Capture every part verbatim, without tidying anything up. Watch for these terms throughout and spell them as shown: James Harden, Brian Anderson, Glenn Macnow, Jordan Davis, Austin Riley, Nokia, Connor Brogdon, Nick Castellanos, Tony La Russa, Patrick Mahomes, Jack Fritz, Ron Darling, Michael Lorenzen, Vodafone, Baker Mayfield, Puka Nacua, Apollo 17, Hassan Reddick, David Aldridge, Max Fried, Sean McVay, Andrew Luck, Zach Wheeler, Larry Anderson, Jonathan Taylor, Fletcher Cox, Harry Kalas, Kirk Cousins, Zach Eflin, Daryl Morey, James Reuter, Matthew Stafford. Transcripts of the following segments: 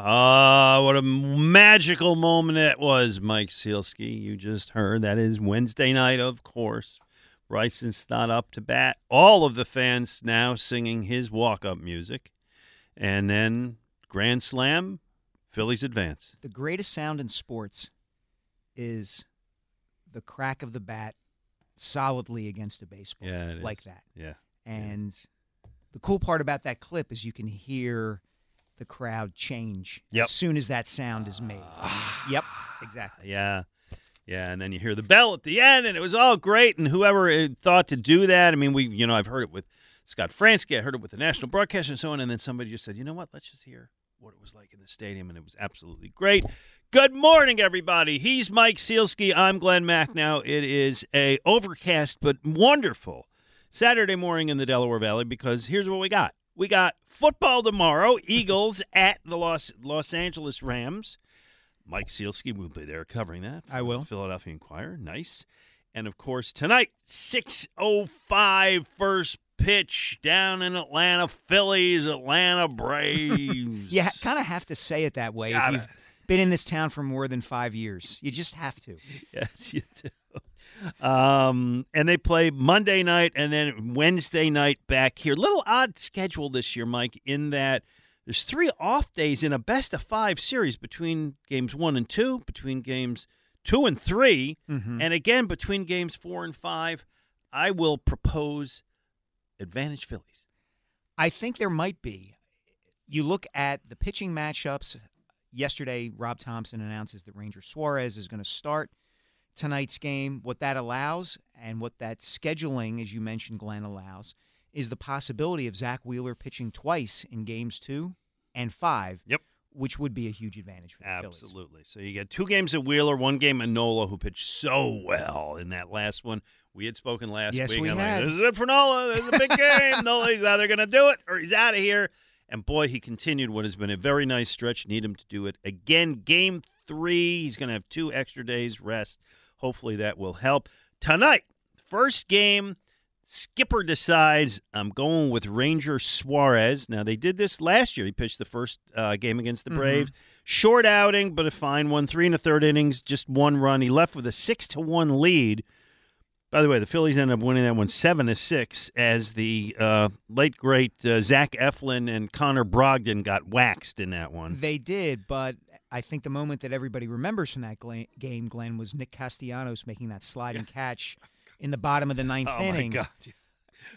Ah, uh, what a magical moment that was, Mike Sielski. You just heard. That is Wednesday night, of course. Bryson's not up to bat. All of the fans now singing his walk-up music. And then grand slam, Phillies advance. The greatest sound in sports is the crack of the bat solidly against a baseball. Yeah, it like is. that. Yeah. And yeah. the cool part about that clip is you can hear the crowd change yep. as soon as that sound is made. Yep, exactly. Yeah, yeah, and then you hear the bell at the end, and it was all great, and whoever thought to do that, I mean, we, you know, I've heard it with Scott Fransky, I heard it with the national broadcast and so on, and then somebody just said, you know what, let's just hear what it was like in the stadium, and it was absolutely great. Good morning, everybody. He's Mike Sielski. I'm Glenn Macnow. It is a overcast but wonderful Saturday morning in the Delaware Valley, because here's what we got. We got football tomorrow, Eagles at the Los, Los Angeles Rams. Mike Sielski will be there covering that. I will. Philadelphia Inquirer, nice. And, of course, tonight, six oh five first pitch down in Atlanta, Phillies, Atlanta Braves. You ha- kind of have to say it that way Gotta. if you've been in this town for more than five years. You just have to. Yes, you do. Um, and they play Monday night and then Wednesday night back here. Little odd schedule this year, Mike, in that there's three off days in a best-of-five series between games one and two, between games two and three, mm-hmm. and again between games four and five. I will propose advantage Phillies. I think there might be. You look at the pitching matchups. Yesterday, Rob Thompson announces that Ranger Suarez is going to start tonight's game. What that allows, and what that scheduling, as you mentioned, Glenn, allows, is the possibility of Zach Wheeler pitching twice in games two and five, yep. which would be a huge advantage for the Absolutely. Phillies. Absolutely. So you get two games of Wheeler, one game of Nola, who pitched so well in that last one. We had spoken last yes, week. We I'm had. Like, this is it for Nola. This is a big game. Nola, he's either going to do it or he's out of here. And, boy, he continued what has been a very nice stretch. Need him to do it again. Game three, he's going to have two extra days rest. Hopefully that will help. Tonight, first game, skipper decides I'm going with Ranger Suarez. Now, they did this last year. He pitched the first uh, game against the Braves. Mm-hmm. Short outing, but a fine one. Three and a third innings, just one run. He left with a six to one lead. By the way, the Phillies ended up winning that one seven to six as the uh, late, great uh, Zach Eflin and Connor Brogdon got waxed in that one. They did, but I think the moment that everybody remembers from that gla- game, Glenn, was Nick Castellanos making that sliding yeah. catch in the bottom of the ninth oh inning. Oh, my God.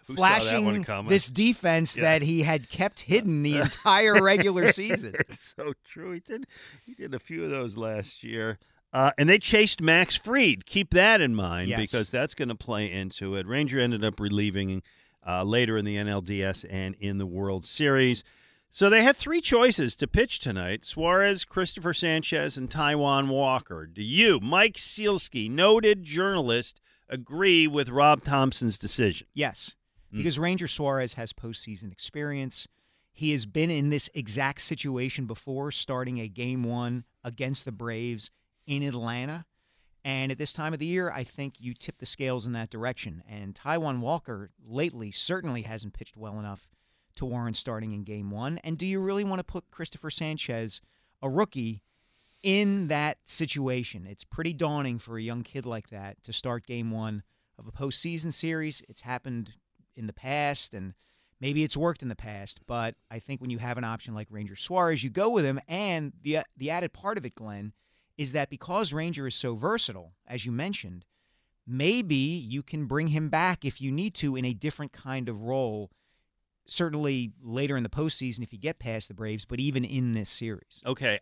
Who flashing this defense yeah. that he had kept hidden the entire regular season. It's so true. He did, he did a few of those last year. Uh, and they chased Max Fried. Keep that in mind yes. because that's going to play into it. Ranger ended up relieving uh, later in the N L D S and in the World Series. So they had three choices to pitch tonight: Suarez, Christopher Sanchez, and Taijuan Walker. Do you, Mike Sielski, noted journalist, agree with Rob Thompson's decision? Yes, mm. because Ranger Suarez has postseason experience. He has been in this exact situation before, starting a game one against the Braves in Atlanta, and at this time of the year, I think you tip the scales in that direction. And Taijuan Walker lately certainly hasn't pitched well enough to warrant starting in game one. And do you really want to put Christopher Sanchez, a rookie, in that situation? It's pretty daunting for a young kid like that to start game one of a postseason series. It's happened in the past, and maybe it's worked in the past, but I think when you have an option like Ranger Suarez, you go with him. And the the added part of it, Glenn, is that because Ranger is so versatile, as you mentioned, maybe you can bring him back if you need to in a different kind of role, certainly later in the postseason if you get past the Braves, but even in this series. Okay,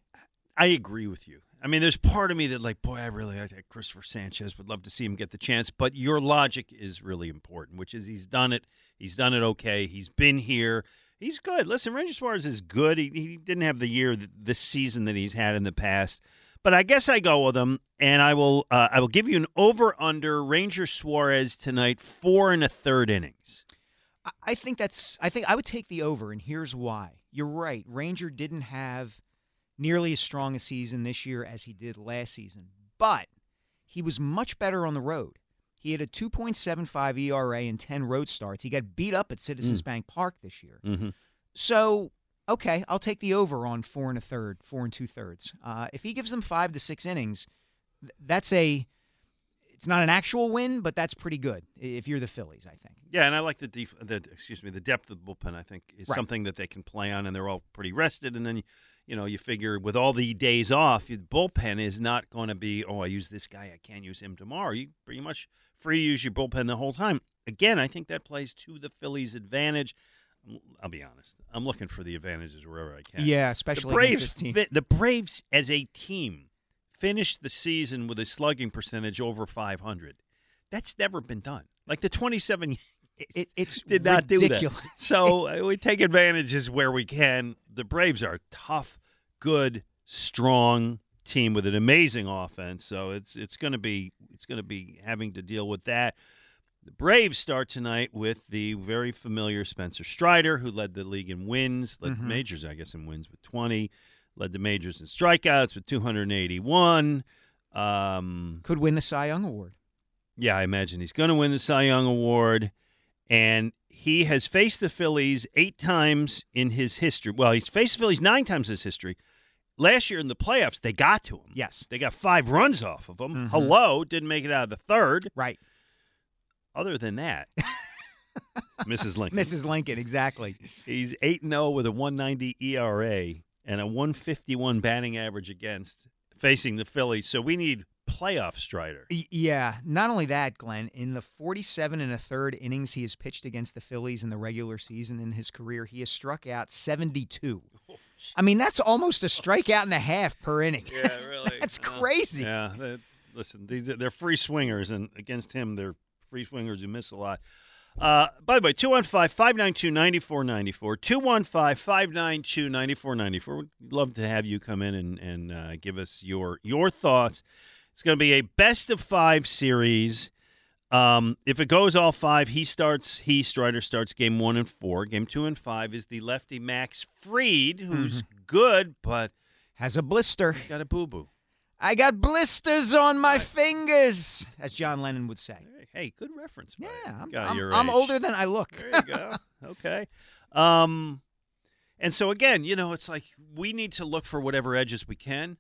I agree with you. I mean, there's part of me that, like, boy, I really like that Christopher Sanchez. Would love to see him get the chance, but your logic is really important, which is he's done it. He's done it okay. He's been here. He's good. Listen, Ranger Suarez is good. He, he didn't have the year, this season that he's had in the past. But I guess I go with him, and I will uh, I will give you an over-under Ranger Suarez tonight, four and a third innings. I think that's I think I would take the over, and here's why. You're right. Ranger didn't have nearly as strong a season this year as he did last season, but he was much better on the road. He had a two point seven five E R A in ten road starts. He got beat up at Citizens mm. Bank Park this year. Mm-hmm. So okay, I'll take the over on four and a third, four and two thirds. Uh, if he gives them five to six innings, that's a, it's not an actual win, but that's pretty good if you're the Phillies, I think. Yeah, and I like the def- the excuse me the depth of the bullpen. I think is right. something that they can play on, and they're all pretty rested. And then you know you figure with all the days off, your bullpen is not going to be oh I use this guy, I can't use him tomorrow. You pretty much free to use your bullpen the whole time. Again, I think that plays to the Phillies' advantage. I'll be honest. I'm looking for the advantages wherever I can. Yeah, especially the Braves, against this team. The, the Braves as a team finished the season with a slugging percentage over five hundred. That's never been done. Like the twenty-seven it, it's did not ridiculous. do that. So we take advantages where we can. The Braves are a tough, good, strong team with an amazing offense. So it's it's going to be it's going to be having to deal with that. The Braves start tonight with the very familiar Spencer Strider, who led the league in wins, led mm-hmm. the majors, I guess, in wins with twenty, led the majors in strikeouts with two hundred eighty-one. Um, Could win the Cy Young Award. Yeah, I imagine he's going to win the Cy Young Award. And he has faced the Phillies eight times in his history. Well, he's faced the Phillies nine times in his history. Last year in the playoffs, they got to him. Yes. They got five runs off of him. Mm-hmm. Hello, didn't make it out of the third. Right. Other than that, Missus Lincoln. Missus Lincoln, exactly. He's eight and oh with a one ninety E R A and a one fifty-one batting average against facing the Phillies. So we need playoff Strider. Yeah. Not only that, Glenn, in the forty-seven and a third innings he has pitched against the Phillies in the regular season in his career, he has struck out seventy-two. I mean, that's almost a strikeout and a half per inning. Yeah, really. That's crazy. Uh, yeah. Listen, these they're free swingers, and against him, they're free swingers who miss a lot. Uh, by the way, two one five, five nine two, nine four nine four, two one five, five nine two, nine four nine four. We'd love to have you come in and, and uh, give us your your thoughts. It's going to be a best-of-five series. Um, if it goes all five, he starts. He, Strider, starts game one and four. Game two and five is the lefty Max Fried, who's mm-hmm. good, but has a blister. He's got a boo-boo. I got blisters on my right. fingers, as John Lennon would say. Hey, good reference. Buddy. Yeah, I'm, I'm, I'm older than I look. There you go. Okay. Um, and so, again, you know, it's like we need to look for whatever edges we can.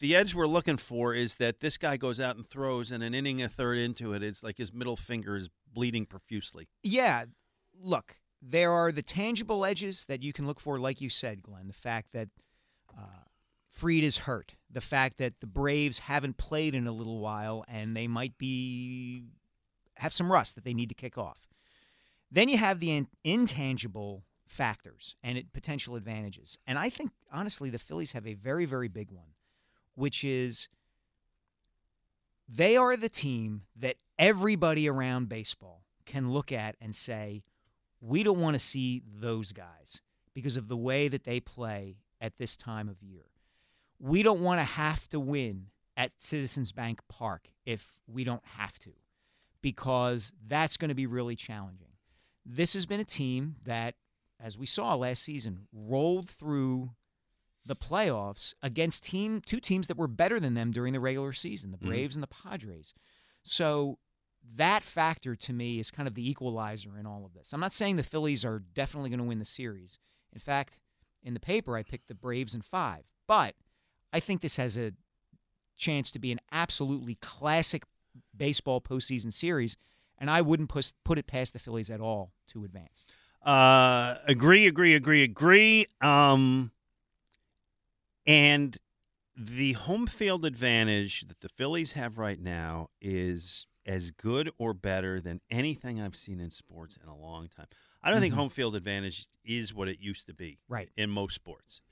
The edge we're looking for is that this guy goes out and throws, and an inning a third into it, it's like his middle finger is bleeding profusely. Yeah. Look, there are the tangible edges that you can look for, like you said, Glenn, the fact that uh, – Fried is hurt. The fact that the Braves haven't played in a little while and they might be have some rust that they need to kick off. Then you have the in, intangible factors and it, potential advantages. And I think, honestly, the Phillies have a very, very big one, which is they are the team that everybody around baseball can look at and say, we don't want to see those guys because of the way that they play at this time of year. We don't want to have to win at Citizens Bank Park if we don't have to, because that's going to be really challenging. This has been a team that, as we saw last season, rolled through the playoffs against team two teams that were better than them during the regular season, the Braves mm-hmm. and the Padres. So that factor to me is kind of the equalizer in all of this. I'm not saying the Phillies are definitely going to win the series. In fact, in the paper, I picked the Braves in five, but I think this has a chance to be an absolutely classic baseball postseason series, and I wouldn't push, put it past the Phillies at all to advance. Uh, agree, agree, agree, agree. Um, and the home field advantage that the Phillies have right now is as good or better than anything I've seen in sports in a long time. I don't mm-hmm. think home field advantage is what it used to be right. in most sports.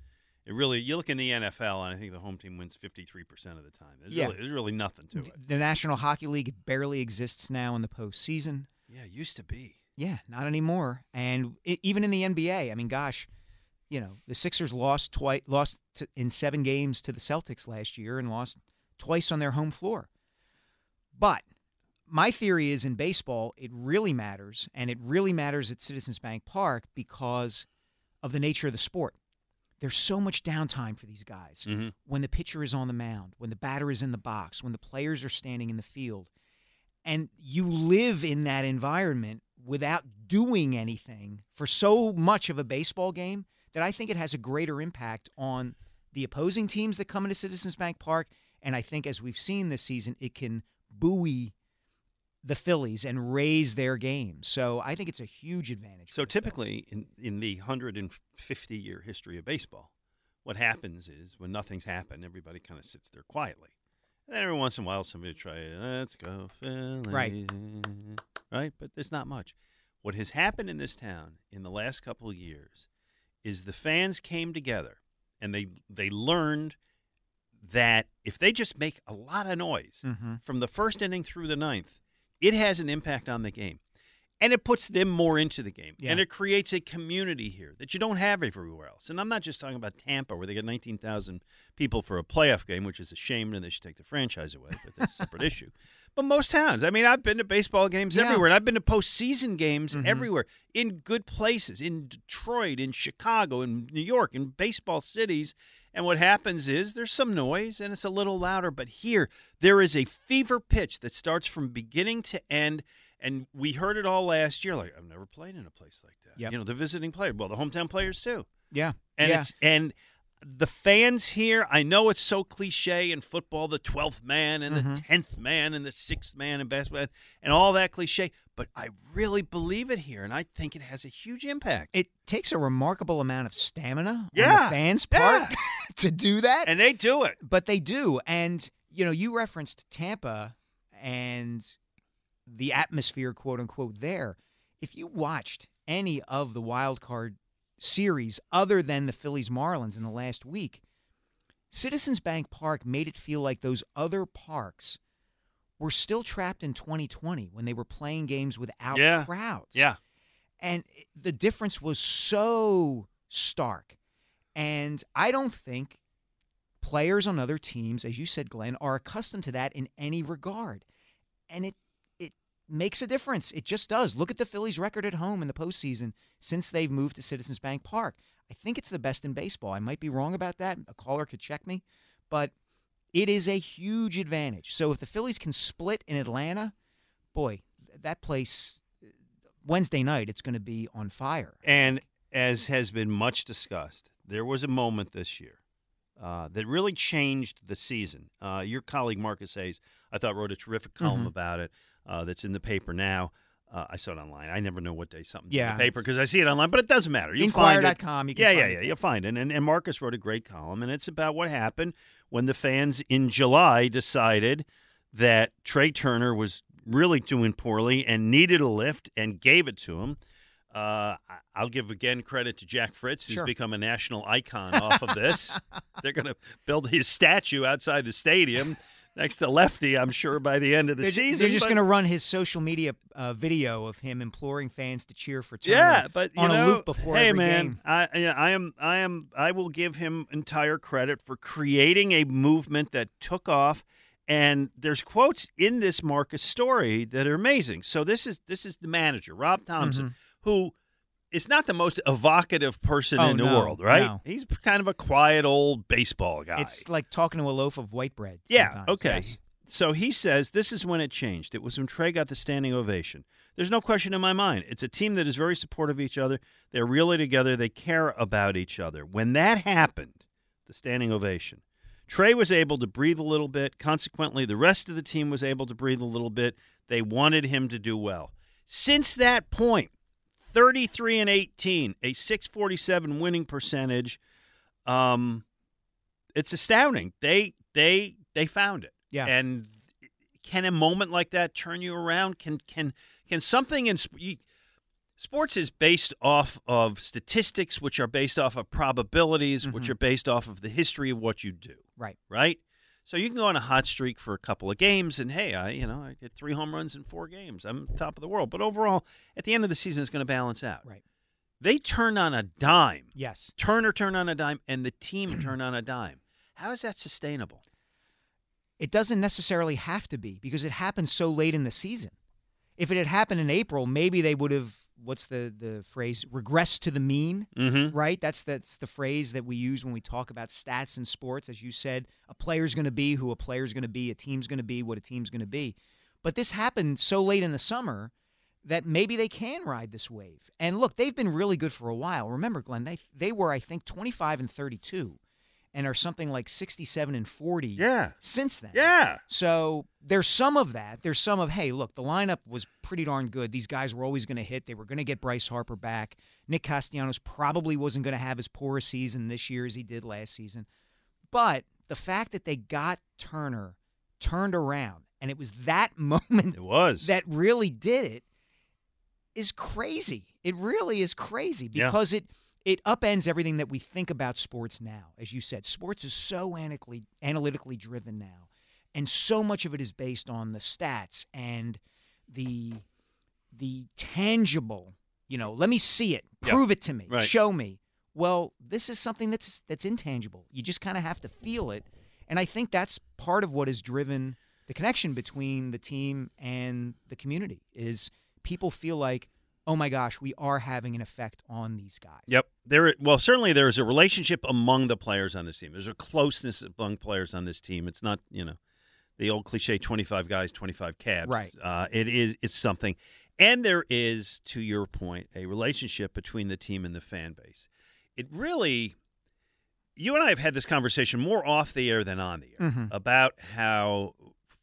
It really, you look in the N F L, and I think the home team wins fifty-three percent of the time. There's, yeah. really, there's really nothing to it. The National Hockey League barely exists now in the postseason. Yeah, it used to be. Yeah, not anymore. And it, even in the N B A, I mean, gosh, you know, the Sixers lost twice, lost to, in seven games to the Celtics last year and lost twice on their home floor. But my theory is in baseball, it really matters, and it really matters at Citizens Bank Park because of the nature of the sport. There's so much downtime for these guys. Mm-hmm. When the pitcher is on the mound, when the batter is in the box, when the players are standing in the field, and you live in that environment without doing anything for so much of a baseball game that I think it has a greater impact on the opposing teams that come into Citizens Bank Park. And I think, as we've seen this season, it can buoy the Phillies and raise their game. So I think it's a huge advantage. So typically in, in the one hundred fifty year history of baseball, what happens is when nothing's happened, everybody kind of sits there quietly. And every once in a while, somebody will try, let's go Phillies. Right. Right? But there's not much. What has happened in this town in the last couple of years is the fans came together and they, they learned that if they just make a lot of noise mm-hmm. from the first inning through the ninth, it has an impact on the game, and it puts them more into the game, yeah. and it creates a community here that you don't have everywhere else. And I'm not just talking about Tampa, where they get nineteen thousand people for a playoff game, which is a shame, and they should take the franchise away, but that's a separate issue. But most towns, I mean, I've been to baseball games yeah. everywhere, and I've been to postseason games mm-hmm. everywhere, in good places, in Detroit, in Chicago, in New York, in baseball cities. And what happens is there's some noise, and it's a little louder. But here, there is a fever pitch that starts from beginning to end. And we heard it all last year. Like, I've never played in a place like that. Yep. You know, the visiting player. Well, the hometown players, too. Yeah. And, yeah. It's, and the fans here, I know it's so cliche in football, the twelfth man and mm-hmm. the tenth man and the sixth man in basketball and all that cliche. But I really believe it here, and I think it has a huge impact. It takes a remarkable amount of stamina yeah. on the fans' part yeah. to do that. And they do it. But they do. And, you know, you referenced Tampa and the atmosphere, quote-unquote, there. If you watched any of the wild card series other than the Phillies-Marlins in the last week, Citizens Bank Park made it feel like those other parks were still trapped in twenty twenty when they were playing games without yeah. crowds. Yeah. And the difference was so stark. And I don't think players on other teams, as you said, Glenn, are accustomed to that in any regard. And it it makes a difference. It just does. Look at the Phillies' record at home in the postseason since they've moved to Citizens Bank Park. I think it's the best in baseball. I might be wrong about that. A caller could check me. But it is a huge advantage. So if the Phillies can split in Atlanta, boy, that place, Wednesday night, it's going to be on fire. And as has been much discussed, there was a moment this year uh, that really changed the season. Uh, your colleague, Marcus Hayes, I thought wrote a terrific column mm-hmm. about it uh, that's in the paper now. Uh, I saw it online. I never know what day something's yeah. in the paper because I see it online, but it doesn't matter. You Inquirer dot com. You can yeah, find yeah, it. Yeah, yeah. You'll find it. And, and Marcus wrote a great column, and it's about what happened when the fans in July decided that Trey Turner was really doing poorly and needed a lift and gave it to him. Uh, I'll give, again, credit to Jack Fritz, who's sure. become a national icon off of this. They're going to build his statue outside the stadium next to Lefty, I'm sure, by the end of the they're, season. They're just going to run his social media uh, video of him imploring fans to cheer for Turner. Yeah, but you on know, a loop before hey every man, game. I, I am, I am, I will give him entire credit for creating a movement that took off. And there's quotes in this Marcus story that are amazing. So this is this is the manager, Rob Thompson, mm-hmm. who is not the most evocative person oh, in the no, world, right? No. He's kind of a quiet old baseball guy. It's like talking to a loaf of white bread. Yeah, okay. Yes. So he says this is when it changed. It was when Trey got the standing ovation. There's no question in my mind. It's a team that is very supportive of each other. They're really together. They care about each other. When that happened, the standing ovation, Trey was able to breathe a little bit. Consequently, the rest of the team was able to breathe a little bit. They wanted him to do well. Since that point, thirty-three and eighteen, a six forty-seven winning percentage. Um, it's astounding. They they they found it. Yeah. And can a moment like that turn you around? Can can can something in you, sports is based off of statistics, which are based off of probabilities, mm-hmm. which are based off of the history of what you do. Right. Right? So you can go on a hot streak for a couple of games, and hey, I you know I get three home runs in four games. I'm top of the world. But overall, at the end of the season, it's going to balance out. Right. They turned on a dime. Yes. Turner turned on a dime, and the team turned on a dime. How is that sustainable? It doesn't necessarily have to be because it happened so late in the season. If it had happened in April, maybe they would have, what's the, the phrase, regress to the mean, mm-hmm. right? That's that's the phrase that we use when we talk about stats in sports. As you said, a player's going to be who a player's going to be, a team's going to be what a team's going to be. But this happened so late in the summer that maybe they can ride this wave. And look, they've been really good for a while. Remember, Glenn, they they were, I think, twenty-five and thirty-two and are something like sixty-seven and forty yeah. since then. Yeah. So there's some of that. There's some of, hey, look, the lineup was pretty darn good. These guys were always going to hit. They were going to get Bryce Harper back. Nick Castellanos probably wasn't going to have as poor a season this year as he did last season. But the fact that they got Turner turned around, and it was that moment it was. that really did it, is crazy. It really is crazy because yeah. it it upends everything that we think about sports now. As you said, sports is so analytically, analytically driven now, and so much of it is based on the stats and the the tangible, you know, let me see it, prove yeah. it to me, right. show me. Well, this is something that's that's intangible. You just kind of have to feel it, and I think that's part of what has driven the connection between the team and the community is – people feel like, oh my gosh, we are having an effect on these guys. Yep. There. Well, certainly there is a relationship among the players on this team. There's a closeness among players on this team. It's not, you know, the old cliche, twenty-five guys, twenty-five Cavs. Right. Uh, it is. It's something. And there is, to your point, a relationship between the team and the fan base. It really, you and I have had this conversation more off the air than on the air mm-hmm. about how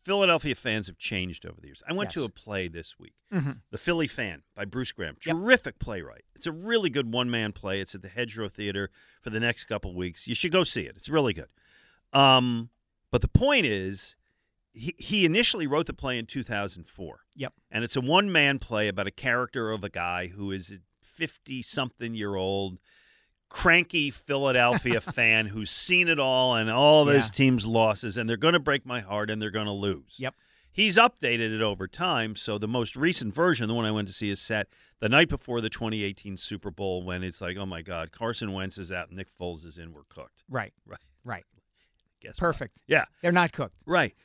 Philadelphia fans have changed over the years. I went yes. to a play this week, mm-hmm. The Philly Fan by Bruce Graham. Yep. Terrific playwright. It's a really good one-man play. It's at the Hedgerow Theater for the next couple weeks. You should go see it. It's really good. Um, but the point is, he, he initially wrote the play in two thousand four. Yep. And it's a one-man play about a character of a guy who is a fifty-something-year-old cranky Philadelphia fan who's seen it all and all of his yeah. team's losses, and they're going to break my heart, and they're going to lose. Yep. He's updated it over time, so the most recent version, the one I went to see, is set the night before the twenty eighteen Super Bowl when it's like, oh, my God, Carson Wentz is out, Nick Foles is in, we're cooked. Right. Right. Right. Guess Perfect. What? Yeah. They're not cooked. Right.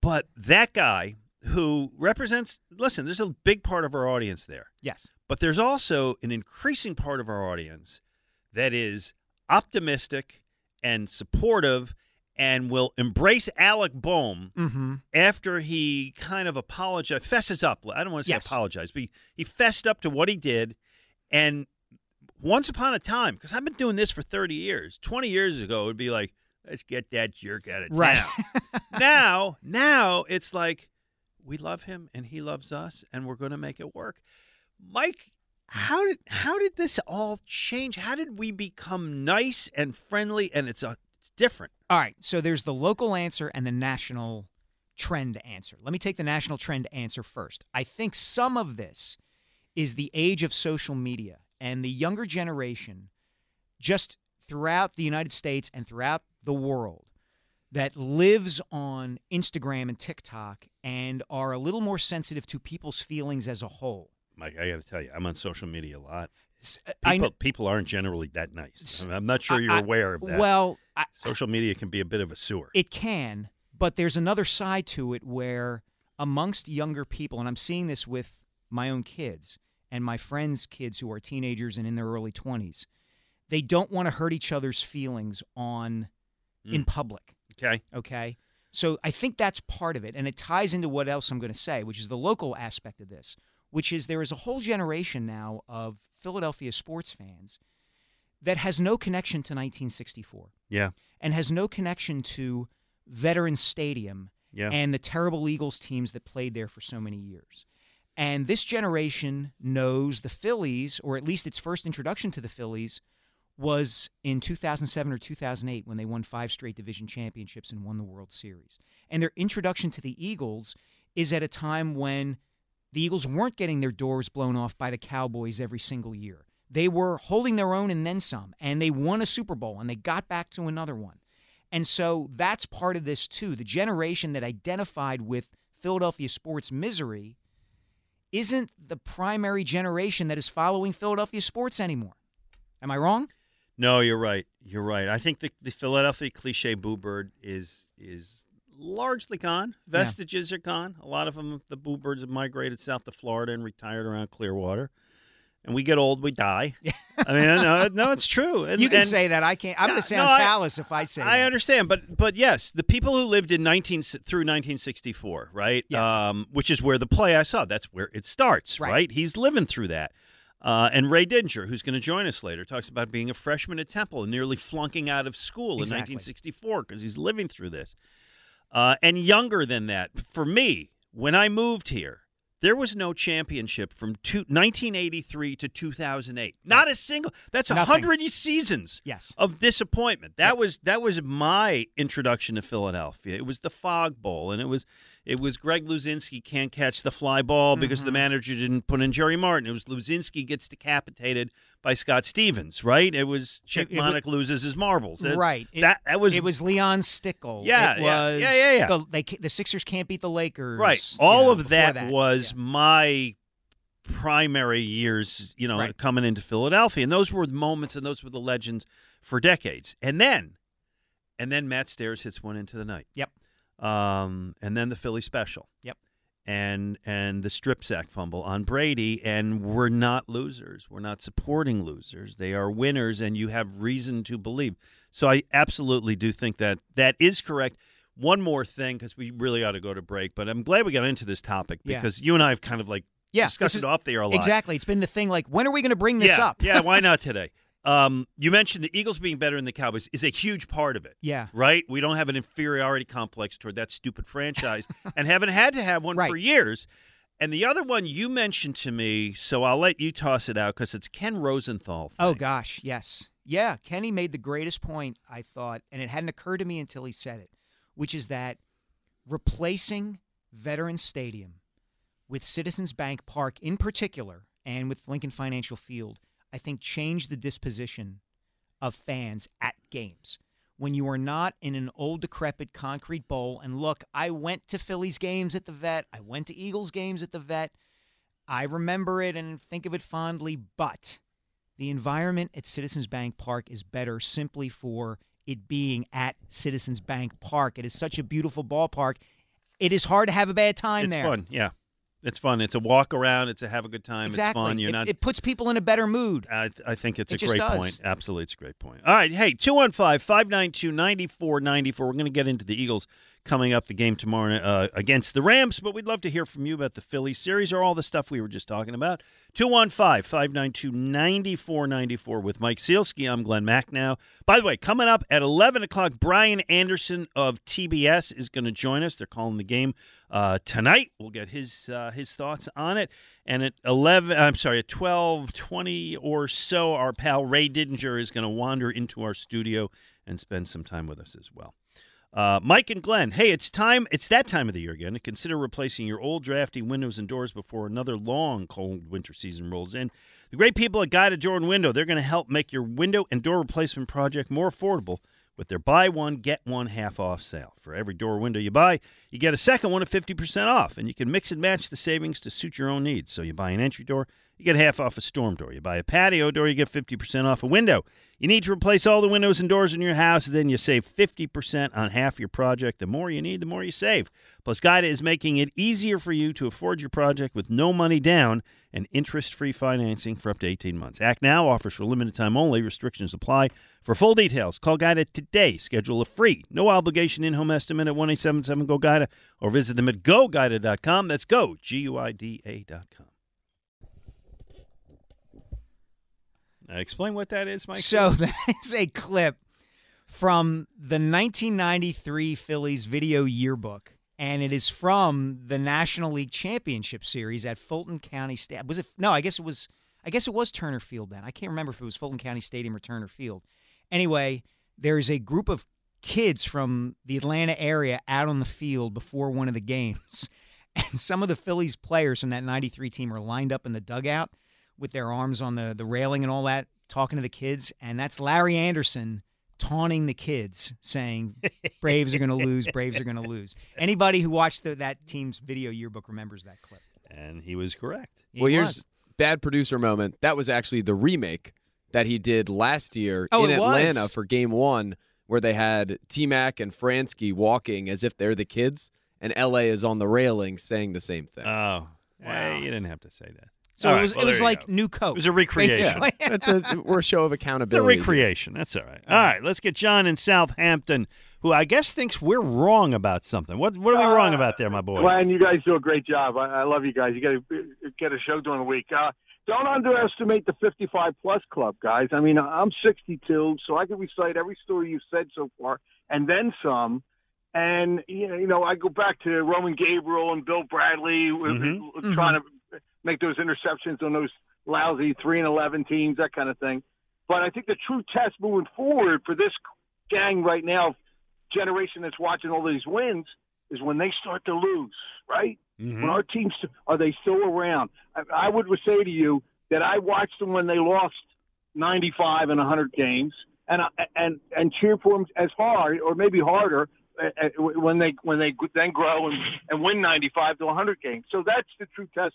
But that guy who represents – listen, there's a big part of our audience there. Yes. But there's also an increasing part of our audience – that is optimistic and supportive and will embrace Alec Bohm mm-hmm. after he kind of apologized, fesses up. I don't want to say yes. apologize, but he, he fessed up to what he did. And once upon a time, because I've been doing this for thirty years, twenty years ago, it would be like, let's get that jerk out of town. Right. now, now it's like, we love him and he loves us and we're going to make it work. Mike, How did how did this all change? How did we become nice and friendly and it's, a, it's different? All right, so there's the local answer and the national trend answer. Let me take the national trend answer first. I think some of this is the age of social media and the younger generation just throughout the United States and throughout the world that lives on Instagram and TikTok and are a little more sensitive to people's feelings as a whole. Mike, I got to tell you, I'm on social media a lot. People, I know, people aren't generally that nice. I'm not sure you're I, aware of that. Well, I, social media can be a bit of a sewer. It can, but there's another side to it where amongst younger people, and I'm seeing this with my own kids and my friends' kids who are teenagers and in their early twenties, they don't want to hurt each other's feelings on mm. in public. Okay. Okay? So I think that's part of it, and it ties into what else I'm going to say, which is the local aspect of this, which is there is a whole generation now of Philadelphia sports fans that has no connection to nineteen sixty-four. Yeah. And has no connection to Veterans Stadium yeah. and the terrible Eagles teams that played there for so many years. And this generation knows the Phillies, or at least its first introduction to the Phillies, was in two thousand seven or two thousand eight when they won five straight division championships and won the World Series. And their introduction to the Eagles is at a time when the Eagles weren't getting their doors blown off by the Cowboys every single year. They were holding their own and then some, and they won a Super Bowl, and they got back to another one. And so that's part of this, too. The generation that identified with Philadelphia sports misery isn't the primary generation that is following Philadelphia sports anymore. Am I wrong? No, you're right. You're right. I think the, the Philadelphia cliche boo bird is is... largely gone. Vestiges yeah. are gone. A lot of them, the boo birds have migrated south to Florida and retired around Clearwater. and we get old, we die. I mean, no, no, it's true. And, you can and, say that. I can't. I'm no, going to sound no, callous I, if I say I that. I understand. But, but yes, the people who lived in nineteen through nineteen sixty-four, right, yes. um, which is where the play I saw, that's where it starts, right? right? He's living through that. Uh, and Ray Didinger, who's going to join us later, talks about being a freshman at Temple and nearly flunking out of school exactly. in nineteen sixty-four because he's living through this. Uh, and younger than that, for me, when I moved here, there was no championship from two, nineteen eighty-three to two thousand eight. Not a single. That's a hundred seasons yes. of disappointment. That yep. was that was my introduction to Philadelphia. It was the Fog Bowl, and it was it was Greg Luzinski can't catch the fly ball because mm-hmm. the manager didn't put in Jerry Martin. It was Luzinski gets decapitated by Scott Stevens, right? It was Chick it, it Monick was, loses his marbles. It, right. It, that, that was, it was Leon Stickel. Yeah, it was, yeah, yeah, yeah. yeah. The, they, the Sixers can't beat the Lakers. Right. All you know, of that, that was yeah. my primary years, you know, right. coming into Philadelphia. And those were the moments and those were the legends for decades. And then, and then Matt Stairs hits one into the night. Yep. Um, and then the Philly special. Yep. And and the strip sack fumble on Brady, and we're not losers. We're not supporting losers. They are winners, and you have reason to believe. So I absolutely do think that that is correct. One more thing, because we really ought to go to break, but I'm glad we got into this topic because yeah. you and I have kind of like yeah, discussed is, it off the air a lot. Exactly. It's been the thing like, when are we going to bring this yeah, up? yeah, why not today? Um, you mentioned the Eagles being better than the Cowboys is a huge part of it. Yeah. Right? We don't have an inferiority complex toward that stupid franchise and haven't had to have one right. for years. And the other one you mentioned to me, so I'll let you toss it out because it's Ken Rosenthal thing. Oh, gosh, yes. Yeah, Kenny made the greatest point, I thought, and it hadn't occurred to me until he said it, which is that replacing Veterans Stadium with Citizens Bank Park in particular and with Lincoln Financial Field I think change the disposition of fans at games. When you are not in an old, decrepit concrete bowl, and look, I went to Phillies games at the Vet. I went to Eagles games at the Vet. I remember it and think of it fondly, but the environment at Citizens Bank Park is better simply for it being at Citizens Bank Park. It is such a beautiful ballpark. It is hard to have a bad time it's there. It's fun, yeah. It's fun. It's a walk around. It's a have a good time. Exactly. It's fun. You're it, not... it puts people in a better mood. I, th- I think it's it a great does. point. Absolutely, it's a great point. All right. Hey, two one five, five nine two, nine four nine four. We're going to get into the Eagles coming up, the game tomorrow uh, against the Rams, but we'd love to hear from you about the Philly series or all the stuff we were just talking about. two one five, five nine two, nine four nine four with Mike Sielski. I'm Glenn Macnow. By the way, coming up at eleven o'clock, Brian Anderson of T B S is going to join us. They're calling the game uh, tonight. We'll get his uh, his thoughts on it. And at eleven, I'm sorry, at twelve twenty or so, our pal Ray Didinger is going to wander into our studio and spend some time with us as well. Uh, Mike and Glenn, hey, it's time. It's that time of the year again to consider replacing your old drafty windows and doors before another long, cold winter season rolls in. The great people at Guided Door and Window, they're going to help make your window and door replacement project more affordable with their buy one, get one half off sale. For every door or window you buy, you get a second one at fifty percent off, and you can mix and match the savings to suit your own needs. So you buy an entry door, you get half off a storm door. You buy a patio door, you get fifty percent off a window. You need to replace all the windows and doors in your house, then you save fifty percent on half your project. The more you need, the more you save. Plus, Guided is making it easier for you to afford your project with no money down and interest-free financing for up to eighteen months. Act Now offers for limited time only. Restrictions apply. For full details, call Guided today. Schedule a free, no-obligation in-home estimate at one eight seven seven, G O, G U I D A or visit them at go guida dot com. That's go, G U I D A dot com. Uh, explain what that is, Mike. So that is a clip from the nineteen ninety-three Phillies video yearbook, and it is from the National League Championship Series at Fulton County Stadium. Was it? No, I guess it was. I guess it was Turner Field then. I can't remember if it was Fulton County Stadium or Turner Field. Anyway, there is a group of kids from the Atlanta area out on the field before one of the games, and some of the Phillies players from that ninety-three team are lined up in the dugout with their arms on the, the railing and all that, talking to the kids. And that's Larry Anderson taunting the kids, saying, Braves are going to lose, Braves are going to lose. Anybody who watched the, that team's video yearbook remembers that clip. And he was correct. He well, was. Here's bad producer moment. That was actually the remake that he did last year oh, in Atlanta was. for Game one, where they had T-Mac and Fransky walking as if they're the kids, and L A is on the railing saying the same thing. Oh, wow. Hey, you didn't have to say that. So all it was, right, well, it was like go. New coach. It was a recreation. That's a, we're a show of accountability. It's a recreation. That's all right. All right, let's get John in Southampton, who I guess thinks we're wrong about something. What What are we uh, wrong about there, my boy? Glenn, you guys do a great job. I, I love you guys. You got to get a show during the week. Uh, don't underestimate the fifty-five plus club, guys. I mean, I'm sixty-two, so I can recite every story you've said so far, and then some. And, you know, I go back to Roman Gabriel and Bill Bradley mm-hmm. trying mm-hmm. to make those interceptions on those lousy three and eleven teams, that kind of thing. But I think the true test moving forward for this gang right now, generation that's watching all these wins, is when they start to lose, right? Mm-hmm. When our teams, are they still around? I, I would say to you that I watched them when they lost ninety-five and one hundred games and, and, and cheered for them as hard or maybe harder when they when they then grow and, and win ninety-five to one hundred games. So that's the true test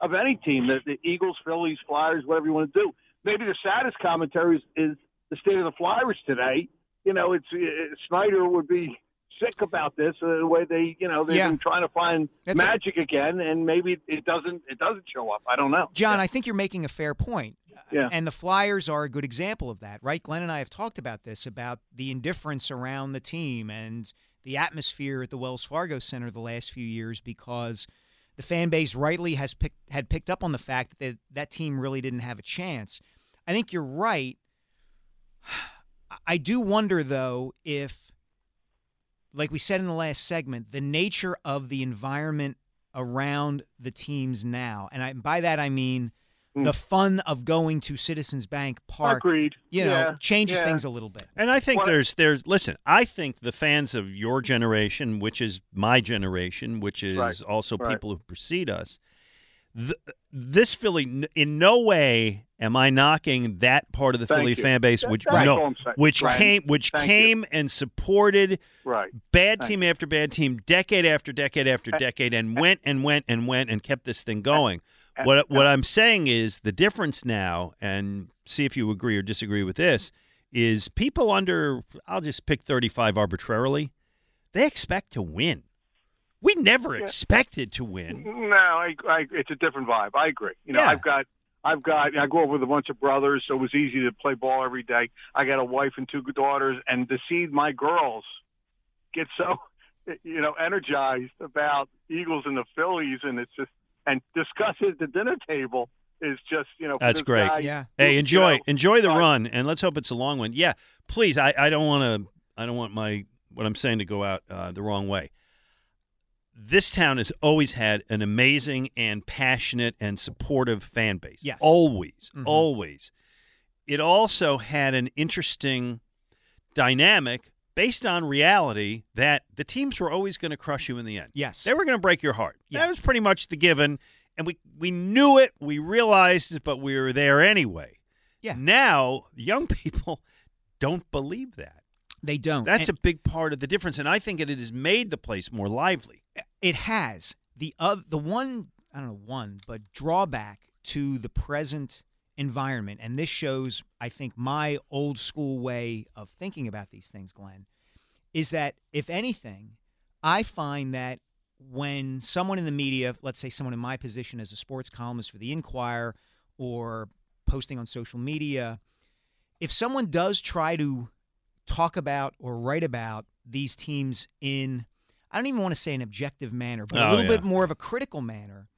of any team, the, the Eagles, Phillies, Flyers, whatever you want to do. Maybe the saddest commentary is, is the state of the Flyers today. You know, it's it, Snyder would be sick about this, uh, the way they, you know, they've yeah. been trying to find that's magic a- again, and maybe it doesn't it doesn't show up. I don't know. John, yeah. I think you're making a fair point. Yeah. And the Flyers are a good example of that, right? Glenn and I have talked about this, about the indifference around the team and the atmosphere at the Wells Fargo Center the last few years, because the fan base rightly has picked, had picked up on the fact that they, that team really didn't have a chance. I think you're right. I do wonder, though, if, like we said in the last segment, the nature of the environment around the teams now, and I, by that I mean – the fun of going to Citizens Bank Park, Agreed. you know, yeah. changes yeah. things a little bit. And I think what? there's, there's. Listen, I think the fans of your generation, which is my generation, which is right. also right. people who precede us, th- this Philly, in no way am I knocking that part of the Thank Philly you. fan base, which right. no, which right. came, which Thank came you. and supported right. bad Thank team you. after bad team, decade after decade after decade, and went and went and went and kept this thing going. What what I'm saying is the difference now, and see if you agree or disagree with this, is people under, I'll just pick thirty-five arbitrarily, they expect to win. We never yeah. expected to win. No, I, I, it's a different vibe. I agree. You know, yeah. I've got, I've got, I grew up with a bunch of brothers, so it was easy to play ball every day. I got a wife and two daughters, and to see my girls get so, you know, energized about Eagles and the Phillies, and it's just, and discuss it at the dinner table is just, you know. That's great. Guy, yeah. Hey, enjoy, you know, enjoy the uh, run, and let's hope it's a long one. Yeah, please. I, I don't want to. I don't want my what I'm saying to go out uh, the wrong way. This town has always had an amazing and passionate and supportive fan base. Yes, always, mm-hmm. always. It also had an interesting dynamic based on reality that the teams were always going to crush you in the end. Yes. They were going to break your heart. Yeah. That was pretty much the given, and we, we knew it, we realized it, but we were there anyway. Yeah. Now, young people don't believe that. They don't. That's and a big part of the difference, and I think it has made the place more lively. It has. The uh, the one, I don't know, one, but drawback to the present environment, and this shows, I think, my old school way of thinking about these things, Glenn, is that, if anything, I find that when someone in the media, let's say someone in my position as a sports columnist for the Inquirer or posting on social media, if someone does try to talk about or write about these teams in, I don't even want to say an objective manner, but oh, a little yeah. bit more of a critical manner,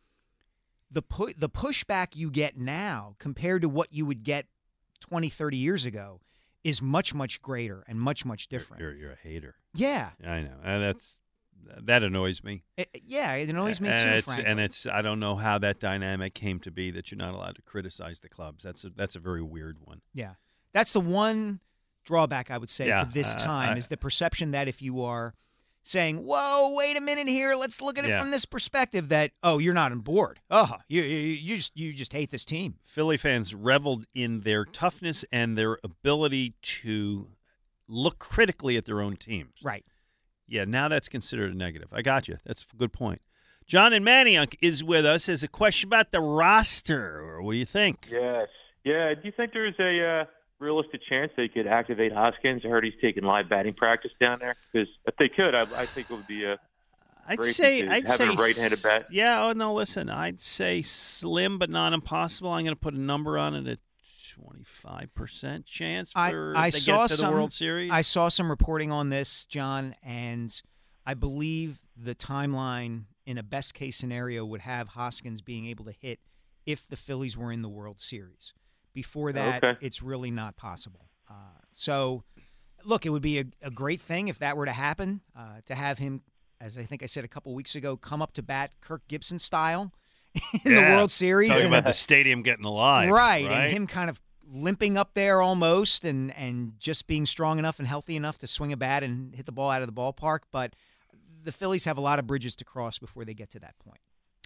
The pu- the pushback you get now compared to what you would get twenty, thirty years ago is much, much greater and much, much different. You're, you're, you're a hater. Yeah. I know. Uh, that's That annoys me. It, yeah, it annoys me uh, too, and it's, frankly. And it's, I don't know how that dynamic came to be that you're not allowed to criticize the clubs. That's a, that's a very weird one. Yeah. That's the one drawback, I would say, yeah, to this uh, time I, is the perception that if you are saying, whoa, wait a minute here, let's look at it yeah. from this perspective, that, oh, you're not on board. Oh, you, you you just you just hate this team. Philly fans reveled in their toughness and their ability to look critically at their own teams. Right. Yeah, now that's considered a negative. I got you. That's a good point. John and Maniunk is with us. As a question about the roster, or what do you think? Yes. Yeah, do you think there's a uh... – realistic chance they could activate Hoskins? I heard he's taking live batting practice down there. Because if they could, I, I think it would be a I'd say I'd having say, a right-handed bat. Yeah. Oh no. Listen, I'd say slim but not impossible. I'm going to put a number on it at twenty-five percent chance for I, I they saw get to some, the World Series. I saw some reporting on this, John, and I believe the timeline in a best-case scenario would have Hoskins being able to hit if the Phillies were in the World Series. Before that, okay. It's really not possible. Uh, so, look, it would be a, a great thing if that were to happen, uh, to have him, as I think I said a couple weeks ago, come up to bat Kirk Gibson style in yeah. the World Series. Talking and, about the stadium getting alive. Right, right, and him kind of limping up there almost and, and just being strong enough and healthy enough to swing a bat and hit the ball out of the ballpark. But the Phillies have a lot of bridges to cross before they get to that point.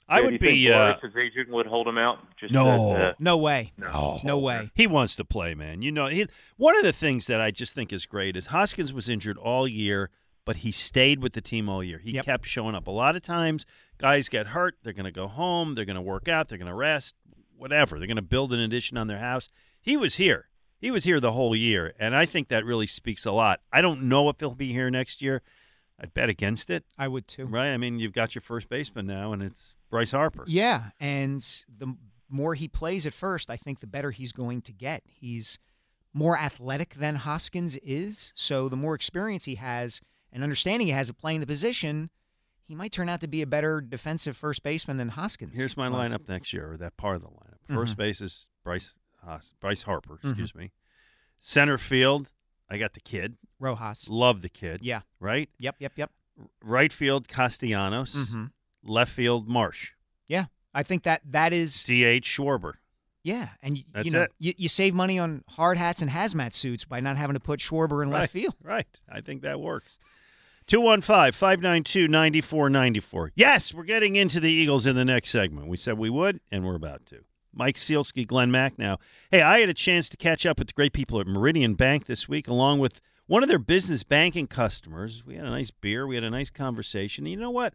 I yeah, would do you be. Think Boris uh, would hold him out. Just no, that, uh, no way, no, no way. He wants to play, man. You know, he, one of the things that I just think is great is Hoskins was injured all year, but he stayed with the team all year. He yep. kept showing up. A lot of times, guys get hurt. They're going to go home. They're going to work out. They're going to rest. Whatever. They're going to build an addition on their house. He was here. He was here the whole year, and I think that really speaks a lot. I don't know if he'll be here next year. I'd bet against it. I would, too. Right? I mean, you've got your first baseman now, and it's Bryce Harper. Yeah, and the more he plays at first, I think the better he's going to get. He's more athletic than Hoskins is, so the more experience he has and understanding he has of playing the position, he might turn out to be a better defensive first baseman than Hoskins. Here's my was. lineup next year, or that part of the lineup. Mm-hmm. First base is Bryce, uh, Bryce Harper, excuse mm-hmm. me. Center field, I got the kid. Rojas. Love the kid. Yeah. Right? Yep, yep, yep. Right field, Castellanos. Mm-hmm. Left field, Marsh. Yeah. I think that that is. D H Schwarber. Yeah. And y- That's you know, it. Y- you save money on hard hats and hazmat suits by not having to put Schwarber in right, left field. Right. I think that works. two one five, five nine two, nine four nine four. Yes, we're getting into the Eagles in the next segment. We said we would, and we're about to. Mike Sielski, Glenn Macnow. Hey, I had a chance to catch up with the great people at Meridian Bank this week, along with one of their business banking customers. We had a nice beer. We had a nice conversation. And you know what?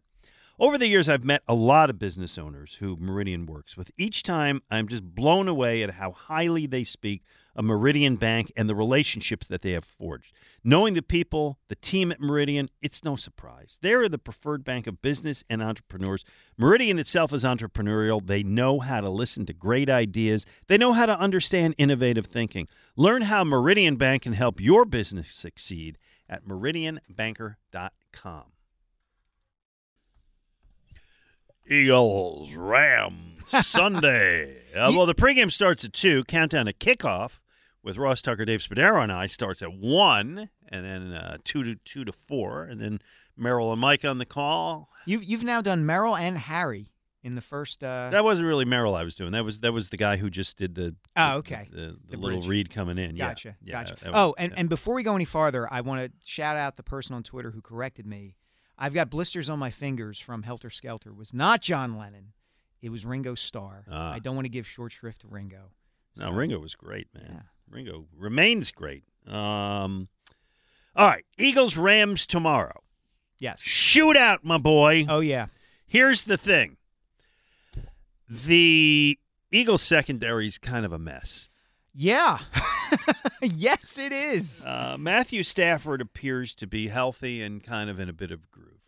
Over the years, I've met a lot of business owners who Meridian works with. Each time, I'm just blown away at how highly they speak of Meridian Bank and the relationships that they have forged. Knowing the people, the team at Meridian, it's no surprise. They're the preferred bank of business and entrepreneurs. Meridian itself is entrepreneurial. They know how to listen to great ideas. They know how to understand innovative thinking. Learn how Meridian Bank can help your business succeed at meridian banker dot com. Eagles, Rams, Sunday. Uh, well, the pregame starts at two. Countdown to kickoff with Ross Tucker, Dave Spadaro, and I starts at one, and then uh, two to two to four, and then Merrill and Mike on the call. You've you've now done Merrill and Harry in the first. Uh... That wasn't really Merrill I was doing. That was that was the guy who just did the. Oh, okay. The, the, the, the little bridge. Read coming in. Gotcha. Yeah, gotcha. Yeah, was, oh, and, yeah. and before we go any farther, I want to shout out the person on Twitter who corrected me. I've got blisters on my fingers from Helter Skelter. It was not John Lennon. It was Ringo Starr. Ah. I don't want to give short shrift to Ringo. So. No, Ringo was great, man. Yeah. Ringo remains great. Um, all right, Eagles-Rams tomorrow. Yes. Shootout, my boy. Oh, yeah. Here's the thing. The Eagles secondary is kind of a mess. Yeah. Yes, it is. Uh, Matthew Stafford appears to be healthy and kind of in a bit of a groove.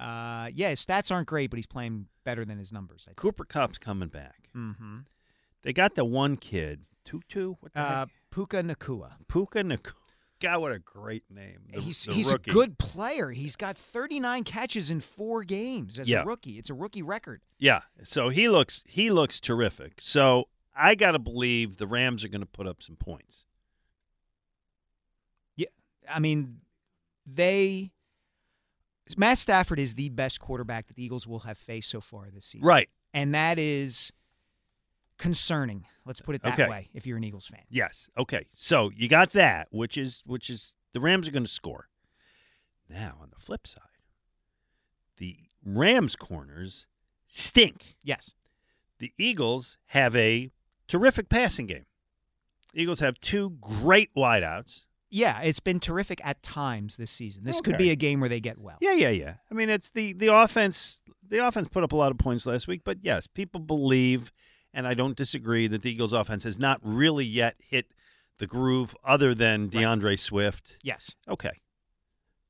Uh, yeah, his stats aren't great, but he's playing better than his numbers. I think. Cooper Kupp's coming back. Mm-hmm. They got the one kid, Tutu? What the uh, heck? Puka Nacua. Puka Nacua. God, what a great name. The, he's the he's a good player. He's got thirty-nine catches in four games as yeah. a rookie. It's a rookie record. Yeah, so he looks he looks terrific. So I got to believe the Rams are going to put up some points. Yeah, I mean, they – Matt Stafford is the best quarterback that the Eagles will have faced so far this season. Right. And that is concerning. Let's put it that okay. way if you're an Eagles fan. Yes. Okay. So you got that, which is which is the Rams are going to score. Now, on the flip side, the Rams' corners stink. Yes. The Eagles have a – terrific passing game. The Eagles have two great wideouts. Yeah, it's been terrific at times this season. This okay. could be a game where they get well. Yeah, yeah, yeah. I mean, it's the, the offense. The offense put up a lot of points last week, but yes, people believe, and I don't disagree, that the Eagles' offense has not really yet hit the groove other than DeAndre right. Swift. Yes. Okay.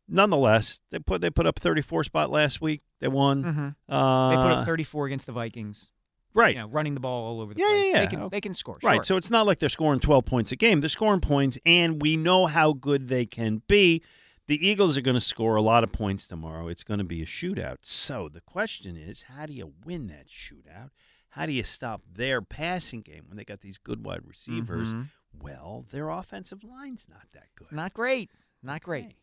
nonetheless, they put they put up thirty-four spot last week. They won. Mm-hmm. Uh, they put up thirty-four against the Vikings. Right. You know, running the ball all over the yeah, place. Yeah, yeah. They can, they can score. Right. Sure. So it's not like they're scoring twelve points a game. They're scoring points, and we know how good they can be. The Eagles are going to score a lot of points tomorrow. It's going to be a shootout. So the question is, how do you win that shootout? How do you stop their passing game when they got these good wide receivers? Mm-hmm. Well, their offensive line's not that good. It's not great. Not great. Okay.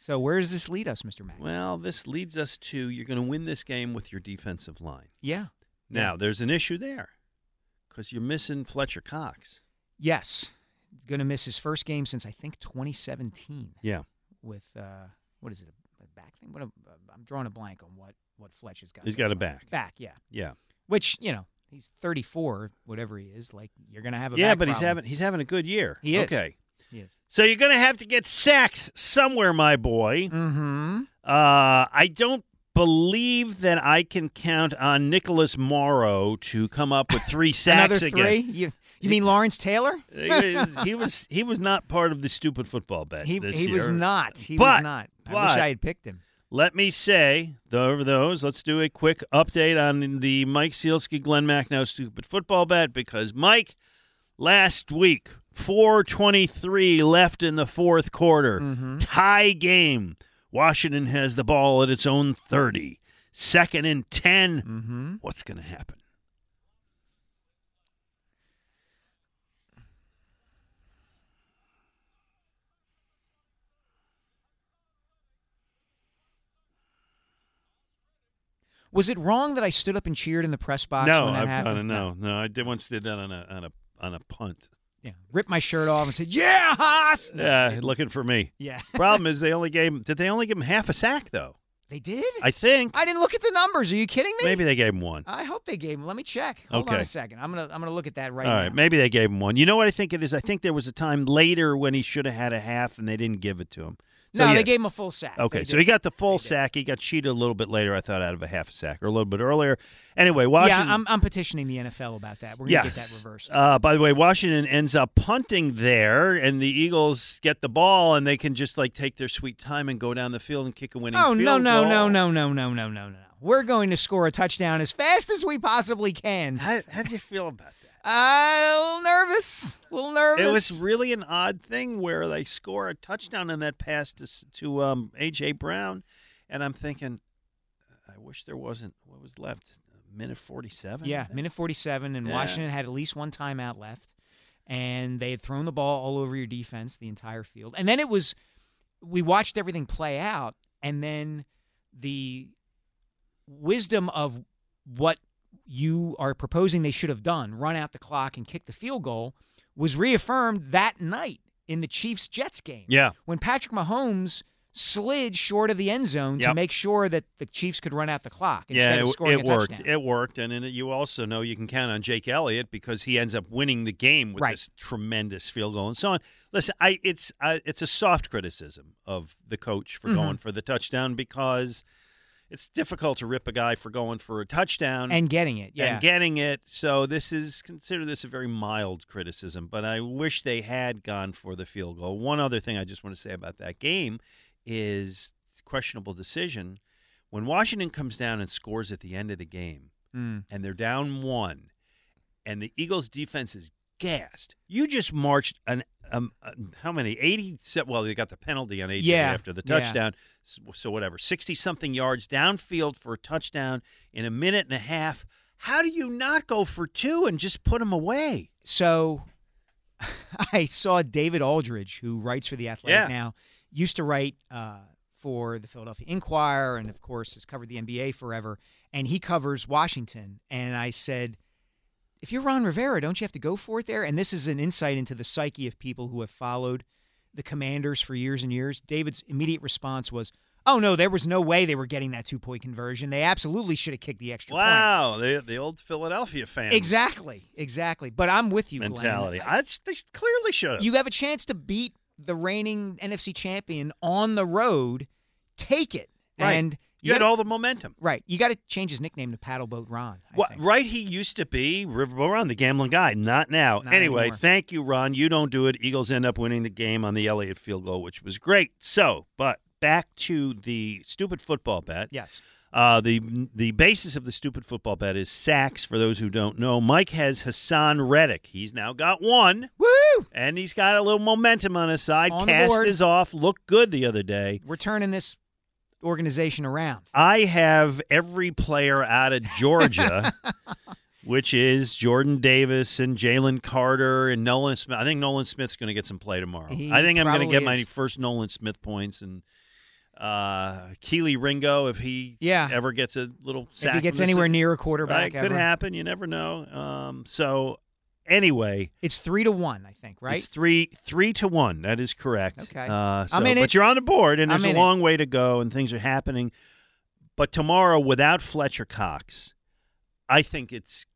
So where does this lead us, Mister Mack? Well, this leads us to you're going to win this game with your defensive line. Yeah. Now, there's an issue there because you're missing Fletcher Cox. Yes. He's going to miss his first game since, I think, twenty seventeen. Yeah. With, uh, what is it, a back thing? What a, I'm drawing a blank on what, what Fletcher's got. He's got a back. Back, yeah. Yeah. Which, you know, he's thirty-four, whatever he is. Like, you're going to have a yeah, back Yeah, but problem. he's having he's having a good year. He is. Okay. He is. So you're going to have to get sacks somewhere, my boy. Mm-hmm. Uh, I don't. believe that I can count on Nicholas Morrow to come up with three sacks again. Another three? You, you mean Lawrence Taylor? he, was, he was he was not part of the stupid football bet he, this he year. He was not. He but, was not. I but, wish I had picked him. Let me say, over those, let's do a quick update on the Mike Sielski, Glenn Macnow stupid football bet because Mike, last week, four twenty-three left in the fourth quarter. Mm-hmm. Tie game. Washington has the ball at its own thirty. Second and ten. Mm-hmm. What's going to happen? Was it wrong that I stood up and cheered in the press box no, when that I've happened? Done, no, no, no. I did once did that on a on a on a punt. Yeah, ripped my shirt off and said, "Yeah, Haas!" Yeah, uh, looking for me. Yeah. Problem is, they only gave him, did they only give him half a sack though? They did. I think. I didn't look at the numbers. Are you kidding me? Maybe they gave him one. I hope they gave him. Let me check. Hold okay. on a second. I'm gonna I'm gonna look at that right All now. All right. Maybe they gave him one. You know what I think it is? I think there was a time later when he should have had a half and they didn't give it to him. So, no, yeah. they gave him a full sack. Okay, so he got the full sack. He got cheated a little bit later, I thought, out of a half a sack or a little bit earlier. Anyway, Washington. Yeah, I'm, I'm petitioning the N F L about that. We're going to yes. get that reversed. Uh, by the way, Washington ends up punting there, and the Eagles get the ball, and they can just, like, take their sweet time and go down the field and kick a winning oh, field no, no, goal. Oh, no, no, no, no, no, no, no, no. We're going to score a touchdown as fast as we possibly can. How, how do you feel about that? Uh, a little nervous, a little nervous. It was really an odd thing where they score a touchdown in that pass to, to um, A J. Brown, and I'm thinking, I wish there wasn't, what was left, a minute forty-seven? Yeah, minute forty-seven, and yeah. Washington had at least one timeout left, and they had thrown the ball all over your defense, the entire field. And then it was, we watched everything play out, and then the wisdom of what you are proposing they should have done, run out the clock and kick the field goal, was reaffirmed that night in the Chiefs-Jets game. Yeah. When Patrick Mahomes slid short of the end zone yep. to make sure that the Chiefs could run out the clock instead yeah, it, of scoring it a worked. touchdown. It worked, and in it, you also know you can count on Jake Elliott because he ends up winning the game with right. this tremendous field goal and so on. Listen, I it's I, it's a soft criticism of the coach for mm-hmm. going for the touchdown because – it's difficult to rip a guy for going for a touchdown. And getting it, yeah. And getting it. So this is, consider this a very mild criticism, but I wish they had gone for the field goal. One other thing I just want to say about that game is questionable decision. When Washington comes down and scores at the end of the game, mm. and they're down one, and the Eagles' defense is gassed. You just marched an um, um how many eighty? Well, they got the penalty on A J yeah, after the touchdown, yeah. so, so whatever sixty something yards downfield for a touchdown in a minute and a half. How do you not go for two and just put them away? So, I saw David Aldridge, who writes for The Athletic yeah. now, used to write uh, for the Philadelphia Inquirer, and of course has covered the N B A forever, and he covers Washington. And I said, if you're Ron Rivera, don't you have to go for it there? And this is an insight into the psyche of people who have followed the Commanders for years and years. David's immediate response was, oh, no, there was no way they were getting that two-point conversion. They absolutely should have kicked the extra wow, point. Wow, the, the old Philadelphia fan. Exactly, exactly. But I'm with you, mentality. Glenn. I, they clearly should have. You have a chance to beat the reigning N F C champion on the road. Take it. Right. And You, you had gotta, all the momentum. Right. You got to change his nickname to Paddleboat Ron. I well, think. Right, he used to be Riverboat Ron, the gambling guy. Not now. Not anyway, anymore. Thank you, Ron. You don't do it. Eagles end up winning the game on the Elliott field goal, which was great. So, but back to the stupid football bet. Yes. Uh, the the basis of the stupid football bet is sacks, for those who don't know. Mike has Hassan Reddick. He's now got one. Woo! And he's got a little momentum on his side. On Cast is off. Looked good the other day. We're turning this organization around. I have every player out of Georgia, which is Jordan Davis and Jalen Carter and Nolan Smith. I think Nolan Smith's going to get some play tomorrow. He I think I'm going to get is. my first Nolan Smith points and – Uh, Keely Ringo, if he yeah. ever gets a little sack. If he gets anywhere near a quarterback. Right? It could happen. You never know. Um, so, anyway. It's three to one, I think, right? It's three three to one. That is correct. Okay. Uh, so, I'm in but it. You're on the board, and there's a long it. way to go, and things are happening. But tomorrow, without Fletcher Cox, I think it's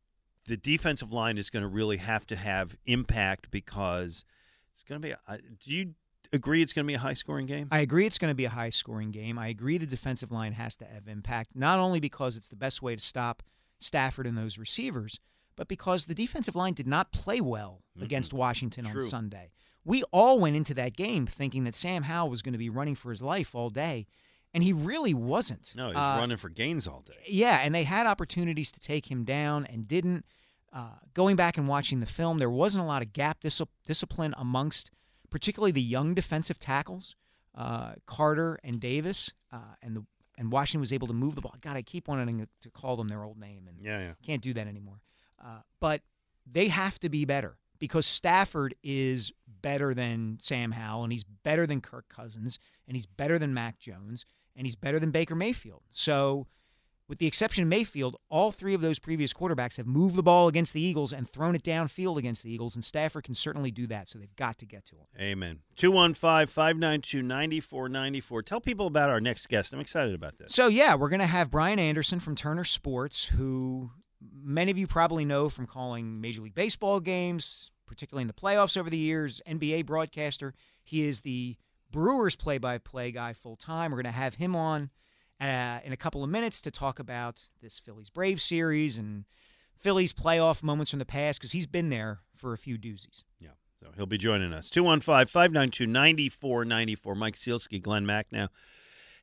the defensive line is going to really have to have impact because it's going to be – do you – agree it's going to be a high-scoring game? I agree it's going to be a high-scoring game. I agree the defensive line has to have impact, not only because it's the best way to stop Stafford and those receivers, but because the defensive line did not play well mm-hmm. against Washington True. on Sunday. We all went into that game thinking that Sam Howell was going to be running for his life all day, and he really wasn't. No, he was uh, running for gains all day. Yeah, and they had opportunities to take him down and didn't. Uh, going back and watching the film, there wasn't a lot of gap dis- discipline amongst particularly the young defensive tackles, uh, Carter and Davis, uh, and the and Washington was able to move the ball. God, I keep wanting to call them their old name, and yeah, yeah. can't do that anymore. Uh, but they have to be better because Stafford is better than Sam Howell, and he's better than Kirk Cousins, and he's better than Mac Jones, and he's better than Baker Mayfield. So with the exception of Mayfield, all three of those previous quarterbacks have moved the ball against the Eagles and thrown it downfield against the Eagles, and Stafford can certainly do that, so they've got to get to him. Amen. two one five, five nine two, nine four nine four. Tell people about our next guest. I'm excited about this. So, yeah, we're going to have Brian Anderson from Turner Sports, who many of you probably know from calling Major League Baseball games, particularly in the playoffs over the years, N B A broadcaster. He is the Brewers play-by-play guy full-time. We're going to have him on Uh, in a couple of minutes to talk about this Phillies-Braves series and Phillies playoff moments from the past because he's been there for a few doozies. Yeah, so he'll be joining us. two one five, five nine two, nine four nine four. Mike Sielski, Glenn Macnow.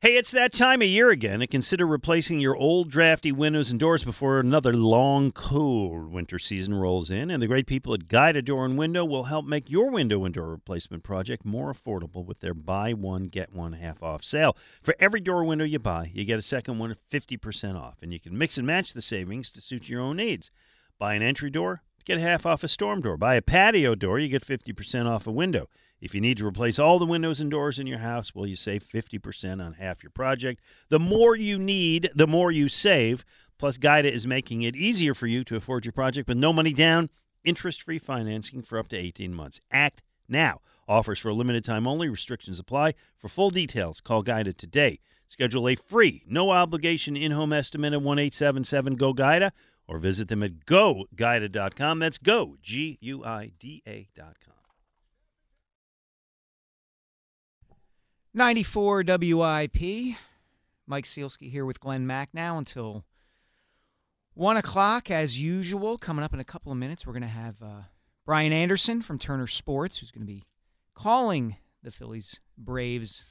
Hey, it's that time of year again, and consider replacing your old drafty windows and doors before another long, cold winter season rolls in. And the great people at Guide a Door and Window will help make your window and door replacement project more affordable with their buy one, get one half off sale. For every door window you buy, you get a second one at fifty percent off, and you can mix and match the savings to suit your own needs. Buy an entry door, get half off a storm door. Buy a patio door, you get fifty percent off a window. If you need to replace all the windows and doors in your house, well, you save fifty percent on half your project. The more you need, the more you save. Plus, Guida is making it easier for you to afford your project with no money down, interest-free financing for up to eighteen months. Act now. Offers for a limited time only. Restrictions apply. For full details, call Guida today. Schedule a free, no-obligation in-home estimate at one eight seven seven, G O, Guida or visit them at go guida dot com. That's go, G U I D A dot com. ninety-four W I P, Mike Sielski here with Glenn Macnow until one o'clock as usual. Coming up in a couple of minutes, we're going to have uh, Brian Anderson from Turner Sports, who's going to be calling the Phillies-Braves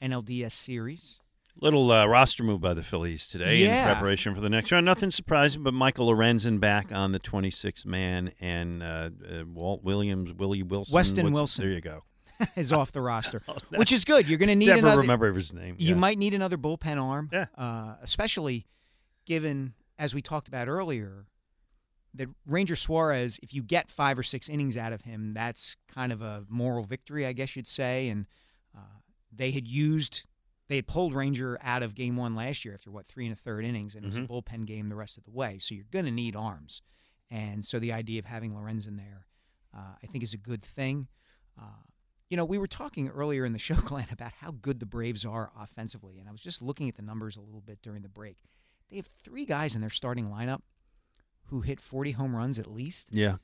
N L D S series. Little uh, roster move by the Phillies today yeah. in preparation for the next round. Nothing surprising, but Michael Lorenzen back on the twenty-six man and uh, uh, Walt Williams, Willie Wilson. Weston What's, Wilson. There you go. is off the roster, oh, that, which is good. You're going to need never another. Never remember his name. Yeah. You might need another bullpen arm, yeah. uh, especially given, as we talked about earlier, that Ranger Suarez, if you get five or six innings out of him, that's kind of a moral victory, I guess you'd say. And uh, they had used, they had pulled Ranger out of game one last year after, what, three and a third innings, and mm-hmm. it was a bullpen game the rest of the way. So you're going to need arms. And so the idea of having Lorenzen there, uh, I think, is a good thing. Uh, You know, we were talking earlier in the show, Glenn, about how good the Braves are offensively, and I was just looking at the numbers a little bit during the break. They have three guys in their starting lineup who hit forty home runs at least. Yeah.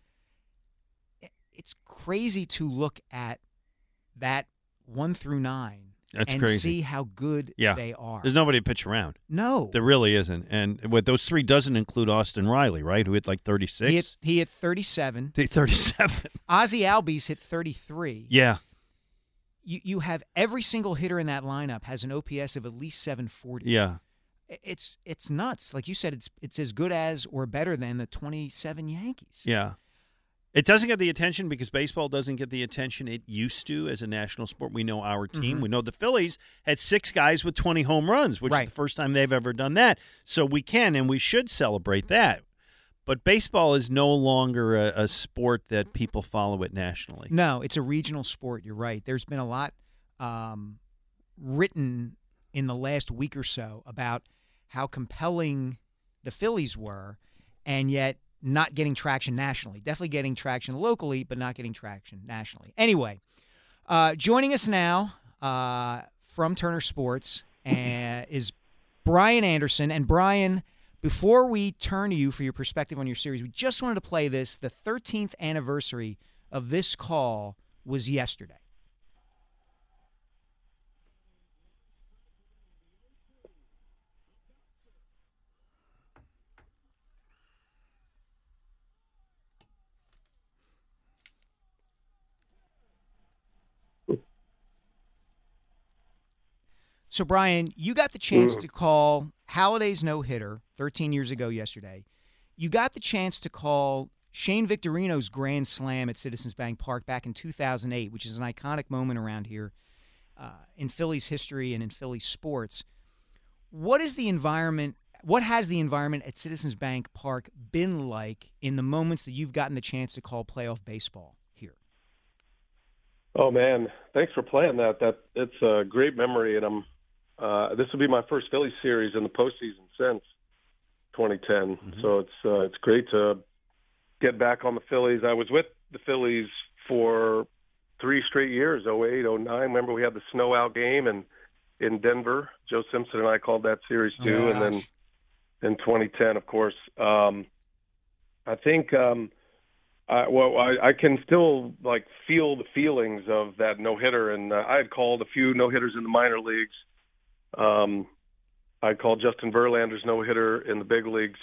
It's crazy to look at that one through nine That's and crazy. see how good yeah. they are. There's nobody to pitch around. No. There really isn't. And with those three doesn't include Austin Riley, right, who hit like thirty-six? He hit, he hit thirty-seven. He hit thirty-seven. Ozzie Albies hit thirty-three. Yeah. you you have every single hitter in that lineup has an O P S of at least seven forty. Yeah. It's it's nuts. Like you said, it's it's as good as or better than the twenty-seven Yankees. Yeah. It doesn't get the attention because baseball doesn't get the attention it used to as a national sport. We know our team. Mm-hmm. We know the Phillies had six guys with twenty home runs, which right. is the first time they've ever done that. So we can and we should celebrate that. But baseball is no longer a, a sport that people follow it nationally. No, it's a regional sport. You're right. There's been a lot um, written in the last week or so about how compelling the Phillies were, and yet not getting traction nationally. Definitely getting traction locally, but not getting traction nationally. Anyway, uh, joining us now uh, from Turner Sports uh, is Brian Anderson. And Brian, before we turn to you for your perspective on your series, we just wanted to play this. The thirteenth anniversary of this call was yesterday. So, Brian, you got the chance to call Halliday's no-hitter thirteen years ago yesterday. You got the chance to call Shane Victorino's grand slam at Citizens Bank Park back in two thousand eight, which is an iconic moment around here uh, in Phillies history and in Phillies sports. What is the environment – what has the environment at Citizens Bank Park been like in the moments that you've gotten the chance to call playoff baseball? Oh, man, thanks for playing that. That it's a great memory, and I'm – Uh, this will be my first Phillies series in the postseason since twenty ten. Mm-hmm. So it's uh, it's great to get back on the Phillies. I was with the Phillies for three straight years, oh eight, oh nine. Remember, we had the snow-out game and in Denver. Joe Simpson and I called that series, too. Oh, and then in twenty ten, of course. Um, I think um, I, well, I, I can still, like, feel the feelings of that no-hitter. And uh, I had called a few no-hitters in the minor leagues. Um, I called Justin Verlander's no-hitter in the big leagues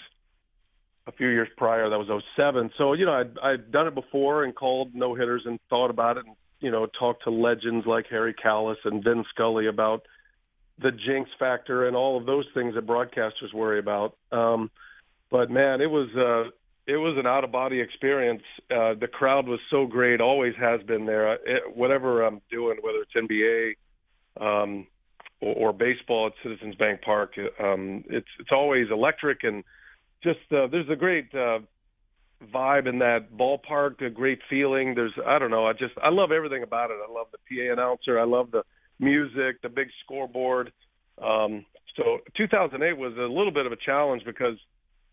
a few years prior. That was oh seven. So, you know, I'd, I'd done it before and called no-hitters and thought about it and, you know, talked to legends like Harry Callis and Vin Scully about the jinx factor and all of those things that broadcasters worry about. Um, but, man, it was uh, it was an out-of-body experience. Uh, the crowd was so great, always has been there. It, whatever I'm doing, whether it's N B A um, – or baseball at Citizens Bank Park. Um, it's it's always electric, and just uh, there's a great uh, vibe in that ballpark, a great feeling. There's I don't know, I just I love everything about it. I love the P A announcer, I love the music, the big scoreboard. Um, so two thousand eight was a little bit of a challenge because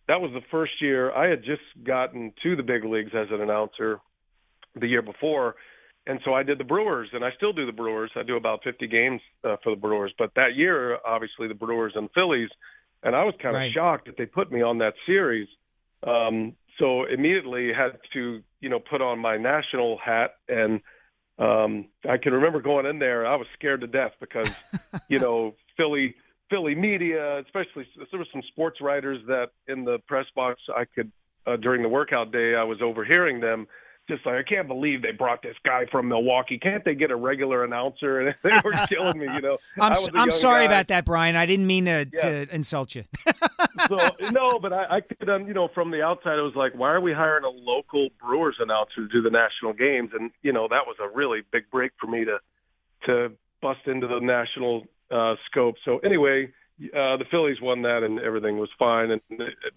that was the first year I had just gotten to the big leagues as an announcer the year before. And so I did the Brewers, and I still do the Brewers. I do about fifty games uh, for the Brewers. But that year, obviously, the Brewers and the Phillies, and I was kind of right. shocked that they put me on that series. Um, so immediately had to, you know, put on my national hat. And um, I can remember going in there, I was scared to death because, you know, Philly Philly media, especially there were some sports writers that in the press box I could uh, during the workout day, I was overhearing them. Just like, I can't believe they brought this guy from Milwaukee. Can't they get a regular announcer? And they were killing me, you know. I'm, I'm sorry guy. about that, Brian. I didn't mean to, yeah. to insult you. so No, but I, I could, um, you know, from the outside, I was like, why are we hiring a local Brewers announcer to do the national games? And, you know, that was a really big break for me to to bust into the national uh, scope. So, anyway, uh, the Phillies won that, and everything was fine. And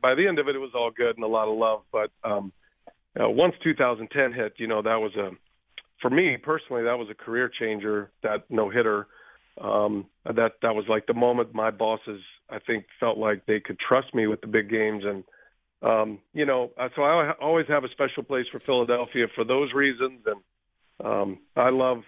by the end of it, it was all good and a lot of love. But um Uh, once two thousand ten hit, you know, that was a, for me personally, that was a career changer, that no-hitter. Um, that that was like the moment my bosses, I think, felt like they could trust me with the big games. And, um, you know, so I always have a special place for Philadelphia for those reasons. And um, I love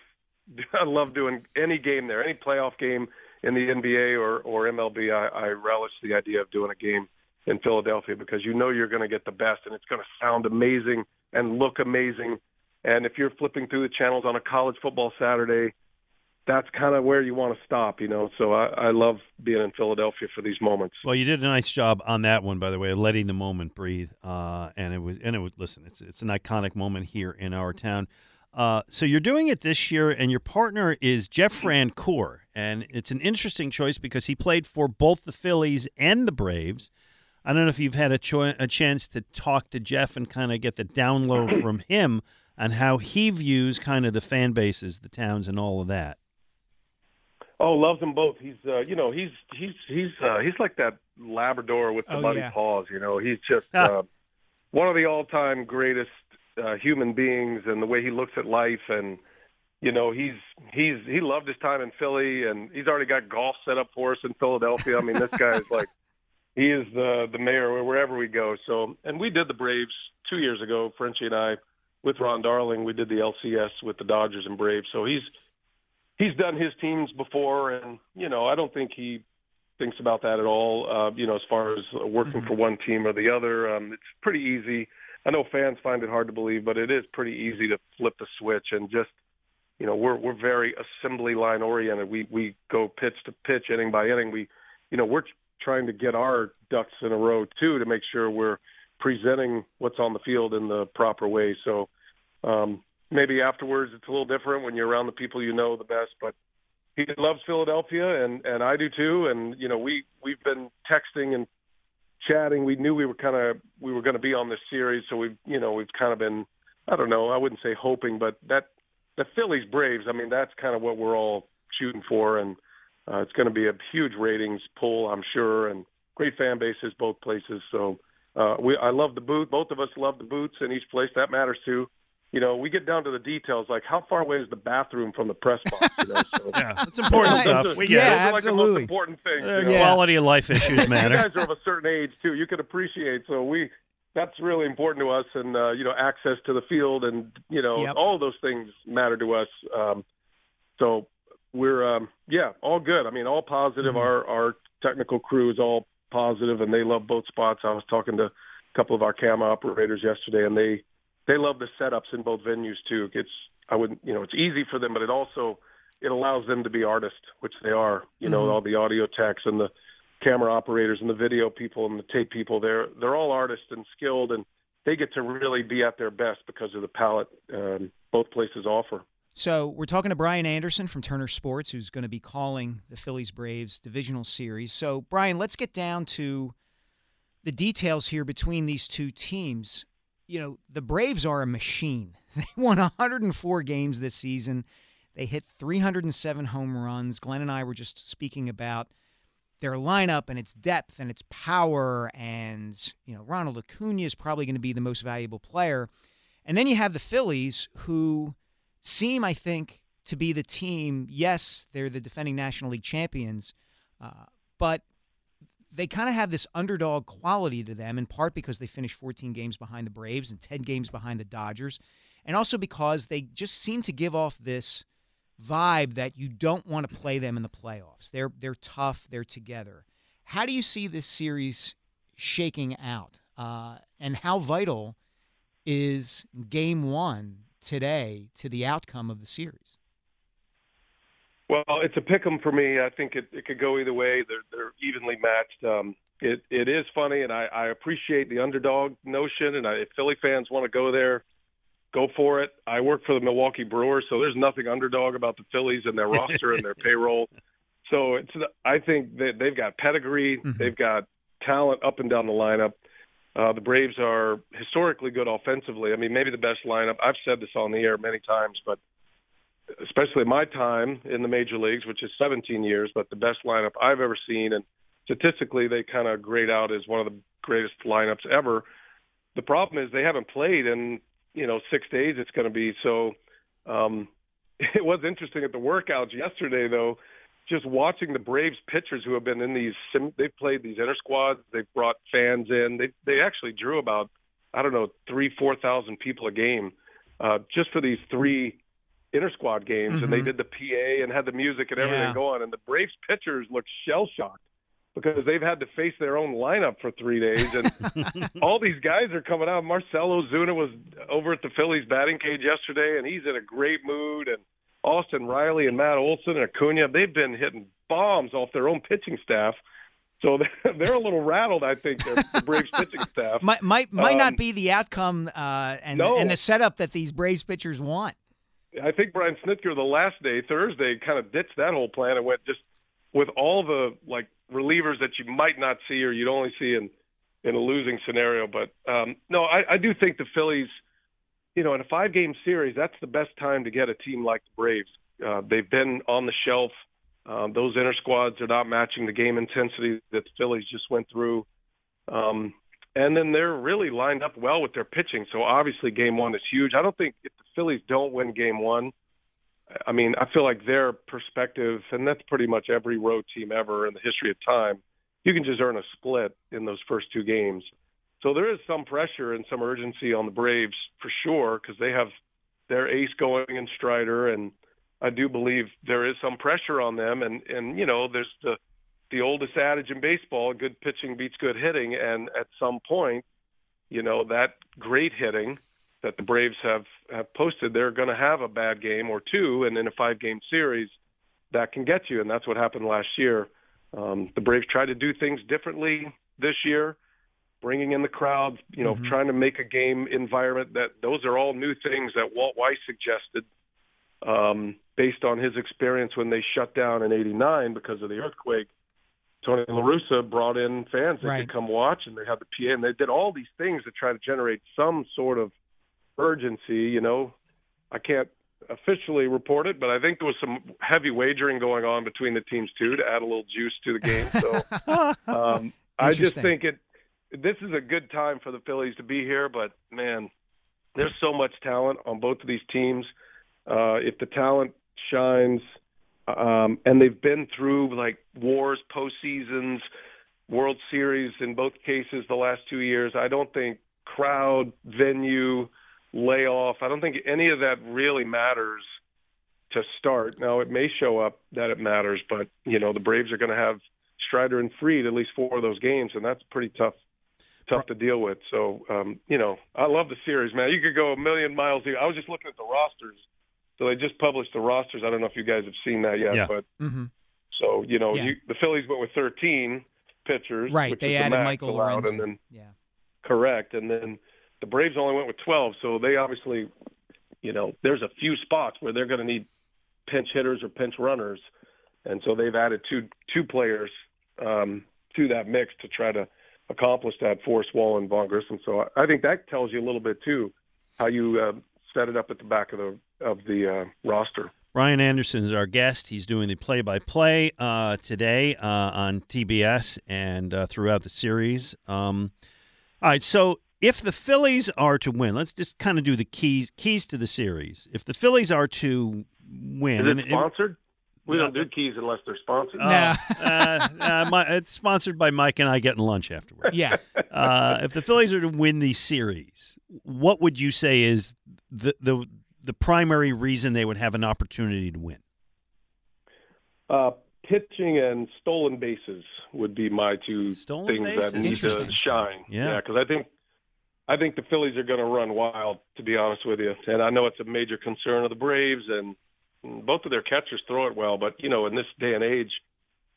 I love doing any game there, any playoff game in the N B A or, or M L B. I, I relish the idea of doing a game in Philadelphia because you know you're going to get the best and it's going to sound amazing and look amazing. And if you're flipping through the channels on a college football Saturday, that's kind of where you want to stop, you know. So I, I love being in Philadelphia for these moments. Well, you did a nice job on that one, by the way, letting the moment breathe. Uh, and it was, and it was, listen, it's, it's an iconic moment here in our town. Uh, so you're doing it this year, and your partner is Jeff Francoeur. And it's an interesting choice because he played for both the Phillies and the Braves. I don't know if you've had a, cho- a chance to talk to Jeff and kind of get the down low from him on how he views kind of the fan bases, the towns, and all of that. Oh, loves them both. He's, uh, you know, he's he's he's uh, he's like that Labrador with the oh, muddy yeah. paws. You know, he's just ah. uh, one of the all-time greatest uh, human beings, and the way he looks at life, and you know, he's he's he loved his time in Philly, and he's already got golf set up for us in Philadelphia. I mean, this guy is like, he is the the mayor wherever we go. So, and we did the Braves two years ago. Frenchie and I, with Ron Darling, we did the L C S with the Dodgers and Braves. So he's. He's done his teams before, and, you know, I don't think he thinks about that at all, uh, you know, as far as working mm-hmm. for one team or the other. Um, it's pretty easy. I know fans find it hard to believe, but it is pretty easy to flip the switch and just, you know, we're we're very assembly line oriented. We we go pitch to pitch, inning by inning. We, you know, we're trying to get our ducks in a row, too, to make sure we're presenting what's on the field in the proper way. So, um maybe afterwards it's a little different when you're around the people you know the best, but he loves Philadelphia, and, and I do too. And, you know, we, we've been texting and chatting. We knew we were kind of, we were going to be on this series. So we've, you know, we've kind of been, I don't know, I wouldn't say hoping, but that the Phillies Braves, I mean, that's kind of what we're all shooting for. And uh, it's going to be a huge ratings pull, I'm sure. And great fan bases, both places. So uh, we, I love the boot. Both of us love the boots in each place. That matters too. You know, we get down to the details, like how far away is the bathroom from the press box? You know? So, yeah, that's important stuff. Those are, we get yeah, those absolutely. Are like the most important things. Uh, you know? yeah. Quality of life issues matter. You guys are of a certain age, too. You can appreciate. So we that's really important to us. And, uh, you know, access to the field and, you know, yep. all those things matter to us. Um, so we're, um, yeah, all good. I mean, all positive. Mm-hmm. Our, our technical crew is all positive, and they love both spots. I was talking to a couple of our camera operators yesterday, and they – They love the setups in both venues too. It's I wouldn't you know it's easy for them, but it also it allows them to be artists, which they are. You know, mm-hmm. all the audio techs and the camera operators and the video people and the tape people. They're they're all artists and skilled, and they get to really be at their best because of the palette um, both places offer. So we're talking to Brian Anderson from Turner Sports, who's going to be calling the Phillies Braves divisional series. So Brian, let's get down to the details here between these two teams. You know, the Braves are a machine. They won one hundred four games this season. They hit three hundred seven home runs. Glenn and I were just speaking about their lineup and its depth and its power. And, you know, Ronald Acuña is probably going to be the most valuable player. And then you have the Phillies, who seem, I think, to be the team. Yes, they're the defending National League champions, uh, but they kind of have this underdog quality to them, in part because they finished fourteen games behind the Braves and ten games behind the Dodgers, and also because they just seem to give off this vibe that you don't want to play them in the playoffs. They're they're tough. They're together. How do you see this series shaking out? Uh, and how vital is Game One today to the outcome of the series? Well, it's a pick 'em for me. I think it, it could go either way. They're, they're evenly matched. Um, it, it is funny, and I, I appreciate the underdog notion. And I, if Philly fans want to go there, go for it. I work for the Milwaukee Brewers, so there's nothing underdog about the Phillies and their roster and their payroll. So it's, I think that they've got pedigree. Mm-hmm. They've got talent up and down the lineup. Uh, the Braves are historically good offensively. I mean, maybe the best lineup. I've said this on the air many times, but especially my time in the major leagues, which is seventeen years, but the best lineup I've ever seen. And statistically, they kind of grade out as one of the greatest lineups ever. The problem is they haven't played in, you know, six days it's going to be. So um, it was interesting at the workouts yesterday, though, just watching the Braves pitchers who have been in these – they've played these inter-squads. They've brought fans in. They they actually drew about, I don't know, three, four thousand people a game uh, just for these three – inter-squad games, mm-hmm. and they did the P A and had the music and everything yeah. going, and the Braves pitchers looked shell-shocked because they've had to face their own lineup for three days, and all these guys are coming out. Marcelo Ozuna was over at the Phillies batting cage yesterday, and he's in a great mood, and Austin Riley and Matt Olson and Acuña, they've been hitting bombs off their own pitching staff, so they're a little rattled, I think, the Braves pitching staff. Might might, might um, not be the outcome uh, and, no. and the setup that these Braves pitchers want. I think Brian Snitker the last day, Thursday, kind of ditched that whole plan and went just with all the like relievers that you might not see or you'd only see in, in a losing scenario. But, um, no, I, I do think the Phillies, you know, in a five-game series, that's the best time to get a team like the Braves. Uh, they've been on the shelf. Um, those inner squads are not matching the game intensity that the Phillies just went through. Um, and then they're really lined up well with their pitching. So obviously game one is huge. I don't think if the Phillies don't win game one, I mean, I feel like their perspective, and that's pretty much every road team ever in the history of time, you can just earn a split in those first two games. So there is some pressure and some urgency on the Braves for sure, because they have their ace going in Strider, and I do believe there is some pressure on them, and, and you know, there's the the oldest adage in baseball, good pitching beats good hitting, and at some point, you know, that great hitting that the Braves have, have posted, they're going to have a bad game or two, and in a five-game series, that can get you, and that's what happened last year. Um, the Braves tried to do things differently this year, bringing in the crowd, you know, mm-hmm. trying to make a game environment that those are all new things that Walt Weiss suggested. Um, based on his experience when they shut down in eighty-nine because of the earthquake, Tony La Russa brought in fans that right. could come watch, and they had the P A, and they did all these things to try to generate some sort of urgency. You know, I can't officially report it, but I think there was some heavy wagering going on between the teams, too, to add a little juice to the game. So um, I just think it. this is a good time for the Phillies to be here, but, man, there's so much talent on both of these teams. Uh, if the talent shines, um, and they've been through like wars, postseasons, World Series in both cases the last two years, I don't think crowd, venue, layoff, I don't think any of that really matters to start. Now, it may show up that it matters, but, you know, the Braves are going to have Strider and Fried at least four of those games, and that's pretty tough. Tough to deal with. So, um, you know, I love the series, man. You could go a million miles deep. I was just looking at the rosters. So they just published the rosters. I don't know if you guys have seen that yet, yeah. but mm-hmm. so you know, yeah. you, the Phillies went with thirteen pitchers, right? Which they is added the Michael Lorenzen, and then, yeah, correct. And then the Braves only went with twelve. So they obviously, you know, there's a few spots where they're going to need pinch hitters or pinch runners, and so they've added two two players um, to that mix to try to accomplish that for Swall and Von Grissom. So I, I think that tells you a little bit too how you uh, set it up at the back of the. of the uh, roster. Brian Anderson is our guest. He's doing the play-by-play uh, today uh, on T B S and uh, throughout the series. Um, all right, so if the Phillies are to win, let's just kind of do the keys keys to the series. If the Phillies are to win... Is it sponsored? It, we don't uh, do keys unless they're sponsored. Uh, no. uh, uh, my, it's sponsored by Mike and I getting lunch afterwards. Yeah. Uh, if the Phillies are to win the series, what would you say is the the... the primary reason they would have an opportunity to win? Uh, pitching and stolen bases would be my two stolen things bases? that need to shine. Yeah, because yeah, I think I think the Phillies are going to run wild, to be honest with you. And I know it's a major concern of the Braves, and both of their catchers throw it well. But, you know, in this day and age,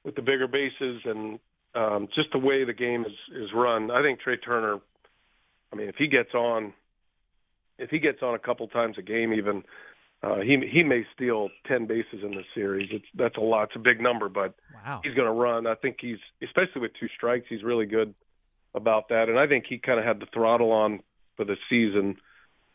with the bigger bases and um, just the way the game is, is run, I think Trey Turner, I mean, if he gets on – If he gets on a couple times a game, even uh, he he may steal ten bases in this series. It's, that's a lot. It's a big number, but wow. he's going to run. I think he's, especially with two strikes, he's really good about that. And I think he kind of had the throttle on for the season.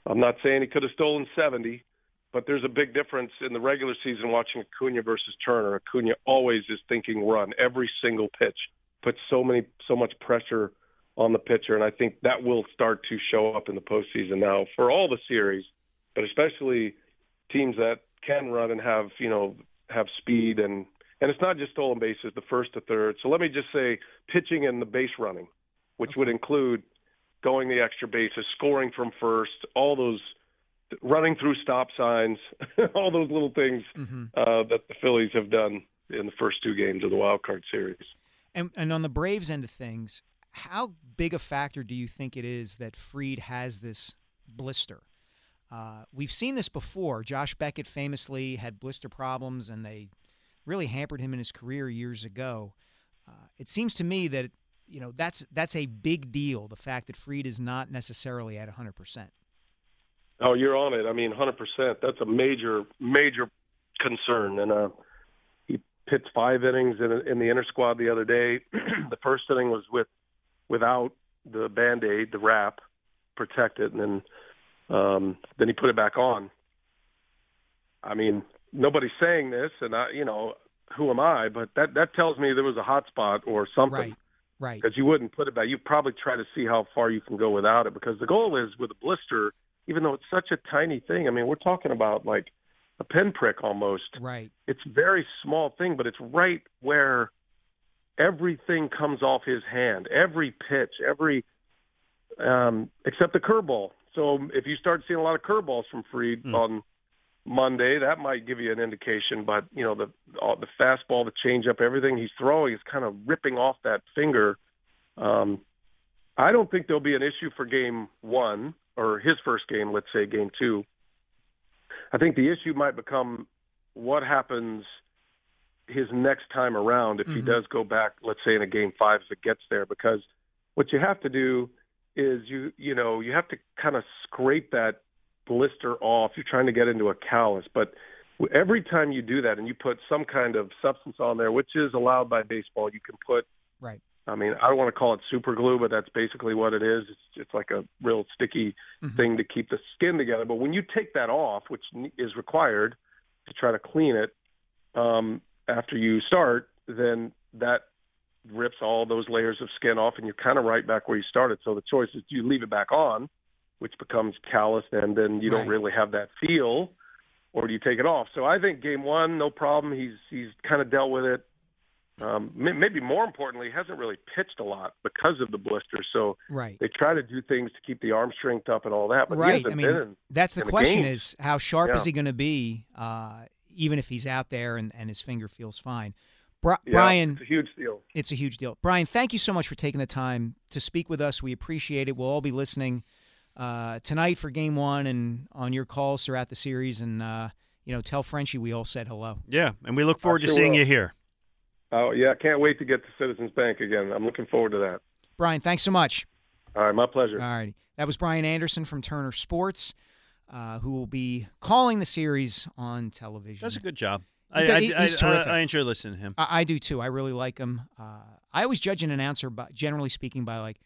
I'm not saying he could have stolen seventy, but there's a big difference in the regular season watching Acuña versus Turner. Acuña always is thinking run every single pitch, puts so many so much pressure on the pitcher, and I think that will start to show up in the postseason now for all the series, but especially teams that can run and have, you know, have speed. And, and it's not just stolen bases, the first to third. So let me just say pitching and the base running, which okay. would include going the extra bases, scoring from first, all those running through stop signs, all those little things mm-hmm. uh, that the Phillies have done in the first two games of the wild card series. And, and on the Braves end of things, how big a factor do you think it is that Fried has this blister? Uh, we've seen this before. Josh Beckett famously had blister problems, and they really hampered him in his career years ago. Uh, it seems to me that, you know, that's that's a big deal, the fact that Fried is not necessarily at one hundred percent. Oh, you're on it. I mean, one hundred percent. That's a major, major concern. And uh, he pitched five innings in, in the inter squad the other day. The first inning was with without the Band-Aid, the wrap, protected, and then um, then he put it back on. I mean, nobody's saying this, and I, you know, who am I? But that that tells me there was a hot spot or something. Right. Right. Because you wouldn't put it back. You probably try to see how far you can go without it, because the goal is with a blister, even though it's such a tiny thing. I mean, we're talking about like a pinprick almost. Right. It's a very small thing, but it's right where everything comes off his hand, every pitch, every um, except the curveball. So if you start seeing a lot of curveballs from Fried mm. on Monday, that might give you an indication. But, you know, the the fastball, the changeup, everything he's throwing is kind of ripping off that finger. Um, I don't think there'll be an issue for game one or his first game, let's say game two. I think the issue might become what happens his next time around if mm-hmm. he does go back, let's say in a game five if it gets there, because what you have to do is you, you know, you have to kind of scrape that blister off. You're trying to get into a callus, but every time you do that and you put some kind of substance on there, which is allowed by baseball, you can put, right. I mean, I don't want to call it super glue, but that's basically what it is. It's, it's like a real sticky mm-hmm. thing to keep the skin together. But when you take that off, which is required to try to clean it um, after you start, then that rips all those layers of skin off and you're kind of right back where you started. So the choice is, do you leave it back on, which becomes calloused, and then you right. don't really have that feel, or do you take it off? So I think game one, no problem. He's he's kind of dealt with it. Um, maybe more importantly, he hasn't really pitched a lot because of the blister. So right. they try to do things to keep the arm strength up and all that. But right. I mean, in, that's the question: the is how sharp yeah. is he going to be, uh, even if he's out there and, and his finger feels fine? Bri- yeah, Brian, it's a huge deal. It's a huge deal. Brian, thank you so much for taking the time to speak with us. We appreciate it. We'll all be listening Uh, tonight for game one and on your calls throughout the series, and uh, you know, tell Frenchie we all said hello. Yeah, and we look forward I to sure seeing will. you here. Oh yeah, can't wait to get to Citizens Bank again. I'm looking forward to that. Brian, thanks so much. All right, my pleasure. All right, that was Brian Anderson from Turner Sports, uh, who will be calling the series on television. That's a good job. I, I, I, he's terrific. I, I enjoy listening to him. I, I do too. I really like him. Uh, I always judge an announcer, by, generally speaking, by like,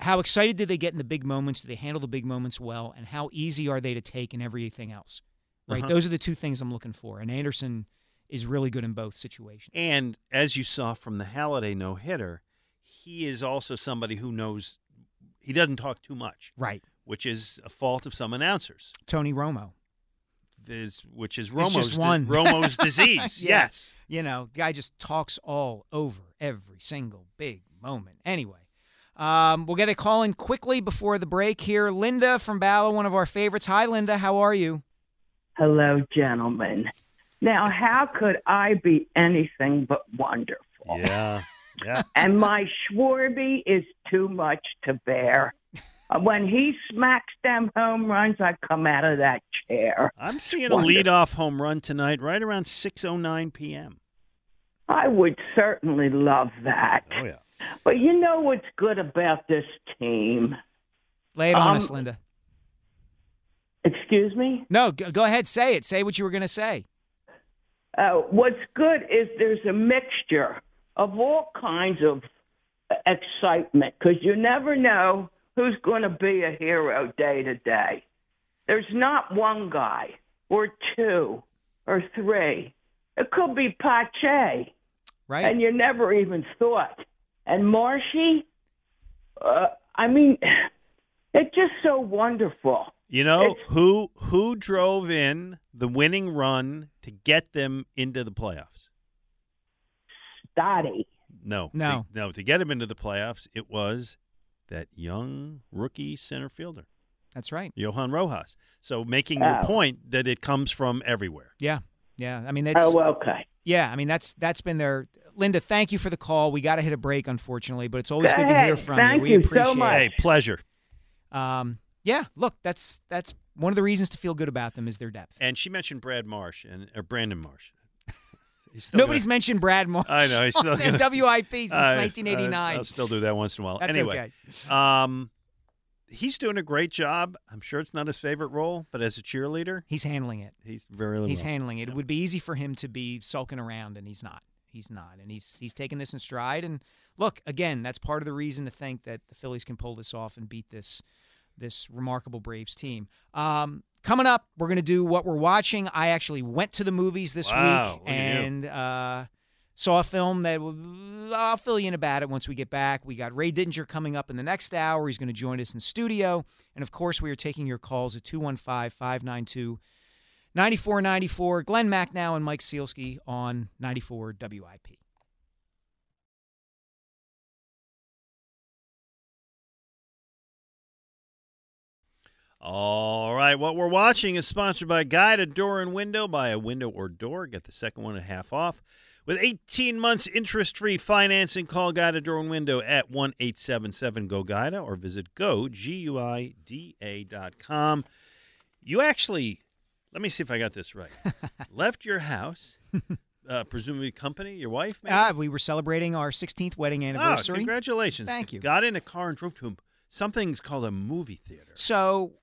how excited do they get in the big moments? Do they handle the big moments well? And how easy are they to take in everything else? Right, uh-huh. Those are the two things I'm looking for. And Anderson is really good in both situations. And as you saw from the Halladay no-hitter, he is also somebody who knows he doesn't talk too much. Right. Which is a fault of some announcers. Tony Romo. This, which is Romo's, just one. Di- Romo's disease. Yeah. Yes. You know, guy just talks all over every single big moment. Anyway. Um, we'll get a call in quickly before the break here. Linda from Bala, one of our favorites. Hi, Linda. How are you? Hello, gentlemen. Now, how could I be anything but wonderful? Yeah, yeah. And my Schwarby is too much to bear. When he smacks them home runs, I come out of that chair. I'm seeing wonderful. A leadoff home run tonight right around six oh nine p.m. I would certainly love that. Oh, yeah. But you know what's good about this team? Lay it on um, us, Linda. Excuse me? No, go ahead. Say it. Say what you were going to say. Uh, what's good is there's a mixture of all kinds of excitement, because you never know who's going to be a hero day to day. There's not one guy or two or three. It could be Pache. Right. And you never even thought. And Marshy, uh, I mean, it's just so wonderful. You know, it's, who who drove in the winning run to get them into the playoffs? Stotty. No. No. To, no, to get him into the playoffs, it was that young rookie center fielder. That's right. Johan Rojas. So making oh. your point that it comes from everywhere. Yeah. Yeah. I mean, that's. Oh, okay. Yeah. I mean, that's that's been their. Linda, thank you for the call. We got to hit a break, unfortunately, but it's always hey, good to hear from thank you. We you appreciate so much. it. Hey, pleasure. Um, yeah, look, that's that's one of the reasons to feel good about them is their depth. And she mentioned Brad Marsh and or Brandon Marsh. Nobody's gonna, mentioned Brad Marsh. I know. He's still gonna, W I P since uh, nineteen eighty-nine. Uh, I'll still do that once in a while. That's anyway, okay. um, he's doing a great job. I'm sure it's not his favorite role, but as a cheerleader, he's handling it. He's very he's well. handling it. Yeah. It would be easy for him to be sulking around, and he's not. He's not, and he's he's taking this in stride. And look, again, that's part of the reason to think that the Phillies can pull this off and beat this this remarkable Braves team. Um, coming up, we're going to do what we're watching. I actually went to the movies this wow, week and uh, saw a film that I'll fill you in about it once we get back. We got Ray Didinger coming up in the next hour. He's going to join us in studio, and of course, we are taking your calls at two one five, five nine two, nine four nine four. ninety-four ninety-four, Glenn Macnow and Mike Sielski on ninety-four W I P. All right, what we're watching is sponsored by Guide to Door and Window. Buy a window or door, get the second one at half off. With eighteen months interest-free financing, call Guide to Door and Window at one eight seven seven, G O G U I D A or visit go guida dot com. You actually... Let me see if I got this right. Left your house, uh, presumably company, your wife, maybe? Ah, we were celebrating our sixteenth wedding anniversary. Oh, congratulations. Thank you. Got in a car and drove to something's called a movie theater. So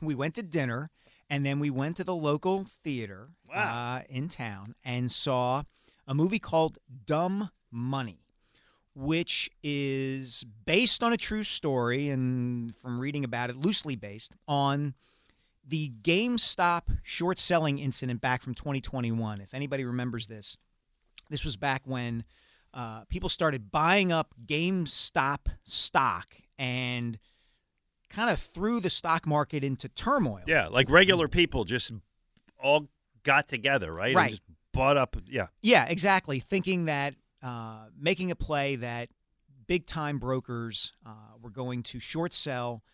we went to dinner, and then we went to the local theater wow. uh, in town and saw a movie called Dumb Money, which is based on a true story and, from reading about it, loosely based on the GameStop short selling incident back from twenty twenty-one. If anybody remembers this, this was back when uh, people started buying up GameStop stock and kind of threw the stock market into turmoil. Yeah, like regular people just all got together, right? Right. And just bought up, yeah. Yeah, exactly, thinking that uh, making a play that big-time brokers uh, were going to short sell.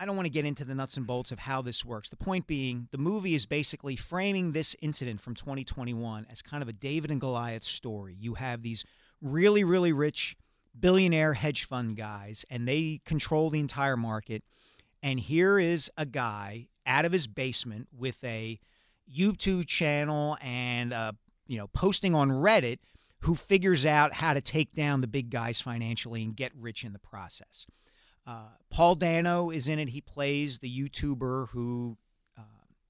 I don't want to get into the nuts and bolts of how this works. The point being, the movie is basically framing this incident from twenty twenty-one as kind of a David and Goliath story. You have these really, really rich billionaire hedge fund guys, and they control the entire market. And here is a guy out of his basement with a YouTube channel and uh, you know, posting on Reddit, who figures out how to take down the big guys financially and get rich in the process. Uh, Paul Dano is in it. He plays the YouTuber who uh,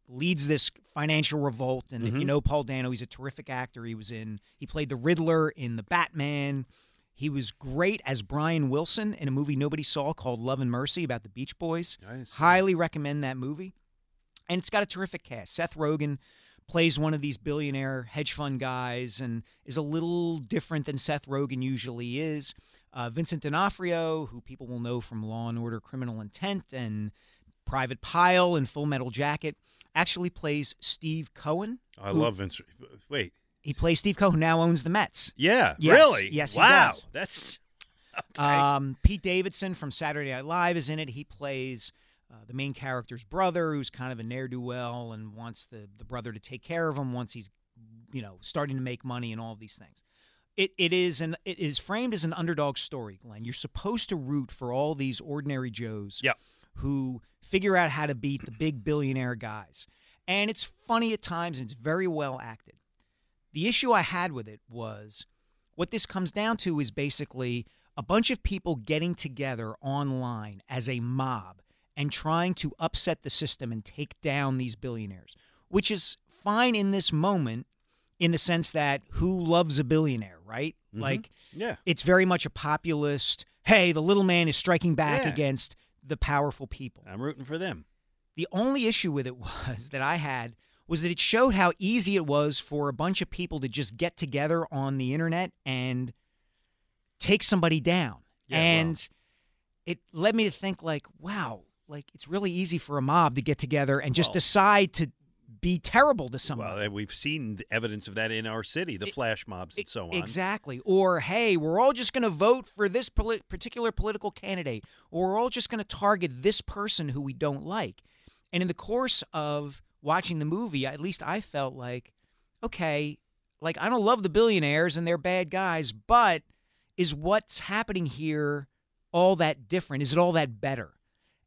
leads this financial revolt. And mm-hmm. if you know Paul Dano, he's a terrific actor. He was in, he played the Riddler in The Batman. He was great as Brian Wilson in a movie nobody saw called Love and Mercy about the Beach Boys. Nice. Highly recommend that movie. And it's got a terrific cast. Seth Rogen plays one of these billionaire hedge fund guys and is a little different than Seth Rogen usually is. Uh, Vincent D'Onofrio, who people will know from Law and Order Criminal Intent and Private Pyle and Full Metal Jacket, actually plays Steve Cohen. I who, love Vincent. Wait. He plays Steve Cohen, who now owns the Mets. Yeah, yes, really? Yes, wow. He does. That's okay. Um, Pete Davidson from Saturday Night Live is in it. He plays uh, the main character's brother, who's kind of a ne'er-do-well and wants the, the brother to take care of him once he's, you know, starting to make money and all of these things. It it is an it is framed as an underdog story, Glenn. You're supposed to root for all these ordinary Joes yep. who figure out how to beat the big billionaire guys. And it's funny at times, and it's very well acted. The issue I had with it was what this comes down to is basically a bunch of people getting together online as a mob and trying to upset the system and take down these billionaires, which is fine in this moment, in the sense that who loves a billionaire, right? Mm-hmm. Like, yeah. It's very much a populist, hey, the little man is striking back yeah. against the powerful people. I'm rooting for them. The only issue with it was that I had was that it showed how easy it was for a bunch of people to just get together on the internet and take somebody down. Yeah, and wow. it led me to think, like, wow, like it's really easy for a mob to get together and just well. decide to be terrible to somebody. Well, we've seen evidence of that in our city, the it, flash mobs and it, so on. Exactly. Or, hey, we're all just going to vote for this poli- particular political candidate, or we're all just going to target this person who we don't like. And in the course of watching the movie, at least I felt like, okay, like I don't love the billionaires and they're bad guys, but is what's happening here all that different? Is it all that better?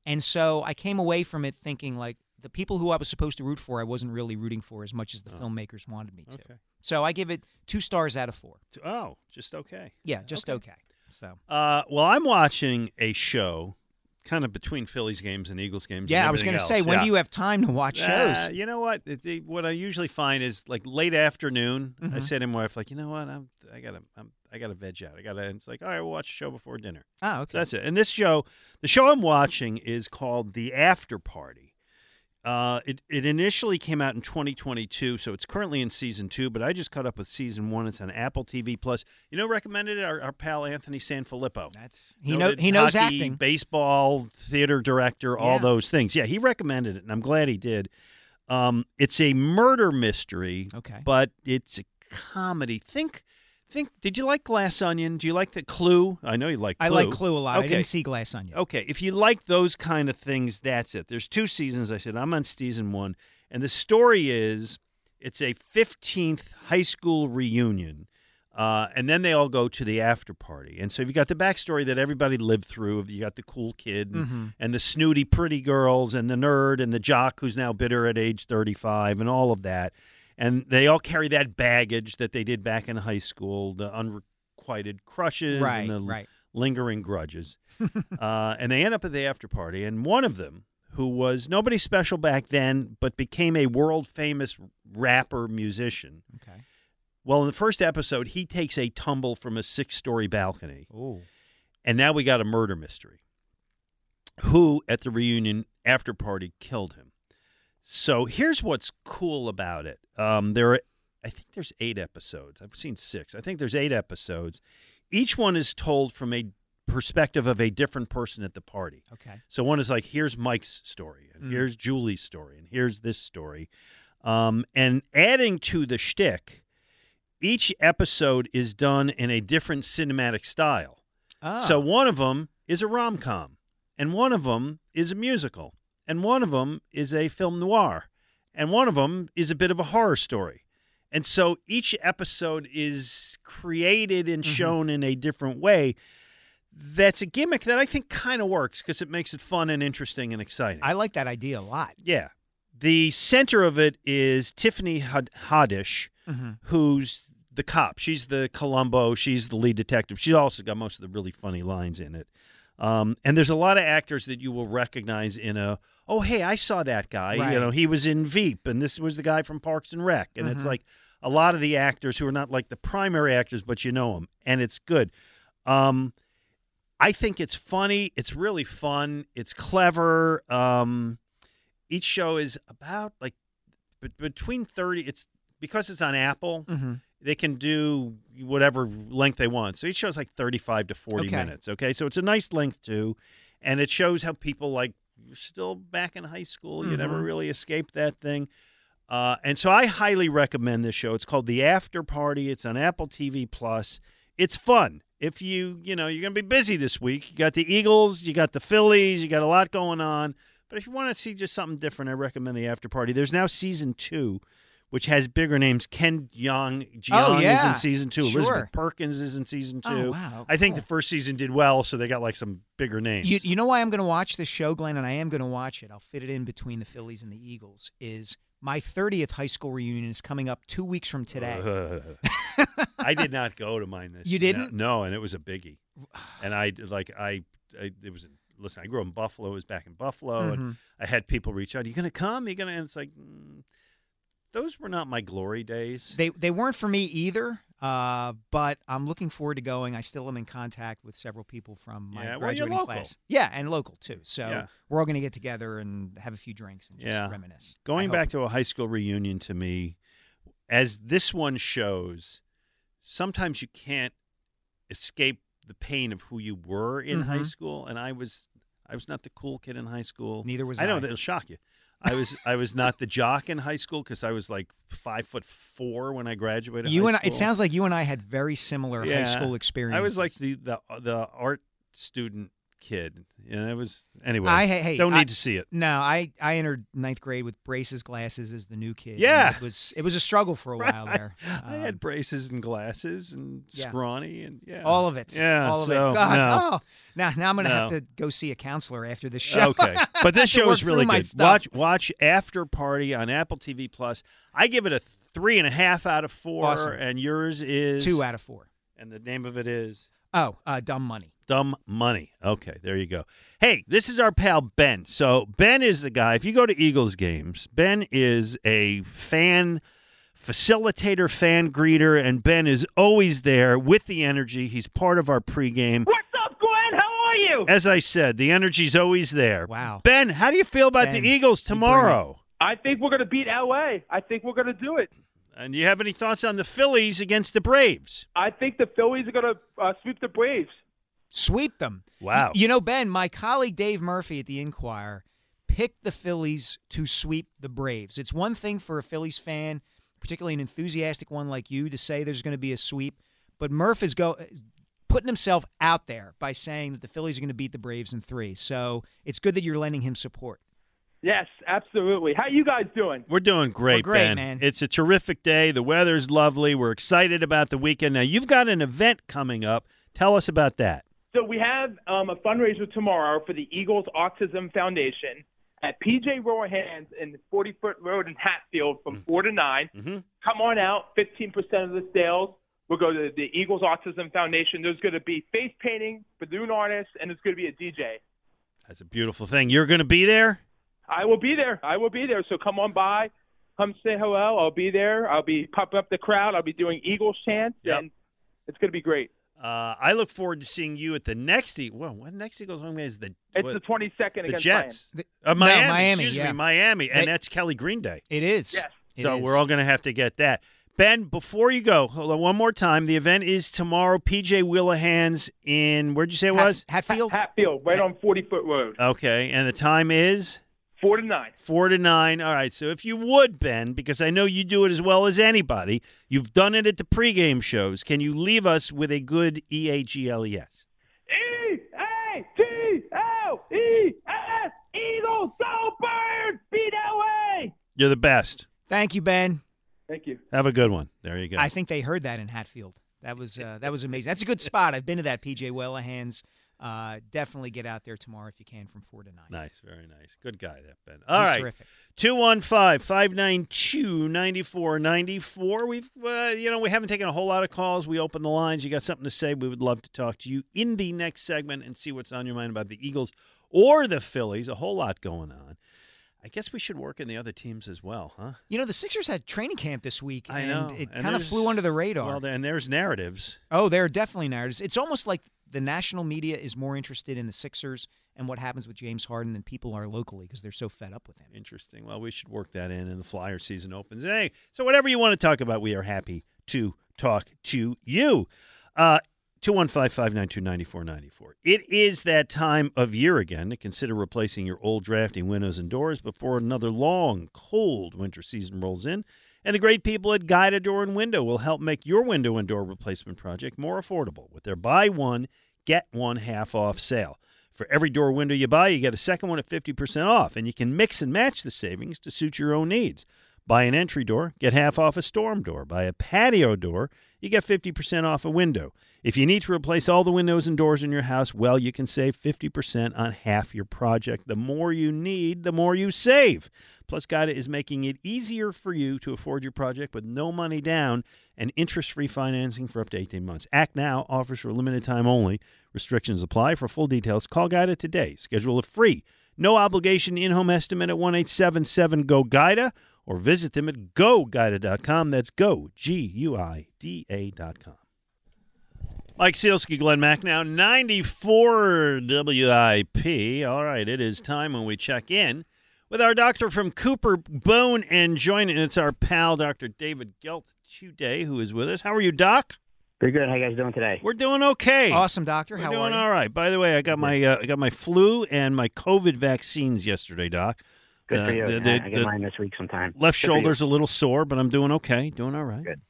And so I came away from it thinking, like, the people who I was supposed to root for, I wasn't really rooting for as much as the oh. filmmakers wanted me to. Okay. So I give it two stars out of four. Oh, just okay. Yeah, just okay. okay. So, uh, well, I'm watching a show kind of between Phillies games and Eagles games. Yeah, and I was going to say, when yeah. do you have time to watch shows? Uh, you know what? It, it, what I usually find is like late afternoon. Mm-hmm. I say to my wife, like, you know what? I'm I gotta I'm, I gotta veg out. I gotta. And it's like, all right, we'll watch a show before dinner. Oh, okay. So that's it. And this show, the show I'm watching is called The After Party. Uh, it it initially came out in twenty twenty-two, so it's currently in season two. But I just caught up with season one. It's on Apple T V Plus. You know, recommended it our, our pal Anthony Sanfilippo. That's he knows he knows hockey, acting, baseball, theater director, all yeah. those things. Yeah, he recommended it, and I'm glad he did. Um, it's a murder mystery, okay, but it's a comedy. Think. Think, did you like Glass Onion? Do you like the Clue? I know you like Clue. I like Clue a lot. Okay. I didn't see Glass Onion. Okay. If you like those kind of things, that's it. There's two seasons. I said, I'm on season one. And the story is it's a fifteenth high school reunion. Uh, and then they all go to the after party. And so you've got the backstory that everybody lived through. You got the cool kid and, mm-hmm. and the snooty pretty girls and the nerd and the jock who's now bitter at age thirty-five and all of that. And they all carry that baggage that they did back in high school, the unrequited crushes right, and the right. lingering grudges. uh, and they end up at the after party. And one of them, who was nobody special back then, but became a world-famous rapper musician. Okay. Well, in the first episode, he takes a tumble from a six-story balcony. Ooh. And now we got a murder mystery. Who, at the reunion after party, killed him? So here's what's cool about it. Um, there are, I think there's eight episodes. I've seen six. I think there's eight episodes. Each one is told from a perspective of a different person at the party. Okay. So one is like, here's Mike's story, and mm. here's Julie's story, and here's this story. Um, and adding to the shtick, each episode is done in a different cinematic style. Oh. So one of them is a rom-com, and one of them is a musical. And one of them is a film noir. And one of them is a bit of a horror story. And so each episode is created and mm-hmm. shown in a different way. That's a gimmick that I think kind of works because it makes it fun and interesting and exciting. I like that idea a lot. Yeah. The center of it is Tiffany Haddish, mm-hmm. who's the cop. She's the Columbo. She's the lead detective. She's also got most of the really funny lines in it. Um, and there's a lot of actors that you will recognize in a, oh, hey, I saw that guy. Right. You know, he was in Veep, and this was the guy from Parks and Rec. And mm-hmm. it's like a lot of the actors who are not like the primary actors, but you know them, and it's good. Um, I think it's funny. It's really fun. It's clever. Um, each show is about like b- between thirty. It's because it's on Apple. Mm-hmm. They can do whatever length they want. So each show's like thirty-five to forty okay. minutes, okay? So it's a nice length, too, and it shows how people, like, you're still back in high school. Mm-hmm. You never really escaped that thing. Uh, and so I highly recommend this show. It's called The After Party. It's on Apple T V Plus. It's fun. If you, you know, you're going to be busy this week. You got the Eagles. You got the Phillies. You got a lot going on. But if you want to see just something different, I recommend The After Party. There's now season two. Which has bigger names. Ken Jeong oh, yeah. is in season two. Sure. Elizabeth Perkins is in season two. Oh, wow. I think cool. the first season did well, so they got like some bigger names. You, you know why I'm going to watch this show, Glenn, and I am going to watch it. I'll fit it in between the Phillies and the Eagles, is my thirtieth high school reunion is coming up two weeks from today. Uh, I did not go to mine this year. You didn't? No, no, and it was a biggie. And I, like, I, I it was a listen, I grew up in Buffalo. It was back in Buffalo, mm-hmm. and I had people reach out, are you going to come? Are you going to? And it's like, mm, those were not my glory days. They they weren't for me either, uh, but I'm looking forward to going. I still am in contact with several people from my yeah, graduating well, class. Yeah, and local too. So yeah. we're all going to get together and have a few drinks and just yeah. reminisce. Going I back hope. to a high school reunion to me, as this one shows, sometimes you can't escape the pain of who you were in mm-hmm. high school. And I was I was not the cool kid in high school. Neither was I. I know that'll shock you. I was I was not the jock in high school because I was like five foot four when I graduated. You high and I, it sounds like you and I had very similar yeah. high school experiences. I was like the the, the art student kid, and it was anyway. I hey, don't I, need to see it. No, I, I entered ninth grade with braces, glasses as the new kid. Yeah, it was it was a struggle for a while right. there. Um, I had braces and glasses and yeah. scrawny and yeah, all of it. Yeah, all of so, it. God, no. oh. Now, now I'm going to no. have to go see a counselor after this show. Okay, but this show is really good. Watch, watch After Party on Apple T V Plus. I give it a three and a half out of four, awesome. And yours is two out of four. And the name of it is Oh, uh, dumb money. Dumb money. Okay, there you go. Hey, this is our pal Ben. So Ben is the guy. If you go to Eagles games, Ben is a fan facilitator, fan greeter, and Ben is always there with the energy. He's part of our pregame. What's up, Glenn? How are you? As I said, the energy's always there. Wow. Ben, how do you feel about Ben, the Eagles tomorrow? I think we're going to beat L A. I think we're going to do it. And do you have any thoughts on the Phillies against the Braves? I think the Phillies are going to uh, sweep the Braves. Sweep them. Wow. You, you know, Ben, my colleague Dave Murphy at the Inquirer picked the Phillies to sweep the Braves. It's one thing for a Phillies fan, particularly an enthusiastic one like you, to say there's going to be a sweep. But Murph is go putting himself out there by saying that the Phillies are going to beat the Braves in three. So it's good that you're lending him support. Yes, absolutely. How you guys doing? We're doing great, We're great Ben. Man. It's a terrific day. The weather's lovely. We're excited about the weekend. Now, you've got an event coming up. Tell us about that. So we have um, a fundraiser tomorrow for the Eagles Autism Foundation at P J Rohan's in forty-foot Road in Hatfield from mm-hmm. four to nine. Mm-hmm. Come on out, fifteen percent of the sales will go to the Eagles Autism Foundation. There's going to be face painting, balloon artists, and there's going to be a D J. That's a beautiful thing. You're going to be there? I will be there. I will be there. So come on by. Come say hello. I'll be there. I'll be popping up the crowd. I'll be doing Eagles chants, yep. and it's going to be great. Uh, I look forward to seeing you at the next – well, when next Eagles home game is the – It's what, the twenty-second the against Jets. Miami. The, uh, Miami, no, Miami, excuse yeah. me, Miami. And it, that's Kelly Green Day. It is. Yes. It so is. We're all going to have to get that. Ben, before you go, hold on one more time. The event is tomorrow, P J Willihan's in – where'd you say it Hat, was? Hatfield? Hatfield, right on forty-foot Road. Okay, and the time is – Four to nine. Four to nine. All right. So if you would, Ben, because I know you do it as well as anybody, you've done it at the pregame shows. Can you leave us with a good E A G L E S? E A G L E S. Eagles, go Birds, beat L A. You're the best. Thank you, Ben. Thank you. Have a good one. There you go. I think they heard that in Hatfield. That was uh, that was amazing. That's a good spot. I've been to that, P J Willihan's. Uh, definitely get out there tomorrow if you can from four to nine. Nice, very nice. Good guy, that Ben. All He's right. two one five, five nine two, nine four nine four. We've, uh, you know, we haven't taken a whole lot of calls. We open the lines. You got something to say, we would love to talk to you in the next segment and see what's on your mind about the Eagles or the Phillies. A whole lot going on. I guess we should work in the other teams as well, huh? You know, the Sixers had training camp this week, and I know. It kind of flew under the radar. Well, and there's narratives. Oh, there are definitely narratives. It's almost like the national media is more interested in the Sixers and what happens with James Harden than people are locally because they're so fed up with him. Interesting. Well, we should work that in, and the Flyer season opens. Hey, so whatever you want to talk about, we are happy to talk to you. Uh, two one five, five nine two, nine four nine four. It is that time of year again to consider replacing your old drafting windows and doors before another long, cold winter season rolls in. And the great people at Guided Door and Window will help make your window and door replacement project more affordable with their buy one, get one half off sale. For every door window you buy, you get a second one at fifty percent off, and you can mix and match the savings to suit your own needs. Buy an entry door, get half off a storm door. Buy a patio door, you get fifty percent off a window. If you need to replace all the windows and doors in your house, well, you can save fifty percent on half your project. The more you need, the more you save. Plus, Guided is making it easier for you to afford your project with no money down and interest-free financing for up to eighteen months. Act Now offers for a limited time only. Restrictions apply. For full details, call Guided today. Schedule a free, no-obligation in-home estimate at one eight seven seven, G O G U I D A or visit them at go guida dot com. That's go, G U I D A dot com. Mike Sielski, Glenn Macnow, ninety-four W I P. All right, it is time when we check in with our doctor from Cooper, Bone and Joint, and it's our pal, Doctor David Gelt today, who is with us. How are you, Doc? Pretty good. How you guys doing today? We're doing okay. Awesome, Doctor. We're How are you? We're doing all right. By the way, I got my uh, I got my flu and my COVID vaccines yesterday, Doc. Good uh, for you. The, the, I get mine this week sometime. Left good shoulder's a little sore, but I'm doing okay. Doing all right. Good.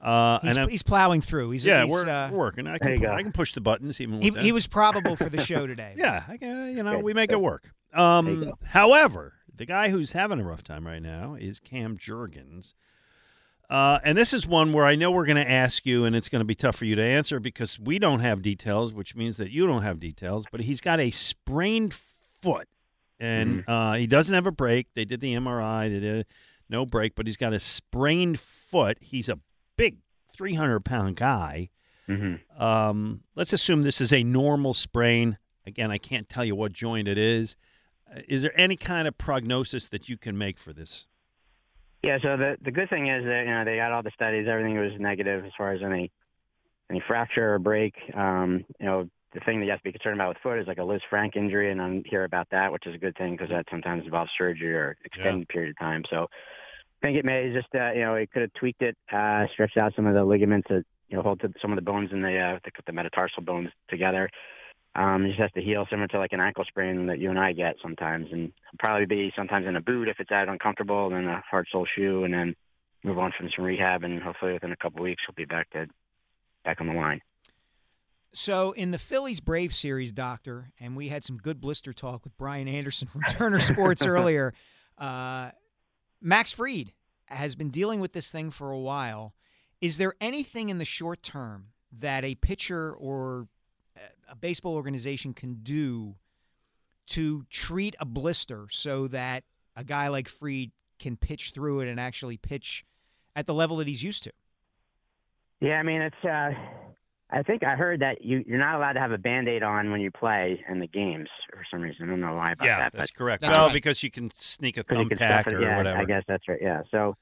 Uh, he's, and he's plowing through. He's, yeah, he's, we're uh, working. I can, I can push the buttons even. With he, that. he was probable for the show today. yeah, I can, you know, good, we make good. it work. Um, however, the guy who's having a rough time right now is Cam Jurgens, uh, and this is one where I know we're going to ask you, and it's going to be tough for you to answer because we don't have details, which means that you don't have details. But he's got a sprained foot, and mm-hmm. uh, he doesn't have a break. They did the M R I, they did no break, but he's got a sprained foot. He's a big three hundred pound guy. Mm-hmm. Um, let's assume this is a normal sprain. Again, I can't tell you what joint it is. Is there any kind of prognosis that you can make for this? Yeah, so the the good thing is that, you know, they got all the studies. Everything was negative as far as any any fracture or break. Um, you know, the thing that you have to be concerned about with foot is like a Liz Frank injury, and I don't hear about that, which is a good thing because that sometimes involves surgery or extended yeah. period of time. So I think it may just, uh, you know, it could have tweaked it, uh, stretched out some of the ligaments that, you know, hold some of the bones in the, uh, the metatarsal bones together. Um, it just has to heal similar to like an ankle sprain that you and I get sometimes, and probably be sometimes in a boot if it's that uncomfortable, then a hard sole shoe, and then move on from some rehab, and hopefully within a couple of weeks we'll be back to back on the line. So in the Phillies-Braves series, Doctor, and we had some good blister talk with Brian Anderson from Turner Sports earlier, uh, Max Fried has been dealing with this thing for a while. Is there anything in the short term that a pitcher or a baseball organization can do to treat a blister so that a guy like Fried can pitch through it and actually pitch at the level that he's used to? Yeah, I mean, it's. Uh, I think I heard that you, you're not allowed to have a Band-Aid on when you play in the games for some reason. I don't know why about yeah, that. Yeah, that's but, correct. Well, no, right. because you can sneak a thumbtack or yeah, whatever. I guess that's right, yeah. So,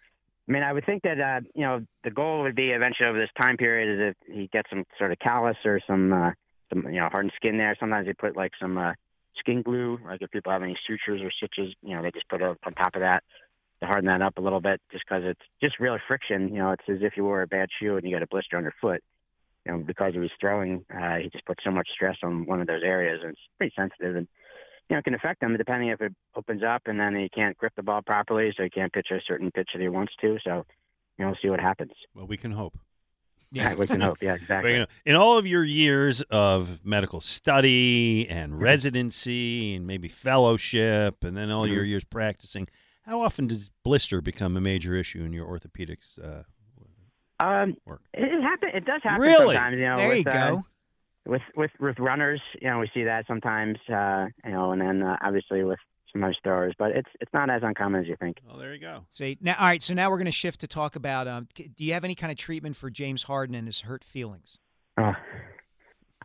I mean, I would think that, uh, you know, the goal would be eventually over this time period is if he gets some sort of callus or some uh, – Some, you know, hardened skin there. Sometimes they put like some uh, skin glue. Like if people have any sutures or stitches, you know, they just put it on top of that to harden that up a little bit. Just because it's just real friction. You know, it's as if you wore a bad shoe and you got a blister on your foot. You know, because of his throwing, uh, he just put so much stress on one of those areas, and it's pretty sensitive, and you know, it can affect him depending if it opens up and then he can't grip the ball properly, so he can't pitch a certain pitch that he wants to. So, you know, we'll see what happens. Well, we can hope. Yeah, we can hope. Yeah, exactly. In all of your years of medical study and residency and maybe fellowship and then all mm-hmm. your years practicing, how often does blister become a major issue in your orthopedics uh, um, work? It happen, It does happen really? sometimes. You know, there with, you go. Uh, with, with, with runners, you know, we see that sometimes, uh, you know, and then uh, obviously with sometimes throwers, but it's it's not as uncommon as you think. Oh, there you go. See now, all right. So now we're going to shift to talk about. Um, do you have any kind of treatment for James Harden and his hurt feelings? Oh,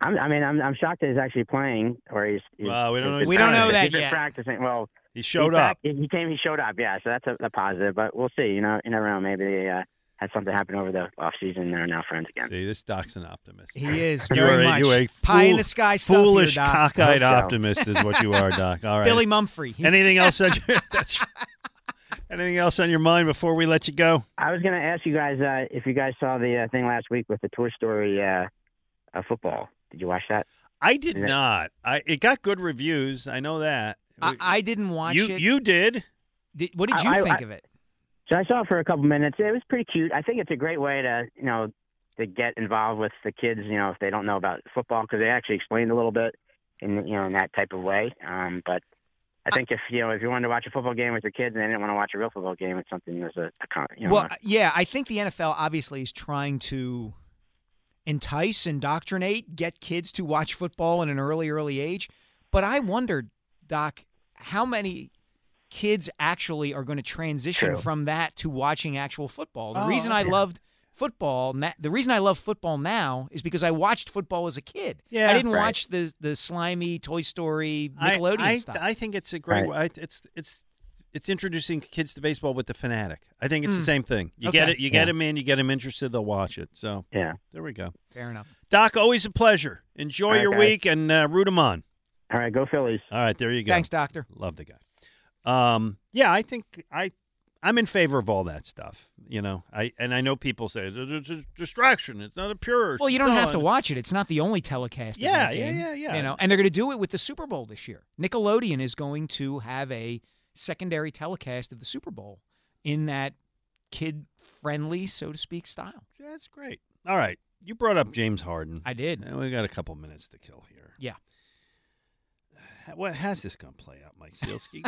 I'm, I mean, I'm I'm shocked that he's actually playing, or he's. he's well, we don't know. He's we don't know that he's been yet. Practicing. Well, he showed he's up. Back. He came. He showed up. Yeah. So that's a, a positive, but we'll see. You know, you never know. Maybe they uh, had something happen over the off season. They're now friends again. See, this doc's an optimist. He is very much. You're a pie fool, in the sky, foolish, here, cockeyed optimist is what you are, Doc. All right, Billy Mumphrey. Anything else on your that's, anything else on your mind before we let you go? I was going to ask you guys uh, if you guys saw the uh, thing last week with the Toy Story uh, uh, football. Did you watch that? I did, did not. I it got good reviews. I know that. I, I didn't watch you, it. You did. did. What did you I, think I, of it? So I saw it for a couple minutes. It was pretty cute. I think it's a great way to, you know, to get involved with the kids, you know, if they don't know about football, because they actually explained a little bit in, you know, in that type of way. Um, but I think if, you know, if you wanted to watch a football game with your kids and they didn't want to watch a real football game, it's something that's a, a you know. Well, a, yeah, I think the N F L obviously is trying to entice, indoctrinate, get kids to watch football in an early, early age. But I wondered, Doc, how many kids actually are going to transition True. from that to watching actual football. The oh, reason I yeah. loved football, the reason I love football now is because I watched football as a kid. Yeah, I didn't right. watch the the slimy Toy Story Nickelodeon I, I, stuff. I think it's a great right. – it's it's it's introducing kids to baseball with the fanatic. I think it's mm. the same thing. You okay. get it. You get yeah. them in. You get them interested. They'll watch it. So yeah. there we go. Fair enough. Doc, always a pleasure. Enjoy right, your guys. week and uh, root them on. All right, go Phillies. All right, there you go. Thanks, Doctor. Love the guy. Um, yeah, I think I, I'm in favor of all that stuff, you know, I, and I know people say it's a, it's a distraction. It's not a pure. Well, you don't no, have to watch it. It's not the only telecast. Yeah, yeah, yeah, yeah. You know, and they're going to do it with the Super Bowl this year. Nickelodeon is going to have a secondary telecast of the Super Bowl in that kid friendly, so to speak, style. Yeah, that's great. All right. You brought up James Harden. I did. And we got a couple minutes to kill here. Yeah. What how's this going to play out, Mike Sielski?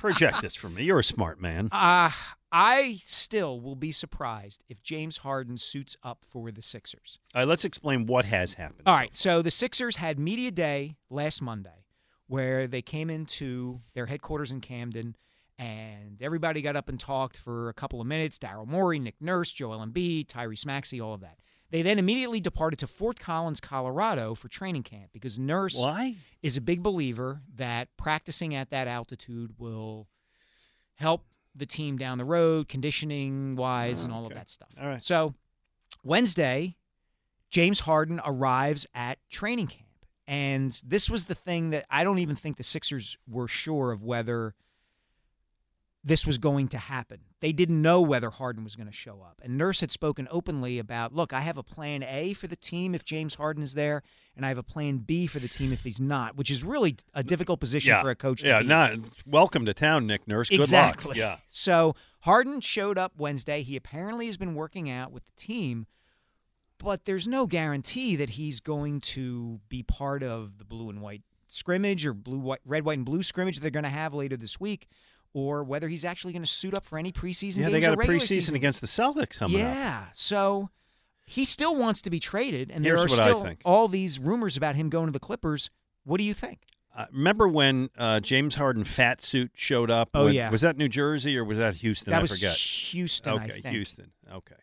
Project this for me. You're a smart man. Uh, I still will be surprised if James Harden suits up for the Sixers. All right, let's explain what has happened. All right, so, so the Sixers had media day last Monday where they came into their headquarters in Camden, and everybody got up and talked for a couple of minutes. Daryl Morey, Nick Nurse, Joel Embiid, Tyrese Maxey, all of that. They then immediately departed to Fort Collins, Colorado for training camp because Nurse Why? is a big believer that practicing at that altitude will help the team down the road, conditioning-wise, oh, and all okay. of that stuff. All right. So Wednesday, James Harden arrives at training camp. And this was the thing that I don't even think the Sixers were sure of whether this was going to happen. They didn't know whether Harden was going to show up. And Nurse had spoken openly about, look, I have a plan A for the team if James Harden is there, and I have a plan B for the team if he's not, which is really a difficult position yeah. for a coach yeah, to be not, in. Welcome to town, Nick Nurse. Good exactly. luck. Yeah. So Harden showed up Wednesday. He apparently has been working out with the team, but there's no guarantee that he's going to be part of the blue and white scrimmage or blue, white, red, white, and blue scrimmage they're going to have later this week, or whether he's actually going to suit up for any preseason yeah, games. Yeah, they got a preseason season. against the Celtics coming yeah, up. Yeah, so he still wants to be traded, and Here's there are still all these rumors about him going to the Clippers. What do you think? Uh, remember when uh, James Harden fat suit showed up? Oh, when, yeah. Was that New Jersey or was that Houston? That I was forget. Houston, okay, I think. Houston, okay.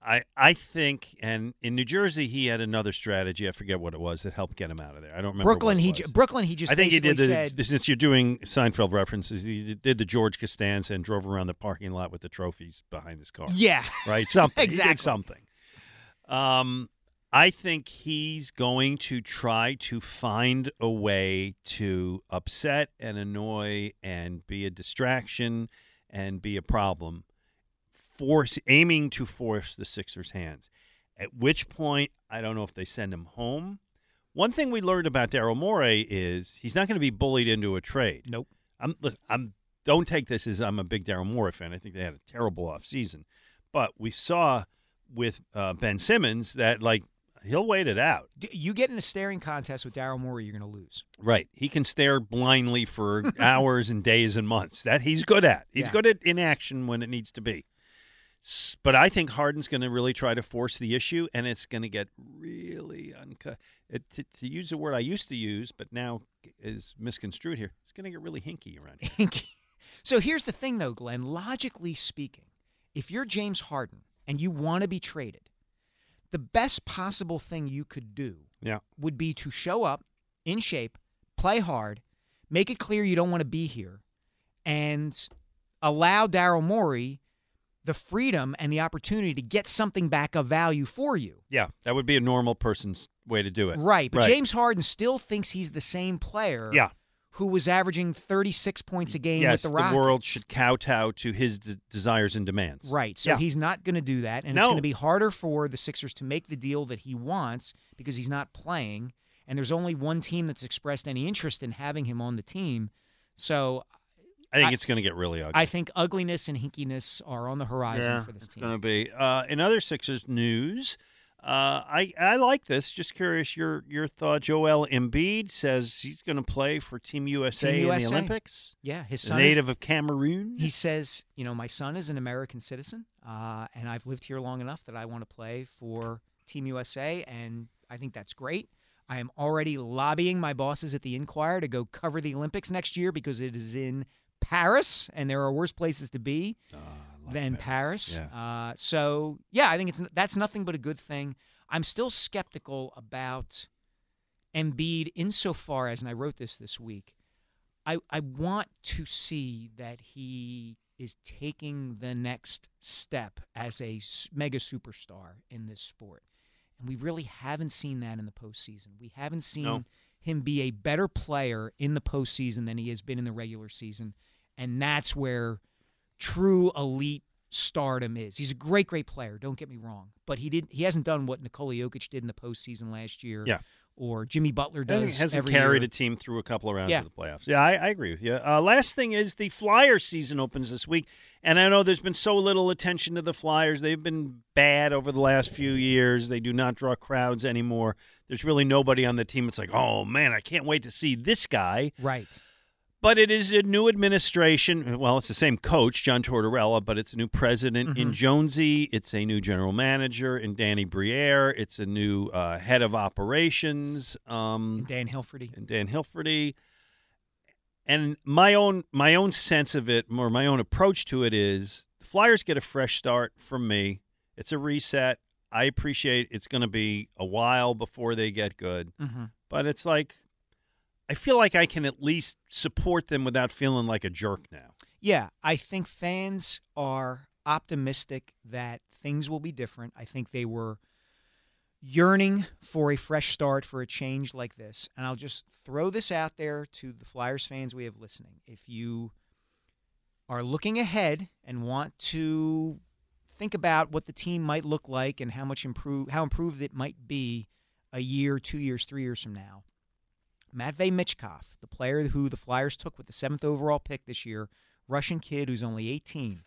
I, I think, and in New Jersey, he had another strategy. I forget what it was that helped get him out of there. I don't remember. Brooklyn, what it was. he Brooklyn, he just. I think he did the, said, since you're doing Seinfeld references, he did the George Costanza and drove around the parking lot with the trophies behind his car. Yeah, right. Something exactly. He did something. Um, I think he's going to try to find a way to upset and annoy and be a distraction and be a problem. Force aiming to force the Sixers' hands, at which point I don't know if they send him home. One thing we learned about Daryl Morey is he's not going to be bullied into a trade. Nope. I'm. I'm. Don't take this as I'm a big Daryl Morey fan. I think they had a terrible offseason, but we saw with uh, Ben Simmons that like he'll wait it out. You get in a staring contest with Daryl Morey, you're going to lose. Right. He can stare blindly for hours and days and months. That he's good at. He's yeah. good at inaction when it needs to be. But I think Harden's going to really try to force the issue, and it's going to get really unco- – to, to use the word I used to use, but now is misconstrued here, it's going to get really hinky around here. Hinky. So here's the thing, though, Glenn. Logically speaking, if you're James Harden and you want to be traded, the best possible thing you could do yeah. would be to show up in shape, play hard, make it clear you don't want to be here, and allow Daryl Morey – the freedom and the opportunity to get something back of value for you. Yeah, that would be a normal person's way to do it. Right, but right. James Harden still thinks he's the same player yeah. who was averaging thirty-six points a game yes, with the Rockets. Yes, the world should kowtow to his d- desires and demands. Right, so yeah. he's not going to do that, and no. it's going to be harder for the Sixers to make the deal that he wants because he's not playing, and there's only one team that's expressed any interest in having him on the team. So I think I, it's going to get really ugly. I think ugliness and hinkiness are on the horizon yeah, for this it's team. It's going to be. Uh, in other Sixers news, uh, I I like this. Just curious your your thought. Joel Embiid says he's going to play for Team U S A Team in U S A. the Olympics. Yeah, his son, native is, of Cameroon. He says, you know, my son is an American citizen, uh, and I've lived here long enough that I want to play for Team U S A, and I think that's great. I am already lobbying my bosses at the Inquirer to go cover the Olympics next year because it is in Paris, and there are worse places to be oh, than Paris. Paris. Yeah. Uh, so, yeah, I think it's that's nothing but a good thing. I'm still skeptical about Embiid insofar as, and I wrote this this week, I, I want to see that he is taking the next step as a mega superstar in this sport. And we really haven't seen that in the postseason. We haven't seen no. him be a better player in the postseason than he has been in the regular season. And that's where true elite stardom is. He's a great, great player. Don't get me wrong, but he didn't. He hasn't done what Nikola Jokic did in the postseason last year, yeah. or Jimmy Butler does. He hasn't every carried year. a team through a couple of rounds yeah. of the playoffs. Yeah, I, I agree with you. Uh, last thing is the Flyers season opens this week, and I know there's been so little attention to the Flyers. They've been bad over the last few years. They do not draw crowds anymore. There's really nobody on the team that's like, oh man, I can't wait to see this guy. Right. But it is a new administration. Well, it's the same coach, John Tortorella, but it's a new president mm-hmm. in Jonesy. It's a new general manager in Danny Briere. It's a new uh, head of operations. Um, Dan Hilferty. And Dan Hilferty. And my own my own sense of it, or my own approach to it is the Flyers get a fresh start from me. It's a reset. I appreciate it's going to be a while before they get good, mm-hmm. but it's like I feel like I can at least support them without feeling like a jerk now. Yeah, I think fans are optimistic that things will be different. I think they were yearning for a fresh start, for a change like this. And I'll just throw this out there to the Flyers fans we have listening. If you are looking ahead and want to think about what the team might look like and how much improve, how improved it might be a year, two years, three years from now, Matvei Michkov, the player who the Flyers took with the seventh overall pick this year, Russian kid who's only eighteen,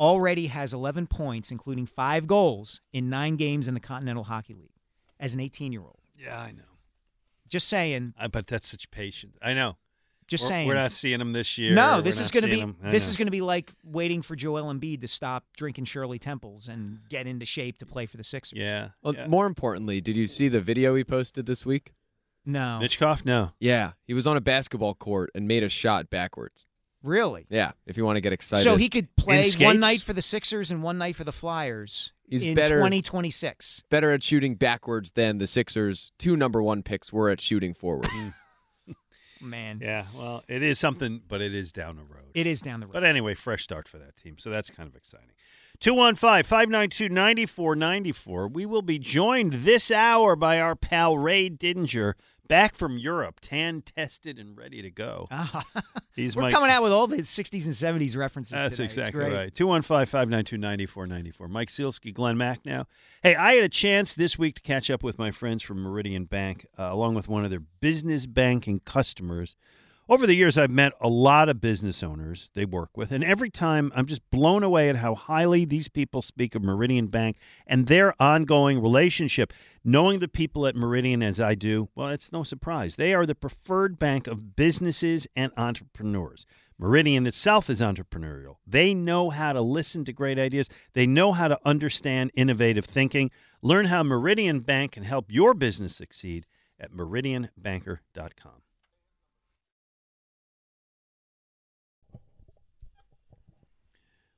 already has eleven points, including five goals in nine games in the Continental Hockey League as an eighteen-year-old. Yeah, I know. Just saying. I, but that's such patience. I know. Just we're, saying. We're not seeing him this year. No, this is going to be this is going to be like waiting for Joel Embiid to stop drinking Shirley Temples and get into shape to play for the Sixers. Yeah. Well, yeah. More importantly, did you see the video he posted this week? No. Michkov? No. Yeah. He was on a basketball court and made a shot backwards. Really? Yeah, if you want to get excited. So he could play one night for the Sixers and one night for the Flyers He's in better, twenty twenty-six. Better at shooting backwards than the Sixers' two number one picks were at shooting forwards. Man. Yeah, well, it is something, but it is down the road. It is down the road. But anyway, fresh start for that team, so that's kind of exciting. two one five, five nine two, nine four nine four. We will be joined this hour by our pal Ray Didinger, back from Europe, tan, tested, and ready to go. Uh-huh. He's We're Mike coming out with all his sixties and seventies references That's today. Exactly right. two one five, five nine two, nine four nine four. Mike Sielski, Glenn Macnow. Hey, I had a chance this week to catch up with my friends from Meridian Bank, uh, along with one of their business banking customers. Over the years, I've met a lot of business owners they work with, and every time I'm just blown away at how highly these people speak of Meridian Bank and their ongoing relationship. Knowing the people at Meridian as I do, well, it's no surprise. They are the preferred bank of businesses and entrepreneurs. Meridian itself is entrepreneurial. They know how to listen to great ideas. They know how to understand innovative thinking. Learn how Meridian Bank can help your business succeed at meridian banker dot com.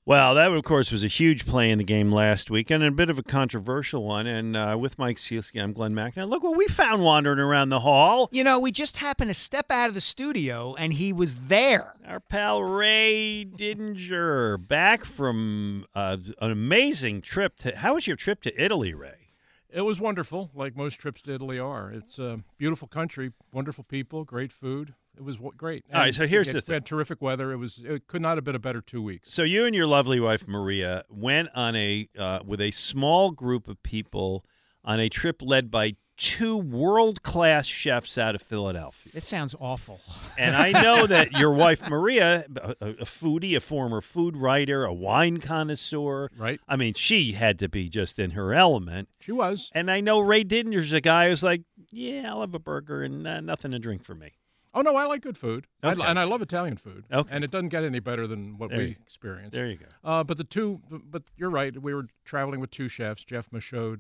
Well, that, of course, was a huge play in the game last week and a bit of a controversial one. And uh, with Mike Sielski, I'm Glenn Macnow. Look what we found wandering around the hall. You know, we just happened to step out of the studio, and he was there. Our pal Ray Didinger, back from uh, an amazing trip. To, how was your trip to Italy, Ray? It was wonderful, like most trips to Italy are. It's a beautiful country, wonderful people, great food. It was great. And all right, so here's had, the thing. We had terrific weather. It was. It could not have been a better two weeks. So you and your lovely wife, Maria, went on a uh, with a small group of people on a trip led by two world-class chefs out of Philadelphia. This sounds awful. And I know that your wife, Maria, a, a foodie, a former food writer, a wine connoisseur. Right. I mean, she had to be just in her element. She was. And I know Ray Didinger's a guy who's like, yeah, I'll have a burger and uh, nothing to drink for me. Oh, no, I like good food, okay. I, and I love Italian food, okay. And it doesn't get any better than what there we experience. There you go. Uh, but the two, but you're right, we were traveling with two chefs, Jeff Michaud,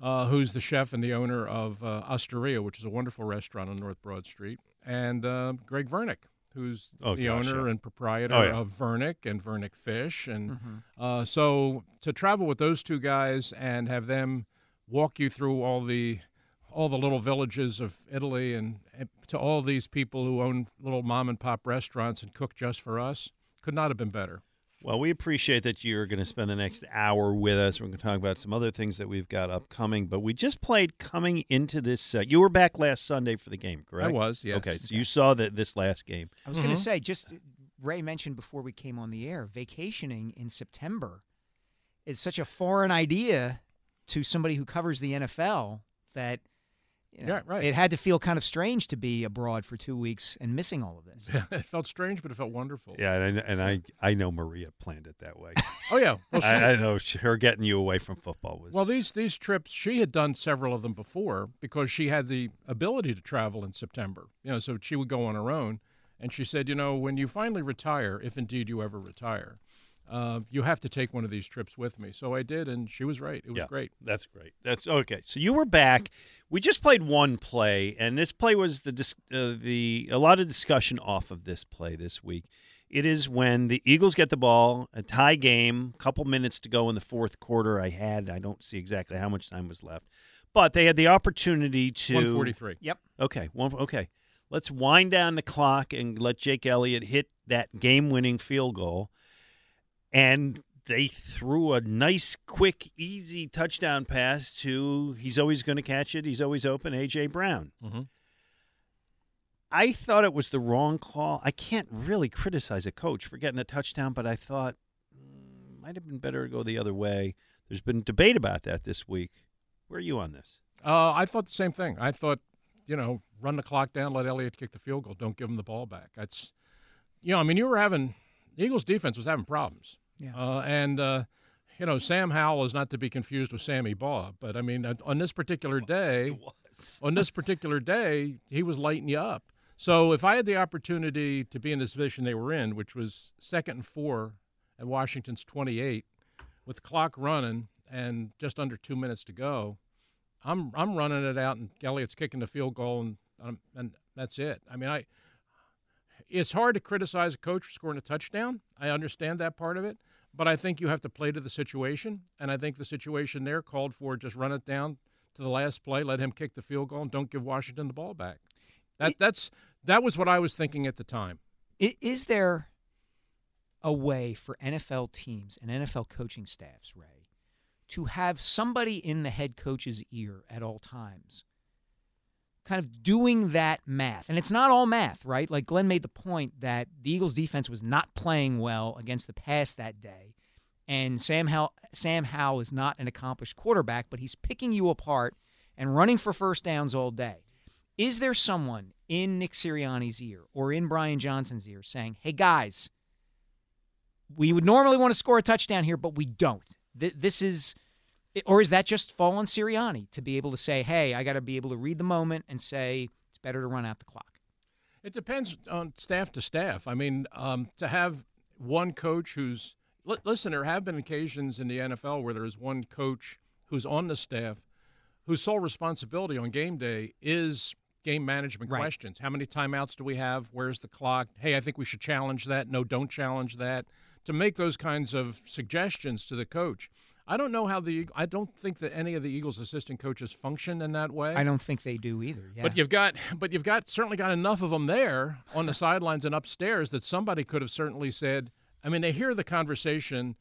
uh, who's the chef and the owner of uh, Osteria, which is a wonderful restaurant on North Broad Street, and uh, Greg Vernick, who's oh, the gosh, owner yeah. and proprietor oh, yeah. of Vernick and Vernick Fish. And mm-hmm. uh, so to travel with those two guys and have them walk you through all the... all the little villages of Italy and, and to all these people who own little mom-and-pop restaurants and cook just for us, could not have been better. Well, we appreciate that you're going to spend the next hour with us. We're going to talk about some other things that we've got upcoming, but we just played coming into this. Uh, you were back last Sunday for the game, correct? I was, yes. Okay, so you saw the, this last game. I was mm-hmm. going to say, just Ray mentioned before we came on the air, vacationing in September is such a foreign idea to somebody who covers the N F L that... You know, yeah, right. It had to feel kind of strange to be abroad for two weeks and missing all of this. Yeah, it felt strange, but it felt wonderful. Yeah, and, and I I know Maria planned it that way. Oh, yeah. Well, she, I, I know she, her getting you away from football was... Well, these, these trips, she had done several of them before because she had the ability to travel in September. You know, so she would go on her own, and she said, you know, when you finally retire, if indeed you ever retire... Uh, you have to take one of these trips with me. So I did, and she was right. It was yeah, great. That's great. That's okay. So you were back. We just played one play, and this play was the uh, the a lot of discussion off of this play this week. It is when the Eagles get the ball, a tie game, a couple minutes to go in the fourth quarter. I had, I don't see exactly how much time was left. But they had the opportunity to... one forty-three. Yep. Okay. One, okay. Let's wind down the clock and let Jake Elliott hit that game-winning field goal. And they threw a nice, quick, easy touchdown pass to, he's always going to catch it, he's always open, A J. Brown. Mm-hmm. I thought it was the wrong call. I can't really criticize a coach for getting a touchdown, but I thought mm, might have been better to go the other way. There's been debate about that this week. Where are you on this? Uh, I thought the same thing. I thought, you know, run the clock down, let Elliott kick the field goal, don't give him the ball back. That's, you know, I mean, you were having the Eagles' defense was having problems. Yeah. Uh, and, uh, you know, Sam Howell is not to be confused with Sammy Baugh, but, I mean, on this particular day, on this particular day, he was lighting you up. So if I had the opportunity to be in this position they were in, which was second and four at Washington's twenty-eight, with the clock running and just under two minutes to go, I'm I'm running it out, and Elliott's kicking the field goal, and um, and that's it. I mean, I it's hard to criticize a coach for scoring a touchdown. I understand that part of it, but I think you have to play to the situation, and I think the situation there called for just run it down to the last play, let him kick the field goal, and don't give Washington the ball back. That that's that was what I was thinking at the time. Is there a way for N F L teams and N F L coaching staffs, Ray, to have somebody in the head coach's ear at all times, kind of doing that math? And it's not all math, right? Like Glenn made the point that the Eagles' defense was not playing well against the pass that day, and Sam Howell, Sam Howell is not an accomplished quarterback, but he's picking you apart and running for first downs all day. Is there someone in Nick Sirianni's ear or in Brian Johnson's ear saying, hey, guys, we would normally want to score a touchdown here, but we don't? This is – or is that just fall on Sirianni to be able to say, hey, I got to be able to read the moment and say it's better to run out the clock? It depends on staff to staff. I mean, um, to have one coach who's – listen, there have been occasions in the N F L where there is one coach who's on the staff whose sole responsibility on game day is – game management right. questions. How many timeouts do we have? Where's the clock? Hey, I think we should challenge that. No, don't challenge that. To make those kinds of suggestions to the coach. I don't know how the – I don't think that any of the Eagles' assistant coaches function in that way. I don't think they do either, yeah. But you've got – but you've got certainly got enough of them there on the sidelines and upstairs that somebody could have certainly said – I mean, they hear the conversation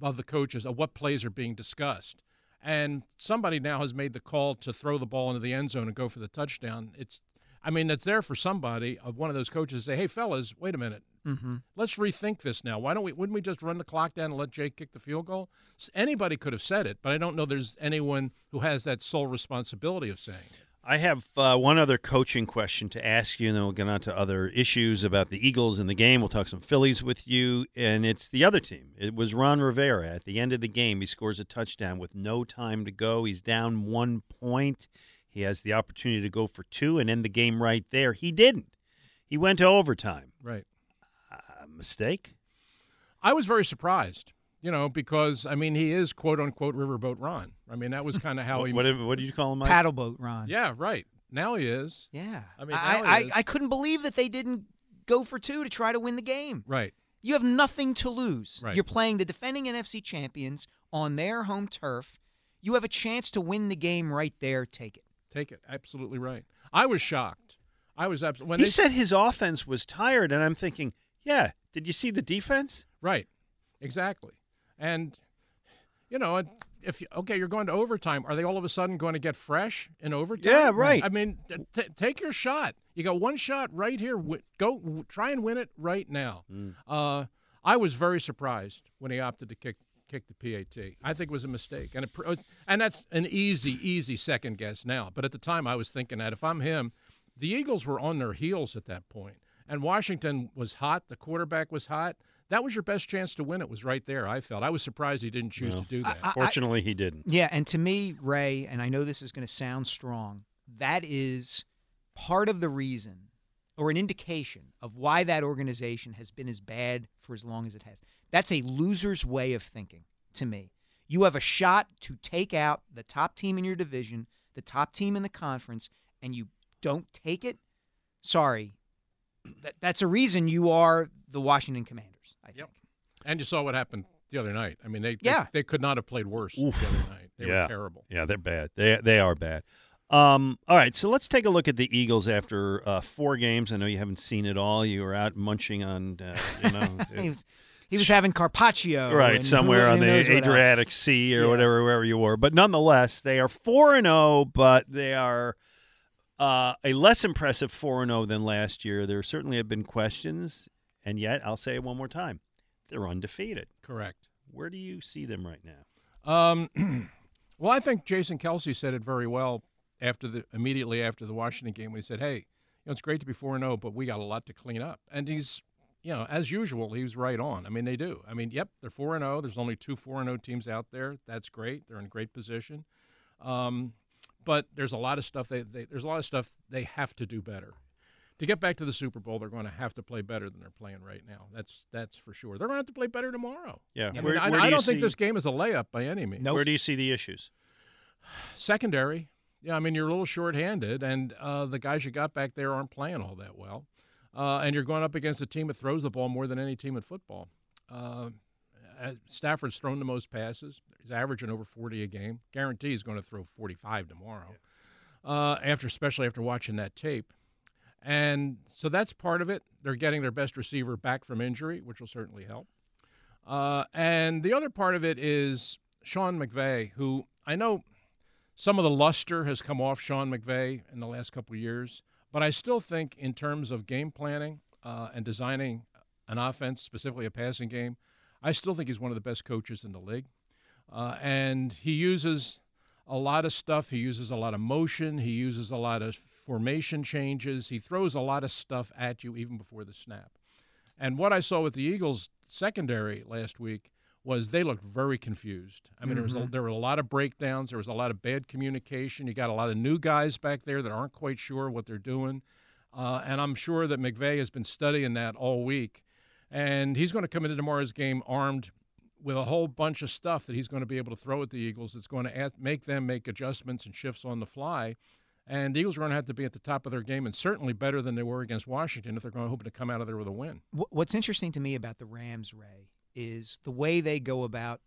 of the coaches of what plays are being discussed. And somebody now has made the call to throw the ball into the end zone and go for the touchdown. It's, I mean, it's there for somebody of one of those coaches to say, hey, fellas, wait a minute. Mm-hmm. Let's rethink this now. Why don't we, wouldn't we just run the clock down and let Jake kick the field goal? Anybody could have said it, but I don't know there's anyone who has that sole responsibility of saying it. I have uh, one other coaching question to ask you, and then we'll get on to other issues about the Eagles in the game. We'll talk some Phillies with you, and it's the other team. It was Ron Rivera. At the end of the game, he scores a touchdown with no time to go. He's down one point. He has the opportunity to go for two and end the game right there. He didn't. He went to overtime. Right. Uh, mistake? I was very surprised. You know, because, I mean, he is quote-unquote Riverboat Ron. I mean, that was kind of how he... What, what did you call him, Mike? Paddleboat Ron. Yeah, right. Now he is. Yeah. I mean, now I, he is. I, I couldn't believe that they didn't go for two to try to win the game. Right. You have nothing to lose. Right. You're playing the defending N F C champions on their home turf. You have a chance to win the game right there. Take it. Take it. Absolutely right. I was shocked. I was absolutely... He they... said his offense was tired, and I'm thinking, yeah, did you see the defense? Right. Exactly. And, you know, if you, okay, you're going to overtime. Are they all of a sudden going to get fresh in overtime? Yeah, right. I mean, t- take your shot. You got one shot right here. Go try and win it right now. Mm. Uh, I was very surprised when he opted to kick kick the P A T. I think it was a mistake. And it, and that's an easy, easy second guess now. But at the time, I was thinking that if I'm him, the Eagles were on their heels at that point. And Washington was hot. The quarterback was hot. That was your best chance to win. It was right there, I felt. I was surprised he didn't choose no. to do that. I, I, Fortunately, he didn't. Yeah, and to me, Ray, and I know this is going to sound strong, that is part of the reason or an indication of why that organization has been as bad for as long as it has. That's a loser's way of thinking to me. You have a shot to take out the top team in your division, the top team in the conference, and you don't take it? Sorry, that, that's a reason you are the Washington Commanders, I think. Yep. And you saw what happened the other night. I mean, they yeah. they, they could not have played worse Oof. the other night. They yeah. were terrible. Yeah, they're bad. They they are bad. Um, all right, so let's take a look at the Eagles after uh, four games. I know you haven't seen it all. You were out munching on, uh, you know. He was, he was having carpaccio. Right, somewhere who, on the Adriatic Sea or yeah. whatever, wherever you were. But nonetheless, they are four and oh, but they are uh, a less impressive four and oh than last year. There certainly have been questions, and yet, I'll say it one more time, they're undefeated. Correct. Where do you see them right now? Um, well, I think Jason Kelsey said it very well. After the immediately after the Washington game, we said, "Hey, you know, it's great to be four and zero, but we got a lot to clean up." And he's, you know, as usual, he was right on. I mean, they do. I mean, yep, they're four and zero. There's only two four and zero teams out there. That's great. They're in great position, um, but there's a lot of stuff they, they there's a lot of stuff they have to do better to get back to the Super Bowl. They're going to have to play better than they're playing right now. That's that's for sure. They're going to have to play better tomorrow. Yeah, I, where, mean, where I, do I don't see... think this game is a layup by any means. Nope. Where do you see the issues? Secondary. Yeah, I mean, you're a little short-handed, and uh, the guys you got back there aren't playing all that well. Uh, and you're going up against a team that throws the ball more than any team in football. Uh, Stafford's thrown the most passes. He's averaging over forty a game. Guarantee he's going to throw forty-five tomorrow, yeah. uh, after, especially after watching that tape. And so that's part of it. They're getting their best receiver back from injury, which will certainly help. Uh, and the other part of it is Sean McVay, who I know – some of the luster has come off Sean McVay in the last couple of years, but I still think in terms of game planning uh, and designing an offense, specifically a passing game, I still think he's one of the best coaches in the league. Uh, and he uses a lot of stuff. He uses a lot of motion. He uses a lot of formation changes. He throws a lot of stuff at you even before the snap. And what I saw with the Eagles secondary last week was they looked very confused. I mean, mm-hmm. there was a, there were a lot of breakdowns. There was a lot of bad communication. You got a lot of new guys back there that aren't quite sure what they're doing. Uh, and I'm sure that McVay has been studying that all week. And he's going to come into tomorrow's game armed with a whole bunch of stuff that he's going to be able to throw at the Eagles that's going to ask, make them make adjustments and shifts on the fly. And the Eagles are going to have to be at the top of their game and certainly better than they were against Washington if they're going to hope to come out of there with a win. What's interesting to me about the Rams, Ray, is the way they go about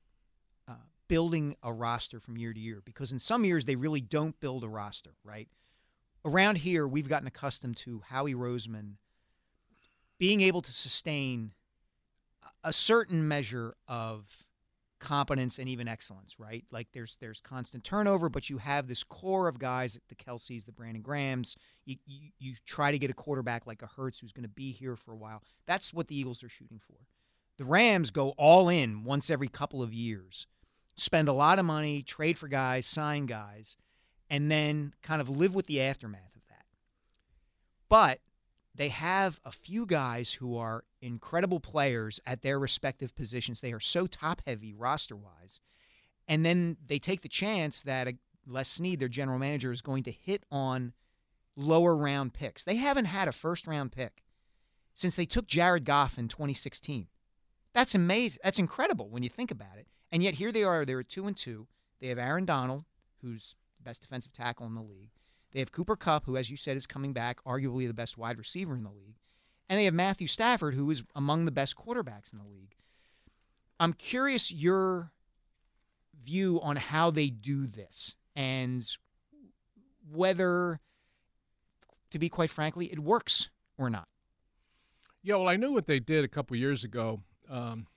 uh, building a roster from year to year. Because in some years, they really don't build a roster, right? Around here, we've gotten accustomed to Howie Roseman being able to sustain a certain measure of competence and even excellence, right? Like there's there's constant turnover, but you have this core of guys, the Kelseys, the Brandon Grahams. You, you, you try to get a quarterback like a Hurts who's going to be here for a while. That's what the Eagles are shooting for. The Rams go all in once every couple of years, spend a lot of money, trade for guys, sign guys, and then kind of live with the aftermath of that. But they have a few guys who are incredible players at their respective positions. They are so top-heavy roster-wise. And then they take the chance that Les Snead, their general manager, is going to hit on lower-round picks. They haven't had a first-round pick since they took Jared Goff in twenty sixteen. That's amazing. That's incredible when you think about it. And yet here they are. They're two and two. They have Aaron Donald, who's the best defensive tackle in the league. They have Cooper Kupp, who, as you said, is coming back, arguably the best wide receiver in the league. And they have Matthew Stafford, who is among the best quarterbacks in the league. I'm curious your view on how they do this and whether, to be quite frankly, it works or not. Yeah, well, I knew what they did a couple years ago. Um,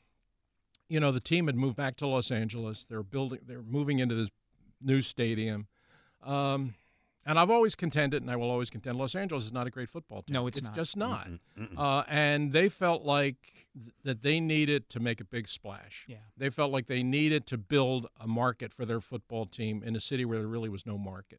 you know, the team had moved back to Los Angeles. They're building, they're moving into this new stadium. Um, and I've always contended, and I will always contend, Los Angeles is not a great football team. No, it's, it's not. Just not. Mm-mm, mm-mm. Uh, and they felt like th- that they needed to make a big splash. Yeah. They felt like they needed to build a market for their football team in a city where there really was no market.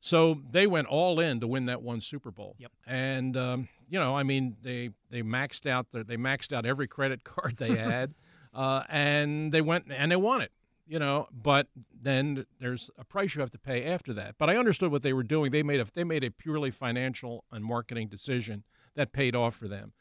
So they went all in to win that one Super Bowl. Yep. And um, you know, I mean, they they maxed out their, they maxed out every credit card they had, uh, and they went and they won it. You know, but then there's a price you have to pay after that. But I understood what they were doing. They made a they made a purely financial and marketing decision that paid off for them.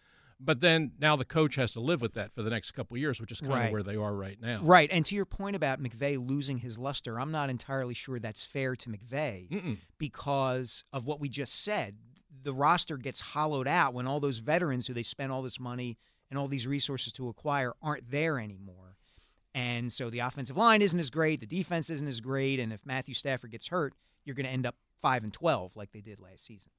But then now the coach has to live with that for the next couple of years, which is kind right. of where they are right now. Right. And to your point about McVay losing his luster, I'm not entirely sure that's fair to McVay Mm-mm. because of what we just said. the roster gets hollowed out when all those veterans who they spent all this money and all these resources to acquire aren't there anymore. And so the offensive line isn't as great, the defense isn't as great, and if Matthew Stafford gets hurt, you're going to end up five and twelve like they did last season.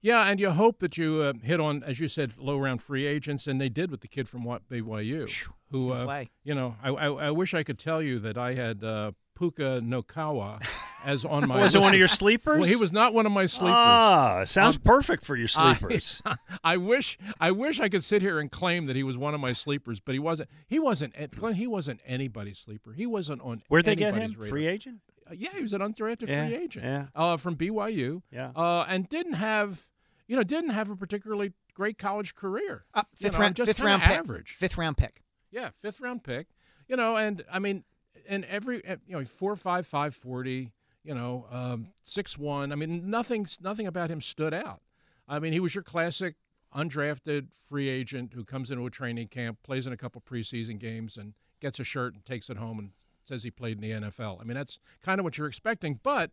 Yeah, and you hope that you uh, hit on, as you said, low-round free agents, and they did with the kid from B Y U, who, uh, you know, I, I, I wish I could tell you that I had uh, Puka Nacua as on my Was list. It one of your sleepers? Well, he was not one of my sleepers. Ah, sounds um, perfect for your sleepers. I, I wish I wish I could sit here and claim that he was one of my sleepers, but he wasn't. He wasn't. Glenn, he wasn't anybody's sleeper. He wasn't on Where'd anybody's radar. Where'd they get him? Radar. Free agent? Yeah, he was an undrafted yeah, free agent yeah. uh, from B Y U, yeah. uh, and didn't have, you know, didn't have a particularly great college career. Uh, fifth you know, round, just fifth round average, pick. fifth round pick. Yeah, fifth round pick. You know, and I mean, and every you know four five five forty, you know, um, six one. I mean, nothing, nothing about him stood out. I mean, he was your classic undrafted free agent who comes into a training camp, plays in a couple preseason games, and gets a shirt and takes it home and says he played in the N F L. I mean, that's kind of what you're expecting. But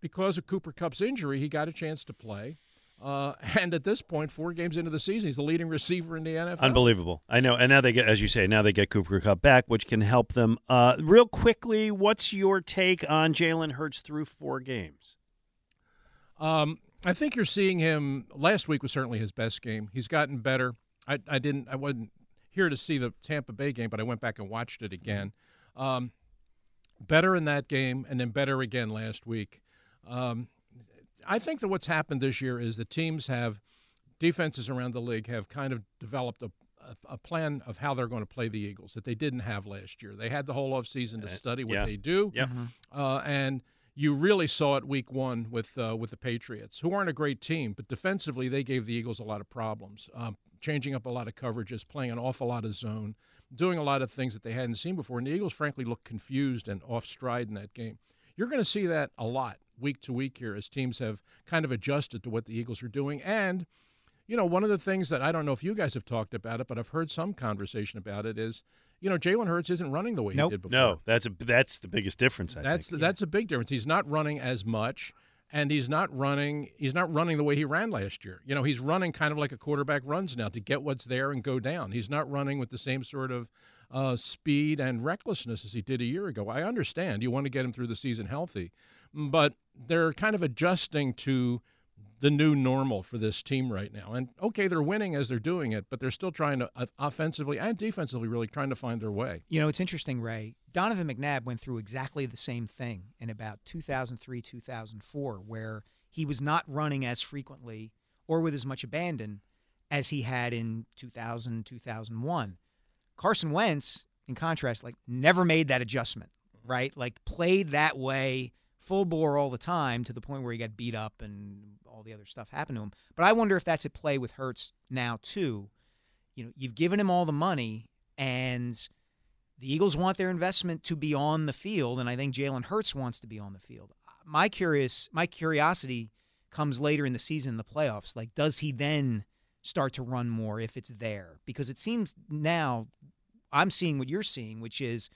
because of Cooper Kupp's injury, he got a chance to play. Uh, and at this point, four games into the season, he's the leading receiver in the N F L. Unbelievable. I know. And now they get, as you say, now they get Cooper Kupp back, which can help them. Uh, real quickly, what's your take on Jalen Hurts through four games? Um, I think you're seeing him. Last week was certainly his best game. He's gotten better. I, I didn't. I wasn't here to see the Tampa Bay game, but I went back and watched it again. Um, Better in that game and then better again last week. Um, I think that what's happened this year is the teams have, defenses around the league have kind of developed a, a, a plan of how they're going to play the Eagles that they didn't have last year. They had the whole offseason to study what yeah. they do. Yep. Uh, and you really saw it week one with uh, with the Patriots, who aren't a great team, but defensively they gave the Eagles a lot of problems, um, changing up a lot of coverages, playing an awful lot of zone, doing a lot of things that they hadn't seen before. And the Eagles, frankly, looked confused and off stride in that game. You're going to see that a lot week to week here as teams have kind of adjusted to what the Eagles are doing. And, you know, one of the things that I don't know if you guys have talked about it, but I've heard some conversation about it is, you know, Jalen Hurts isn't running the way nope. he did before. No, that's a, that's the biggest difference, I that's, think. That's yeah. a big difference. He's not running as much. And he's not running. He's not running the way he ran last year. You know, he's running kind of like a quarterback runs now to get what's there and go down. He's not running with the same sort of uh, speed and recklessness as he did a year ago. I understand you want to get him through the season healthy, but they're kind of adjusting to the new normal for this team right now. And okay, they're winning as they're doing it, but they're still trying to uh, offensively and defensively really trying to find their way. You know, it's interesting, Ray. Donovan McNabb went through exactly the same thing in about two thousand three, two thousand four, where he was not running as frequently or with as much abandon as he had in two thousand, two thousand one. Carson Wentz, in contrast, like never made that adjustment, right? Like played that way full bore all the time to the point where he got beat up and all the other stuff happened to him. But I wonder if that's at play with Hurts now too. You know, you've given him all the money and – the Eagles want their investment to be on the field, and I think Jalen Hurts wants to be on the field. My curious, my curiosity comes later in the season, in the playoffs. Like, does he then start to run more if it's there? Because it seems now I'm seeing what you're seeing, which is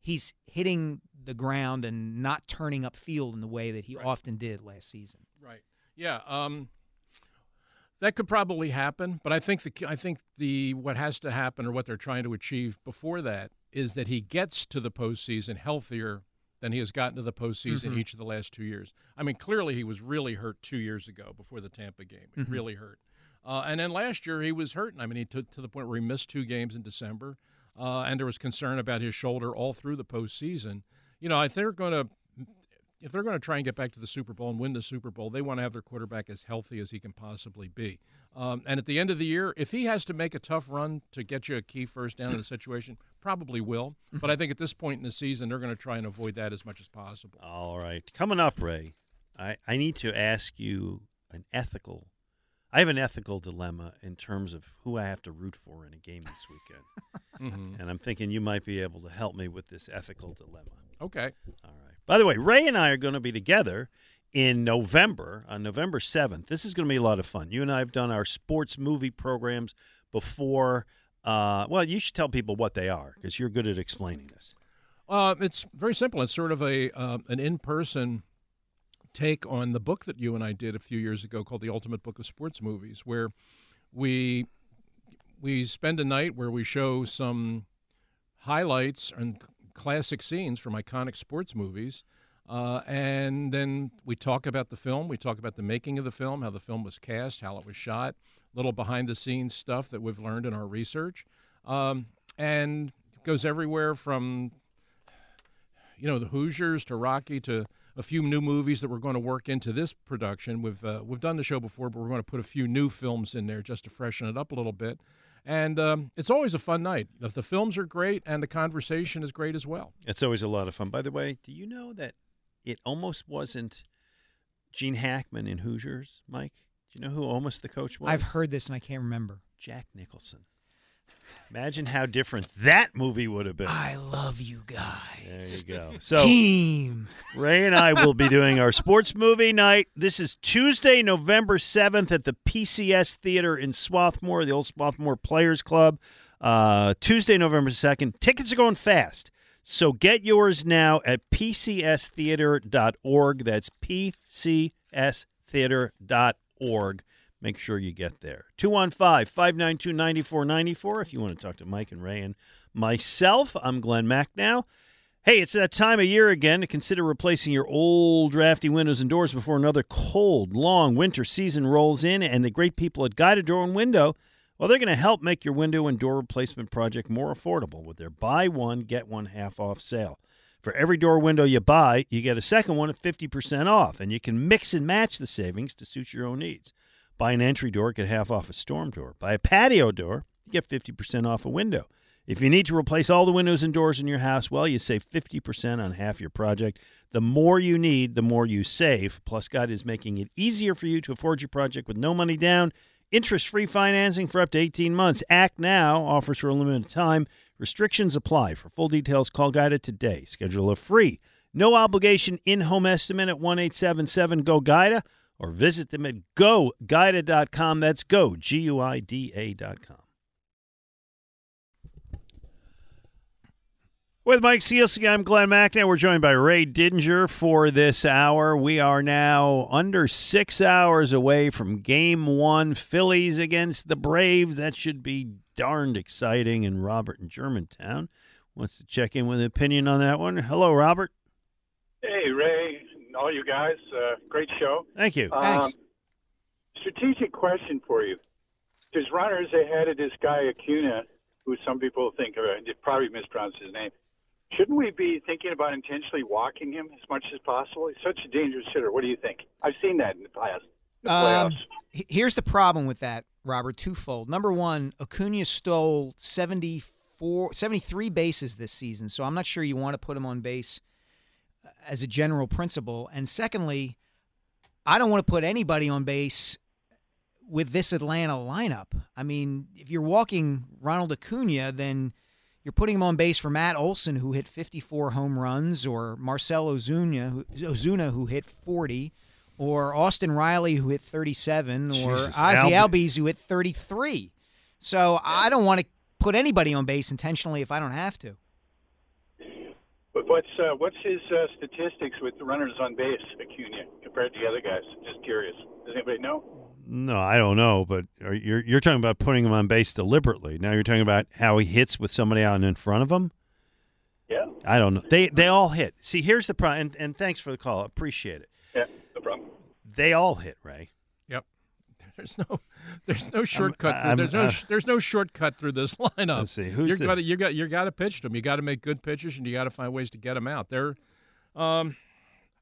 he's hitting the ground and not turning up field in the way that he right. often did last season. Right. Yeah. Um, that could probably happen, but I think the I think the what has to happen or what they're trying to achieve before that is that he gets to the postseason healthier than he has gotten to the postseason mm-hmm. each of the last two years. I mean, clearly he was really hurt two years ago before the Tampa game. It mm-hmm. really hurt. Uh, and then last year he was hurting. I mean, he took to the point where he missed two games in December, uh, and there was concern about his shoulder all through the postseason. You know, if they're going to if they're going to try and get back to the Super Bowl and win the Super Bowl, they want to have their quarterback as healthy as he can possibly be. Um, and at the end of the year, if he has to make a tough run to get you a key first down in a situation, probably will. But I think at this point in the season, they're going to try and avoid that as much as possible. All right. Coming up, Ray, I, I need to ask you an ethical – I have an ethical dilemma in terms of who I have to root for in a game this weekend. mm-hmm. And I'm thinking you might be able to help me with this ethical dilemma. Okay. All right. By the way, Ray and I are going to be together in November, on November seventh. This is going to be a lot of fun. You and I have done our sports movie programs before. Uh, well, you should tell people what they are because you're good at explaining this. Uh, it's very simple. It's sort of a uh, an in-person take on the book that you and I did a few years ago called The Ultimate Book of Sports Movies, where we we spend a night where we show some highlights and classic scenes from iconic sports movies, uh, and then we talk about the film. We talk about the making of the film, how the film was cast, how it was shot, little behind-the-scenes stuff that we've learned in our research, um, and it goes everywhere from, you know, the Hoosiers to Rocky to a few new movies that we're going to work into this production. We've uh, we've done the show before, but we're going to put a few new films in there just to freshen it up a little bit. And um, it's always a fun night. The films are great, and the conversation is great as well. It's always a lot of fun. By the way, do you know that it almost wasn't Gene Hackman in Hoosiers, Mike? Do you know who almost the coach was? I've heard this, and I can't remember. Jack Nicholson. Imagine how different that movie would have been. I love you guys. There you go. So, team. Ray and I will be doing our sports movie night. This is Tuesday, November seventh at the P C S Theater in Swarthmore, the old Swarthmore Players Club. Uh, Tuesday, November second. Tickets are going fast. So get yours now at p c s theater dot org. That's p c s theater dot org. Make sure you get there. two one five, five nine two, nine four nine four if you want to talk to Mike and Ray and myself. I'm Glenn Macnow. Hey, it's that time of year again to consider replacing your old drafty windows and doors before another cold, long winter season rolls in. And the great people at Guided Door and Window, well, they're going to help make your window and door replacement project more affordable with their buy one, get one half off sale. For every door window you buy, you get a second one at fifty percent off, and you can mix and match the savings to suit your own needs. Buy an entry door, get half off a storm door. Buy a patio door, you get fifty percent off a window. If you need to replace all the windows and doors in your house, well, you save fifty percent on half your project. The more you need, the more you save. Plus, Guided is making it easier for you to afford your project with no money down, interest-free financing for up to eighteen months. Act Now offers for a limited time. Restrictions apply. For full details, call Guided today. Schedule a free, no-obligation in-home estimate at one eight seven seven, G O, G U I D A. Or visit them at go guida dot com. That's go, G U I D A dot com. With Mike Sielski, I'm Glenn Macnow. We're joined by Ray Didinger for this hour. We are now under six hours away from Game One, Phillies against the Braves. That should be darned exciting. And Robert in Germantown wants to check in with an opinion on that one. Hello, Robert. Hey, Ray. All you guys, uh, great show. Thank you. Um, Thanks. Strategic question for you. There's runners ahead of this guy Acuna, who some people think are, probably mispronounced his name. Shouldn't we be thinking about intentionally walking him as much as possible? He's such a dangerous hitter. What do you think? I've seen that in the past. The um, here's the problem with that, Robert, twofold. Number one, Acuna stole seventy-four, seventy-three bases this season, so I'm not sure you want to put him on base as a general principle. And secondly, I don't want to put anybody on base with this Atlanta lineup. I mean, if you're walking Ronald Acuña, then you're putting him on base for Matt Olson, who hit fifty-four home runs, or Marcelo Ozuna, who, Ozuna, who hit forty, or Austin Riley, who hit thirty-seven, or Jesus, Ozzie Albies, who hit thirty-three. So I don't want to put anybody on base intentionally if I don't have to. What's uh, what's his uh, statistics with the runners on base, Acuna, compared to the other guys? Just curious. Does anybody know? No, I don't know. But are, you're you're talking about putting him on base deliberately. Now you're talking about how he hits with somebody out in front of him. Yeah. I don't know. They they all hit. See, here's the problem. And, and thanks for the call. I appreciate it. Yeah, no problem. They all hit, Ray. Yep. There's no there's no shortcut. I'm, I'm, there's no uh, there's no shortcut through this lineup. Let's see. Who's you got you got you got to pitch them. You got to make good pitches, and you got to find ways to get them out. They're, um,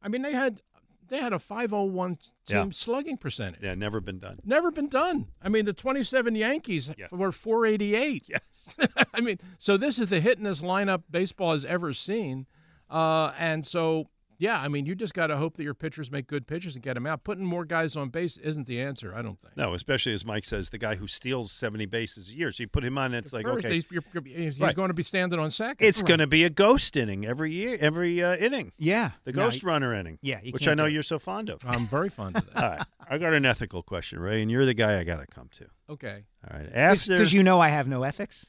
I mean they had they had a five oh one team yeah. slugging percentage. Yeah, never been done. Never been done. I mean the twenty-seven Yankees yeah. were four eighty-eight. Yes. I mean so this is the hittingest lineup baseball has ever seen, uh, and so. Yeah, I mean, you just got to hope that your pitchers make good pitches and get them out. Putting more guys on base isn't the answer, I don't think. No, especially as Mike says, the guy who steals seventy bases a year. So you put him on, and it's like, first, okay. He's, you're, he's right. going to be standing on second. It's right. going to be a ghost inning every year, every uh, inning. Yeah. The ghost no, he, runner inning. Yeah. Which I know you're so fond of. I'm very fond of that. All right. I got an ethical question, Ray, and you're the guy I got to come to. Okay. All right. After, because you know I have no ethics?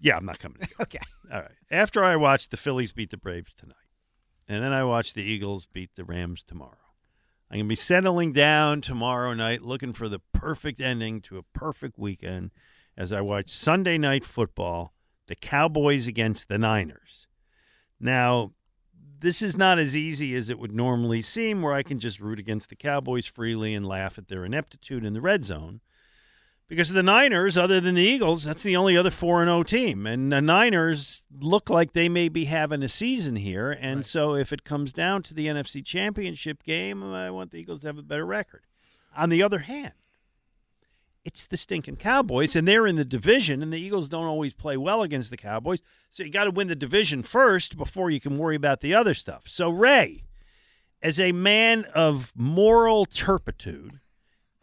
Yeah, I'm not coming to you. Okay. All right. After I watched the Phillies beat the Braves tonight, and then I watch the Eagles beat the Rams tomorrow. I'm going to be settling down tomorrow night, looking for the perfect ending to a perfect weekend as I watch Sunday Night Football, the Cowboys against the Niners. Now, this is not as easy as it would normally seem, where I can just root against the Cowboys freely and laugh at their ineptitude in the red zone. Because the Niners, other than the Eagles, that's the only other four and oh team. And the Niners look like they may be having a season here. And right. So if it comes down to the N F C Championship game, I want the Eagles to have a better record. On the other hand, it's the stinking Cowboys, and they're in the division, and the Eagles don't always play well against the Cowboys. So you got to win the division first before you can worry about the other stuff. So, Ray, as a man of moral turpitude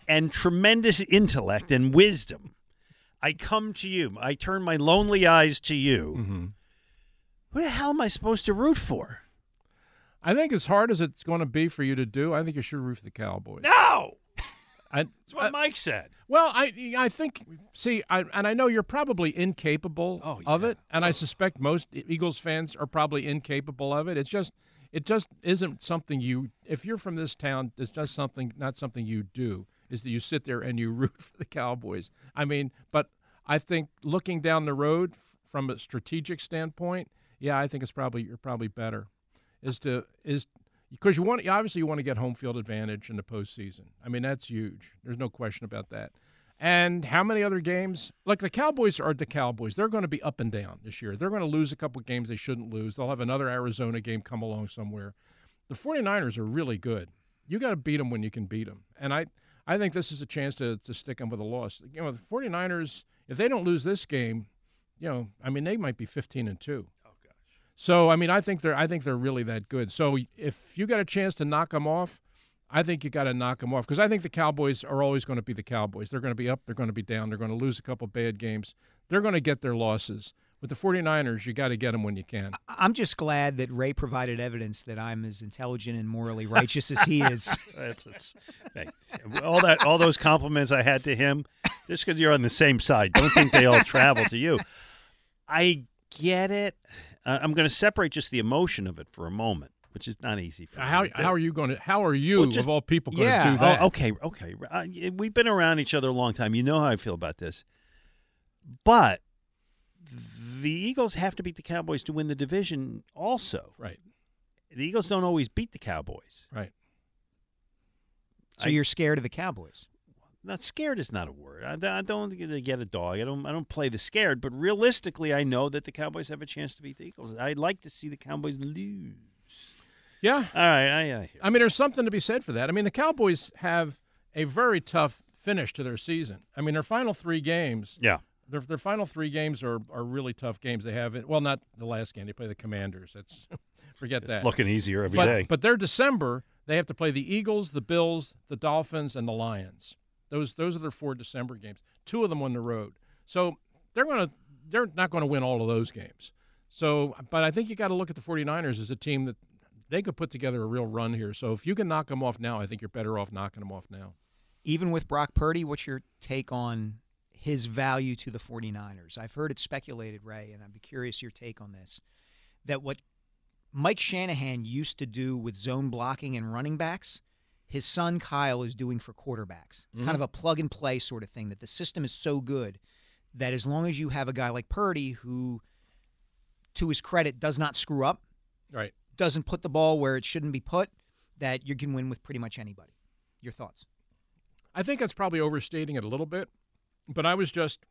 and tremendous intellect and wisdom, I come to you. I turn my lonely eyes to you. Mm-hmm. Who the hell am I supposed to root for? I think as hard as it's going to be for you to do, I think you should root for the Cowboys. No! I, That's what I, Mike said. Well, I I think, see, I, and I know you're probably incapable oh, yeah. of it, and oh. I suspect most Eagles fans are probably incapable of it. It's just, it just isn't something you, if you're from this town, it's just something, not something you do. Is that you sit there and you root for the Cowboys. I mean, but I think looking down the road from a strategic standpoint, yeah, I think it's probably you're probably better is to is because you want obviously you want to get home field advantage in the postseason. I mean, that's huge. There's no question about that. And how many other games? Like the Cowboys are the Cowboys. They're going to be up and down this year. They're going to lose a couple of games they shouldn't lose. They'll have another Arizona game come along somewhere. The 49ers are really good. You got to beat them when you can beat them. And I I think this is a chance to, to stick them with a loss. You know, the 49ers, if they don't lose this game, you know, I mean, they might be fifteen and two. Oh gosh. So I mean, I think they're I think they're really that good. So if you got a chance to knock them off, I think you got to knock them off because I think the Cowboys are always going to be the Cowboys. They're going to be up, they're going to be down, they're going to lose a couple bad games. They're going to get their losses. With the 49ers, you got to get them when you can. I'm just glad that Ray provided evidence that I'm as intelligent and morally righteous as he is. that's, that's, hey, all that, all those compliments I had to him, just because you're on the same side. Don't think they all travel to you. I get it. Uh, I'm going to separate just the emotion of it for a moment, which is not easy for me. How, how are you going to? How are you well, just, of all people going to yeah, do that? Oh, okay, okay. Uh, we've been around each other a long time. You know how I feel about this, but the Eagles have to beat the Cowboys to win the division also. Right. The Eagles don't always beat the Cowboys. Right. So I, you're scared of the Cowboys? Not scared is not a word. I, I don't think they get a dog. I don't I don't play the scared, but realistically I know that the Cowboys have a chance to beat the Eagles. I'd like to see the Cowboys lose. Yeah. All right. I, I, I mean, there's something to be said for that. I mean, the Cowboys have a very tough finish to their season. I mean, their final three games. Yeah. Their their final three games are, are really tough games. They have it. Well, not the last game. They play the Commanders. That's forget it's that. It's looking easier every but, day. But their December, they have to play the Eagles, the Bills, the Dolphins, and the Lions. Those those are their four December games. Two of them on the road. So they're gonna they're not going to win all of those games. So, but I think you got to look at the 49ers as a team that they could put together a real run here. So if you can knock them off now, I think you're better off knocking them off now. Even with Brock Purdy, what's your take on his value to the 49ers? I've heard it speculated, Ray, and I'd be curious your take on this, that what Mike Shanahan used to do with zone blocking and running backs, his son Kyle is doing for quarterbacks. Mm-hmm. Kind of a plug-and-play sort of thing, that the system is so good that as long as you have a guy like Purdy who, to his credit, does not screw up, right, doesn't put the ball where it shouldn't be put, that you can win with pretty much anybody. Your thoughts? I think that's probably overstating it a little bit. But I was just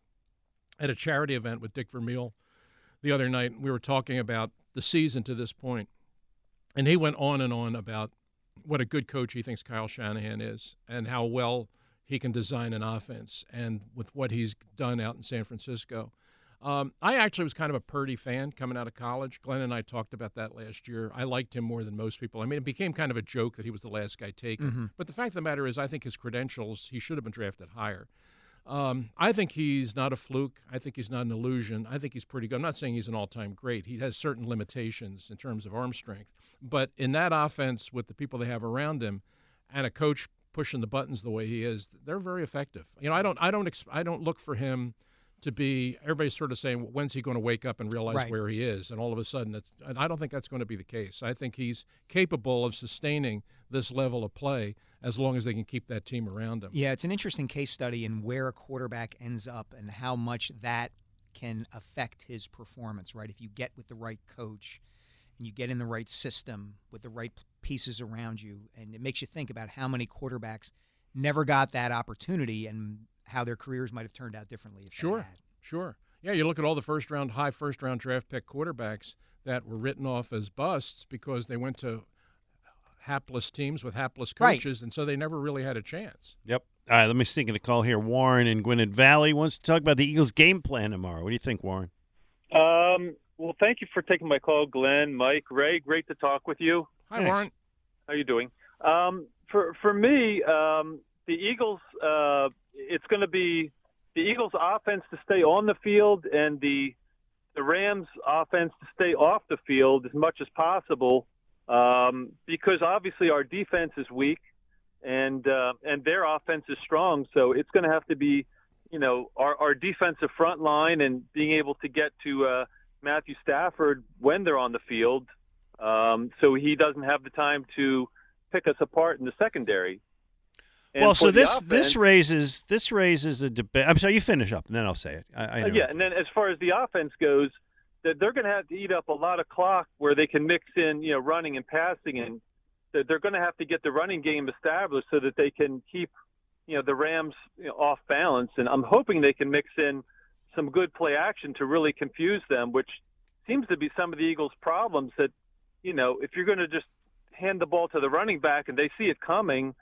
at a charity event with Dick Vermeil the other night, and we were talking about the season to this point. And he went on and on about what a good coach he thinks Kyle Shanahan is and how well he can design an offense and with what he's done out in San Francisco. Um, I actually was kind of a Purdy fan coming out of college. Glenn and I talked about that last year. I liked him more than most people. I mean, it became kind of a joke that he was the last guy taken. Mm-hmm. But the fact of the matter is I think his credentials, he should have been drafted higher. Um, I think he's not a fluke. I think he's not an illusion. I think he's pretty good. I'm not saying he's an all-time great. He has certain limitations in terms of arm strength. But in that offense with the people they have around him and a coach pushing the buttons the way he is, they're very effective. You know, I don't I don't, I don't look for him to be, everybody's sort of saying, well, when's he going to wake up and realize right. where he is? And all of a sudden, it's, and I don't think that's going to be the case. I think he's capable of sustaining this level of play as long as they can keep that team around him. Yeah, it's an interesting case study in where a quarterback ends up and how much that can affect his performance, right? If you get with the right coach and you get in the right system with the right pieces around you, and it makes you think about how many quarterbacks never got that opportunity and how their careers might have turned out differently. If sure, they had. Sure. Yeah, you look at all the first-round, high first-round draft pick quarterbacks that were written off as busts because they went to hapless teams with hapless coaches, right. and so they never really had a chance. Yep. All right, let me sneak in a call here. Warren in Gwinnett Valley wants to talk about the Eagles' game plan tomorrow. What do you think, Warren? Um, well, thank you for taking my call, Glenn, Mike, Ray. Great to talk with you. Hi, Thanks. Warren. How are you doing? Um, for for me, um, the Eagles, uh, it's going to be the Eagles' offense to stay on the field and the the Rams' offense to stay off the field as much as possible, um, because obviously our defense is weak. And uh, and their offense is strong, so it's going to have to be, you know, our, our defensive front line and being able to get to uh, Matthew Stafford when they're on the field, um, so he doesn't have the time to pick us apart in the secondary. And well, so this offense, this raises this raises a debate. I'm sorry, you finish up, and then I'll say it. I, I uh, yeah, and then as far as the offense goes, that they're going to have to eat up a lot of clock where they can mix in, you know, running and passing and. They're going to have to get the running game established so that they can keep, you know, the Rams, you know, off balance. And I'm hoping they can mix in some good play action to really confuse them, which seems to be some of the Eagles' problems that, you know, if you're going to just hand the ball to the running back and they see it coming,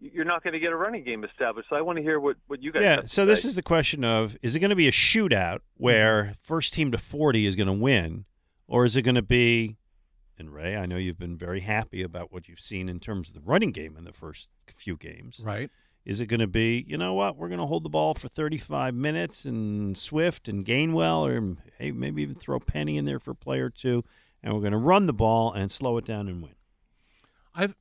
you're not going to get a running game established. So I want to hear what, what you guys yeah, have to so say. This is the question of, is it going to be a shootout where first team to forty is going to win, or is it going to be – and, Ray, I know you've been very happy about what you've seen in terms of the running game in the first few games. Right. Is it going to be, you know what, we're going to hold the ball for thirty-five minutes and Swift and Gainwell, or hey, maybe even throw Penny in there for a play or two, and we're going to run the ball and slow it down and win? I've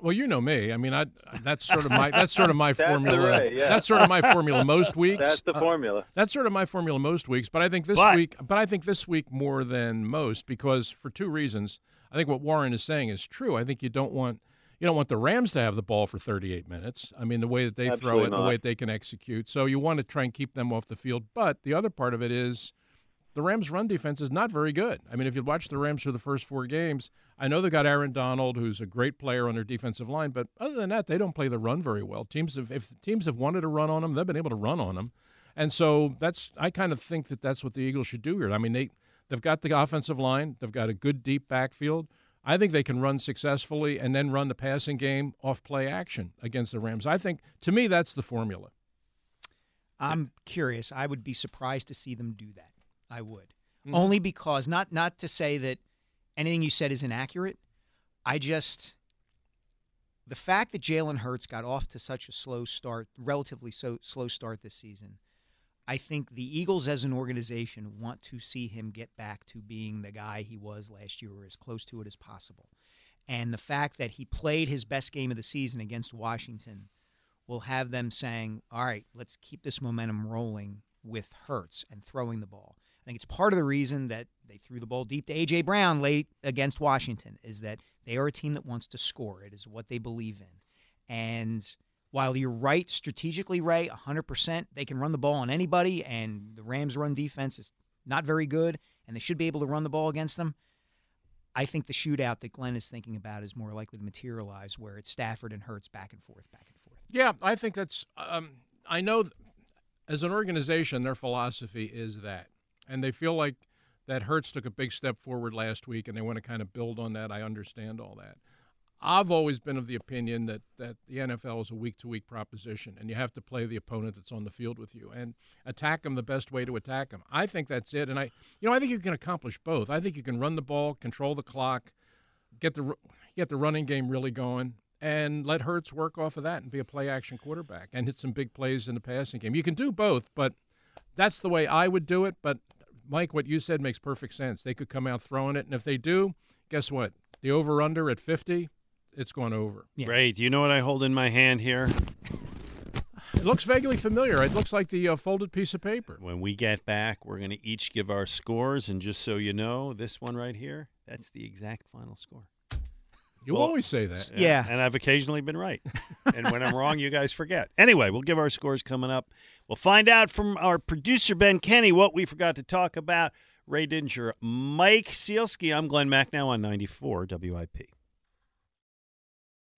Well, you know me. I mean, I that's sort of my that's sort of my that's formula. Ray, yeah. That's sort of my formula most weeks. That's the formula. Uh, that's sort of my formula most weeks. But I think this but. week, but I think this week more than most, because for two reasons. I think what Warren is saying is true. I think you don't want you don't want the Rams to have the ball for thirty-eight minutes. I mean, the way that they Absolutely throw it, not. the way that they can execute. So you want to try and keep them off the field. But the other part of it is. The Rams' run defense is not very good. I mean, if you watch the Rams for the first four games, I know they got Aaron Donald, who's a great player on their defensive line, but other than that, they don't play the run very well. Teams have, if teams have wanted to run on them, they've been able to run on them. And so that's I kind of think that that's what the Eagles should do here. I mean, they, they've got the offensive line. They've got a good deep backfield. I think they can run successfully and then run the passing game off play action against the Rams. I think, to me, that's the formula. I'm curious. I would be surprised to see them do that. I would. Mm. Only because, not not to say that anything you said is inaccurate, I just, the fact that Jalen Hurts got off to such a slow start, relatively so slow start this season, I think the Eagles as an organization want to see him get back to being the guy he was last year, or as close to it as possible. And the fact that he played his best game of the season against Washington will have them saying, all right, let's keep this momentum rolling with Hurts and throwing the ball. I think it's part of the reason that they threw the ball deep to A J. Brown late against Washington is that they are a team that wants to score. It is what they believe in. And while you're right strategically, Ray, one hundred percent, they can run the ball on anybody, and the Rams' run defense is not very good, and they should be able to run the ball against them. I think the shootout that Glenn is thinking about is more likely to materialize where it's Stafford and Hurts back and forth, back and forth. Yeah, I think that's um, – I know th- as an organization, their philosophy is that. And they feel like that Hurts took a big step forward last week, and they want to kind of build on that. I understand all that. I've always been of the opinion that, that the N F L is a week-to-week proposition, and you have to play the opponent that's on the field with you and attack them the best way to attack them. I think that's it. And, I, you know, I think you can accomplish both. I think you can run the ball, control the clock, get the get the running game really going, and let Hurts work off of that and be a play-action quarterback and hit some big plays in the passing game. You can do both, but that's the way I would do it. But Mike, what you said makes perfect sense. They could come out throwing it, and if they do, guess what? The over-under at fifty, it's going over. Yeah. Ray, do you know what I hold in my hand here? It looks vaguely familiar. It looks like the uh, folded piece of paper. When we get back, we're going to each give our scores. And just so you know, this one right here, that's the exact final score. You well, always say that. Yeah. And I've occasionally been right. And when I'm wrong, you guys forget. Anyway, we'll give our scores coming up. We'll find out from our producer, Ben Kenny, what we forgot to talk about. Ray Didinger, Mike Sielski. I'm Glenn Macnow on ninety-four W I P.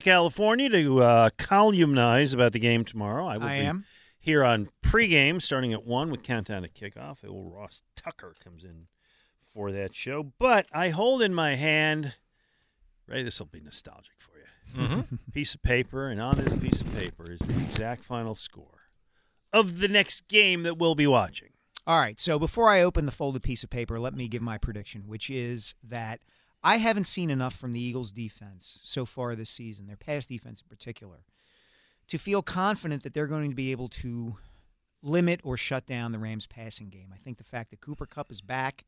California to uh, columnize about the game tomorrow. I will I be am. here on pregame starting at one with countdown to kickoff. It will Ross Tucker comes in for that show. But I hold in my hand... Ray, this will be nostalgic for you. Mm-hmm. Piece of paper, and on this piece of paper is the exact final score of the next game that we'll be watching. All right, so before I open the folded piece of paper, let me give my prediction, which is that I haven't seen enough from the Eagles' defense so far this season, their pass defense in particular, to feel confident that they're going to be able to limit or shut down the Rams' passing game. I think the fact that Cooper Kupp is back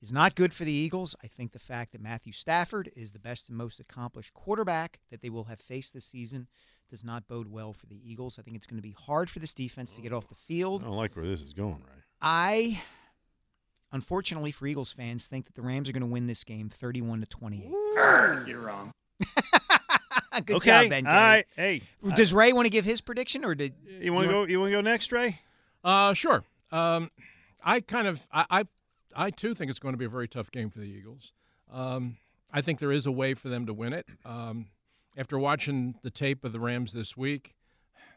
is not good for the Eagles. I think the fact that Matthew Stafford is the best and most accomplished quarterback that they will have faced this season does not bode well for the Eagles. I think it's going to be hard for this defense to get off the field. I don't like where this is going, right? I, unfortunately for Eagles fans, think that the Rams are going to win this game thirty-one to twenty-eight. You're wrong. Good okay. job, Ben. All right. Hey, does I... Ray want to give his prediction, or did you want to go? You want to go next, Ray? Uh, sure. Um, I kind of I. I I, too, think it's going to be a very tough game for the Eagles. Um, I think there is a way for them to win it. Um, after watching the tape of the Rams this week,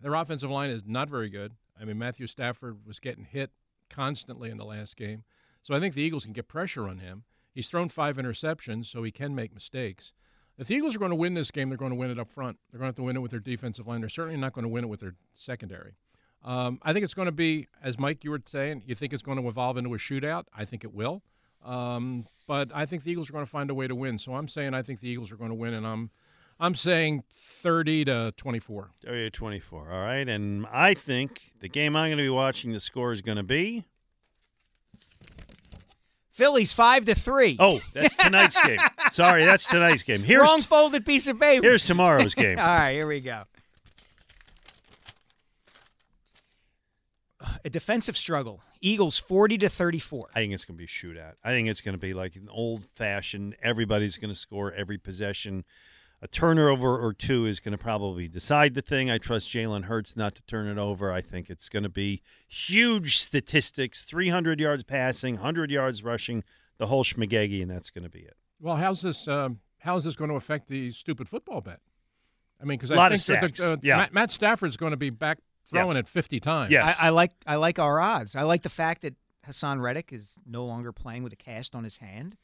their offensive line is not very good. I mean, Matthew Stafford was getting hit constantly in the last game. So I think the Eagles can get pressure on him. He's thrown five interceptions, so he can make mistakes. If the Eagles are going to win this game, they're going to win it up front. They're going to have to win it with their defensive line. They're certainly not going to win it with their secondary. Um, I think it's going to be, as Mike, you were saying, you think it's going to evolve into a shootout. I think it will. Um, but I think the Eagles are going to find a way to win. So I'm saying I think the Eagles are going to win, and I'm I'm saying thirty to twenty-four. thirty to twenty-four, all right. And I think the game I'm going to be watching, the score is going to be? Phillies five to three. Oh, that's tonight's game. Sorry, that's tonight's game. Here's Wrong folded piece of paper. Here's tomorrow's game. All right, here we go. A defensive struggle. Eagles forty to thirty-four. I think it's going to be a shootout. I think it's going to be like an old-fashioned, everybody's going to score every possession. A turnover or two is going to probably decide the thing. I trust Jalen Hurts not to turn it over. I think it's going to be huge statistics, three hundred yards passing, one hundred yards rushing, the whole schmagegi, and that's going to be it. Well, how's this, um, how's this going to affect the stupid football bet? I mean, because I think that the, uh, yeah. Matt, Matt Stafford's going to be back throwing yeah. it fifty times. Yes. I, I like I like our odds. I like the fact that Hassan Reddick is no longer playing with a cast on his hand.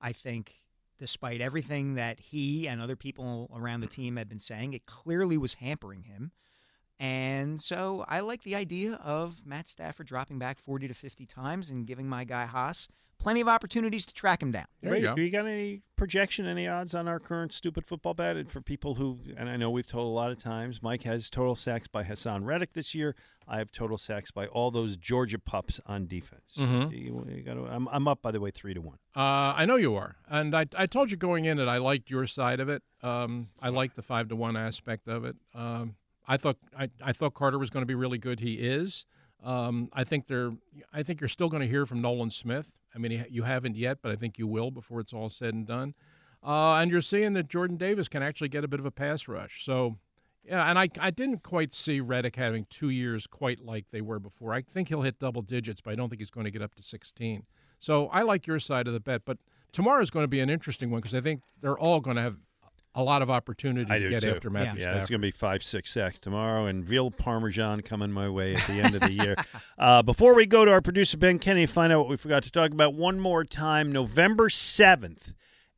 I think despite everything that he and other people around the team had been saying, it clearly was hampering him. And so I like the idea of Matt Stafford dropping back forty to fifty times and giving my guy Haas plenty of opportunities to track him down. There you go. You got any projection, any odds on our current stupid football bet? And for people who, and I know we've told a lot of times, Mike has total sacks by Hassan Reddick this year. I have total sacks by all those Georgia pups on defense. Mm-hmm. You, you gotta, I'm, I'm up, by the way, three to one. Uh, I know you are. And I, I told you going in that I liked your side of it. Um, I liked the five to one aspect of it. Um, I thought I, I thought Carter was going to be really good. He is. Um, I think they're. I think you're still going to hear from Nolan Smith. I mean, he, you haven't yet, but I think you will before it's all said and done. Uh, and you're seeing that Jordan Davis can actually get a bit of a pass rush. So, yeah. And I I didn't quite see Reddick having two years quite like they were before. I think he'll hit double digits, but I don't think he's going to get up to sixteen. So I like your side of the bet. But tomorrow's going to be an interesting one because I think they're all going to have a lot of opportunity I to get too. after Matthew yeah. Stafford. Yeah, it's going to be five, six sacks tomorrow, and veal parmesan coming my way at the end of the year. Uh, before we go to our producer, Ben Kenny, find out what we forgot to talk about one more time. November seventh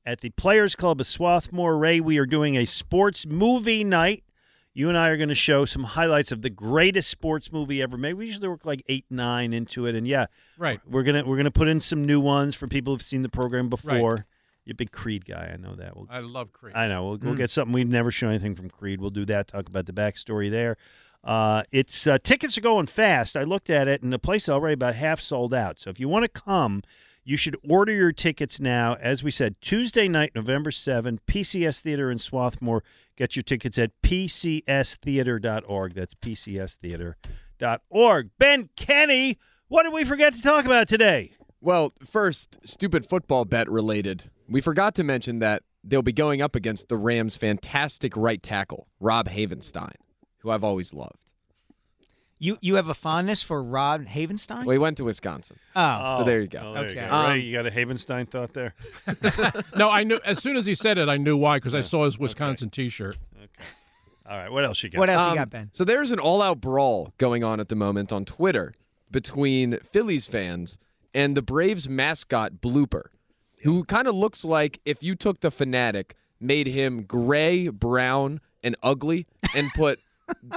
at the Players Club of Swarthmore. Ray, we are doing a sports movie night. You and I are going to show some highlights of the greatest sports movie ever made. We usually work like eight, nine into it, and yeah, right. We're gonna we're gonna put in some new ones for people who've seen the program before. Right. You're a big Creed guy. I know that. We'll, I love Creed. I know. We'll, mm. we'll get something. We've never shown anything from Creed. We'll do that, talk about the backstory there. Uh, it's uh, tickets are going fast. I looked at it, and the place is already about half sold out. So if you want to come, You should order your tickets now. As we said, Tuesday night, November seventh, P C S Theater in Swarthmore. Get your tickets at p c s theater dot org. That's p c s theater dot org. Ben Kenny, what did we forget to talk about today? Well, first, stupid football bet related. We forgot to mention that they'll be going up against the Rams' fantastic right tackle, Rob Havenstein, who I've always loved. You you have a fondness for Rob Havenstein? Well, he went to Wisconsin. Oh. So there you go. Oh, there okay. You go. Um, Ray, you got a Havenstein thought there? No, I knew as soon as he said it, I knew why, because yeah. I saw his Wisconsin okay. T-shirt. Okay. All right, what else you got? What else um, you got, Ben? So there's an all-out brawl going on at the moment on Twitter between Phillies fans and the Braves mascot, Blooper, who kind of looks like if you took the Fanatic, made him gray, brown, and ugly, and put...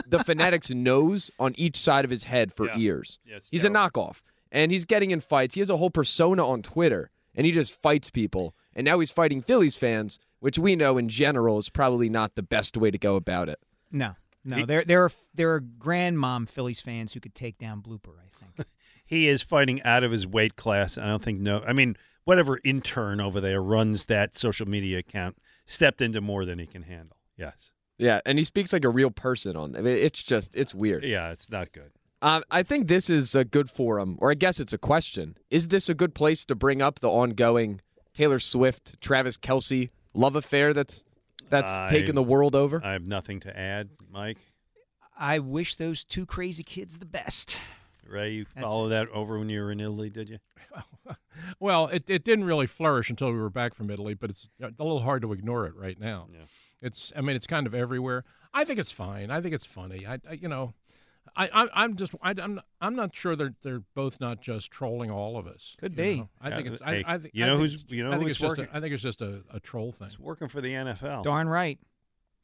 the Fanatic's nose on each side of his head for yeah. ears. Yeah, he's terrible. A knockoff, and he's getting in fights. He has a whole persona on Twitter, and he just fights people. And now he's fighting Phillies fans, which we know in general is probably not the best way to go about it. No, no. He, there, there are there are grandmom Phillies fans who could take down Blooper, I think. He is fighting out of his weight class. I don't think no. I mean, whatever intern over there runs that social media account stepped into more than he can handle. Yes. Yeah, and he speaks like a real person on them. It's just, it's weird. Yeah, it's not good. Uh, I think this is a good forum, or I guess it's a question. Is this a good place to bring up the ongoing Taylor Swift, Travis Kelce love affair that's that's I, taken the world over? I have nothing to add, Mike. I wish those two crazy kids the best. Ray, you that's followed it. that over when you were in Italy, did you? Well, it, it didn't really flourish until we were back from Italy, but it's a little hard to ignore it right now. Yeah. It's, I mean, it's kind of everywhere. I think it's fine. I think it's funny. I, I you know, I, I, I'm just, I, I'm, I'm not sure they're, they're both not just trolling all of us. Could be. Know? I yeah, think it's, hey, I, I think, you know who's, you know who's working. A, I think it's just a, a troll thing. It's working for the N F L. Darn right.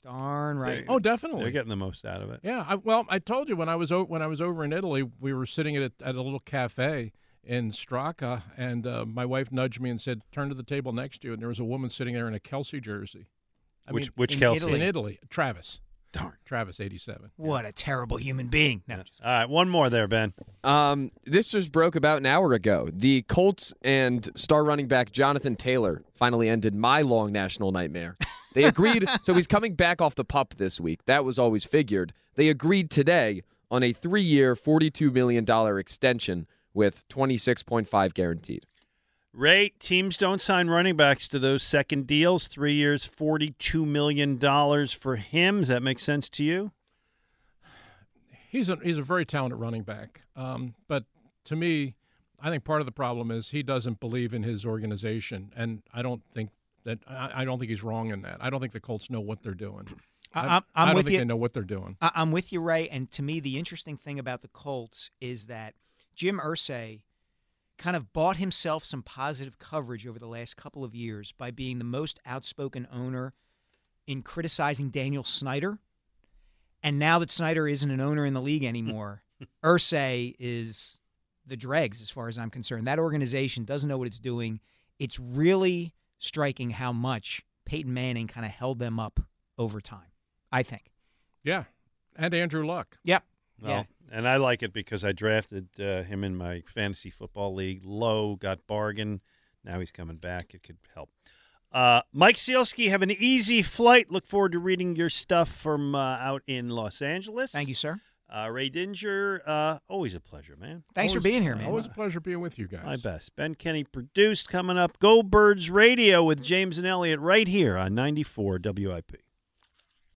Darn right. They, oh, definitely. They're getting the most out of it. Yeah. I, well, I told you when I was o- when I was over in Italy, we were sitting at a, at a little cafe in Straka, and uh, my wife nudged me and said, "Turn to the table next to you," and there was a woman sitting there in a Kelce jersey. I which mean, which in Kelce? Italy. In Italy. Travis. Darn. Travis, eighty-seven. What yeah. a terrible human being. No, yeah. just All right, one more there, Ben. Um, this just broke about an hour ago. The Colts and star running back Jonathan Taylor finally ended my long national nightmare. They agreed. So he's coming back off the pup this week. That was always figured. They agreed today on a three-year, forty-two million dollars extension with twenty-six point five guaranteed. Ray, teams don't sign running backs to those second deals. Three years, forty-two million dollars for him. Does that make sense to you? He's a, he's a very talented running back. Um, but to me, I think part of the problem is he doesn't believe in his organization, and I don't think that I, I don't think he's wrong in that. I don't think the Colts know what they're doing. I, I'm, I'm I don't with think you. they know what they're doing. I, I'm with you, Ray. And to me, the interesting thing about the Colts is that Jim Irsay kind of bought himself some positive coverage over the last couple of years by being the most outspoken owner in criticizing Daniel Snyder. And now that Snyder isn't an owner in the league anymore, Irsay is the dregs as far as I'm concerned. That organization doesn't know what it's doing. It's really striking how much Peyton Manning kind of held them up over time, I think. Yeah, and Andrew Luck. Yep. No. Yeah. And I like it because I drafted uh, him in my fantasy football league. Low, got bargain. Now he's coming back. It could help. Uh, Mike Sielski, have an easy flight. Look forward to reading your stuff from uh, out in Los Angeles. Thank you, sir. Uh, Ray Didinger, uh, always a pleasure, man. Thanks always, for being here, man. Always a pleasure being with you guys. My best. Ben Kenny produced. Coming up, Go Birds Radio with James and Elliott right here on ninety-four W I P.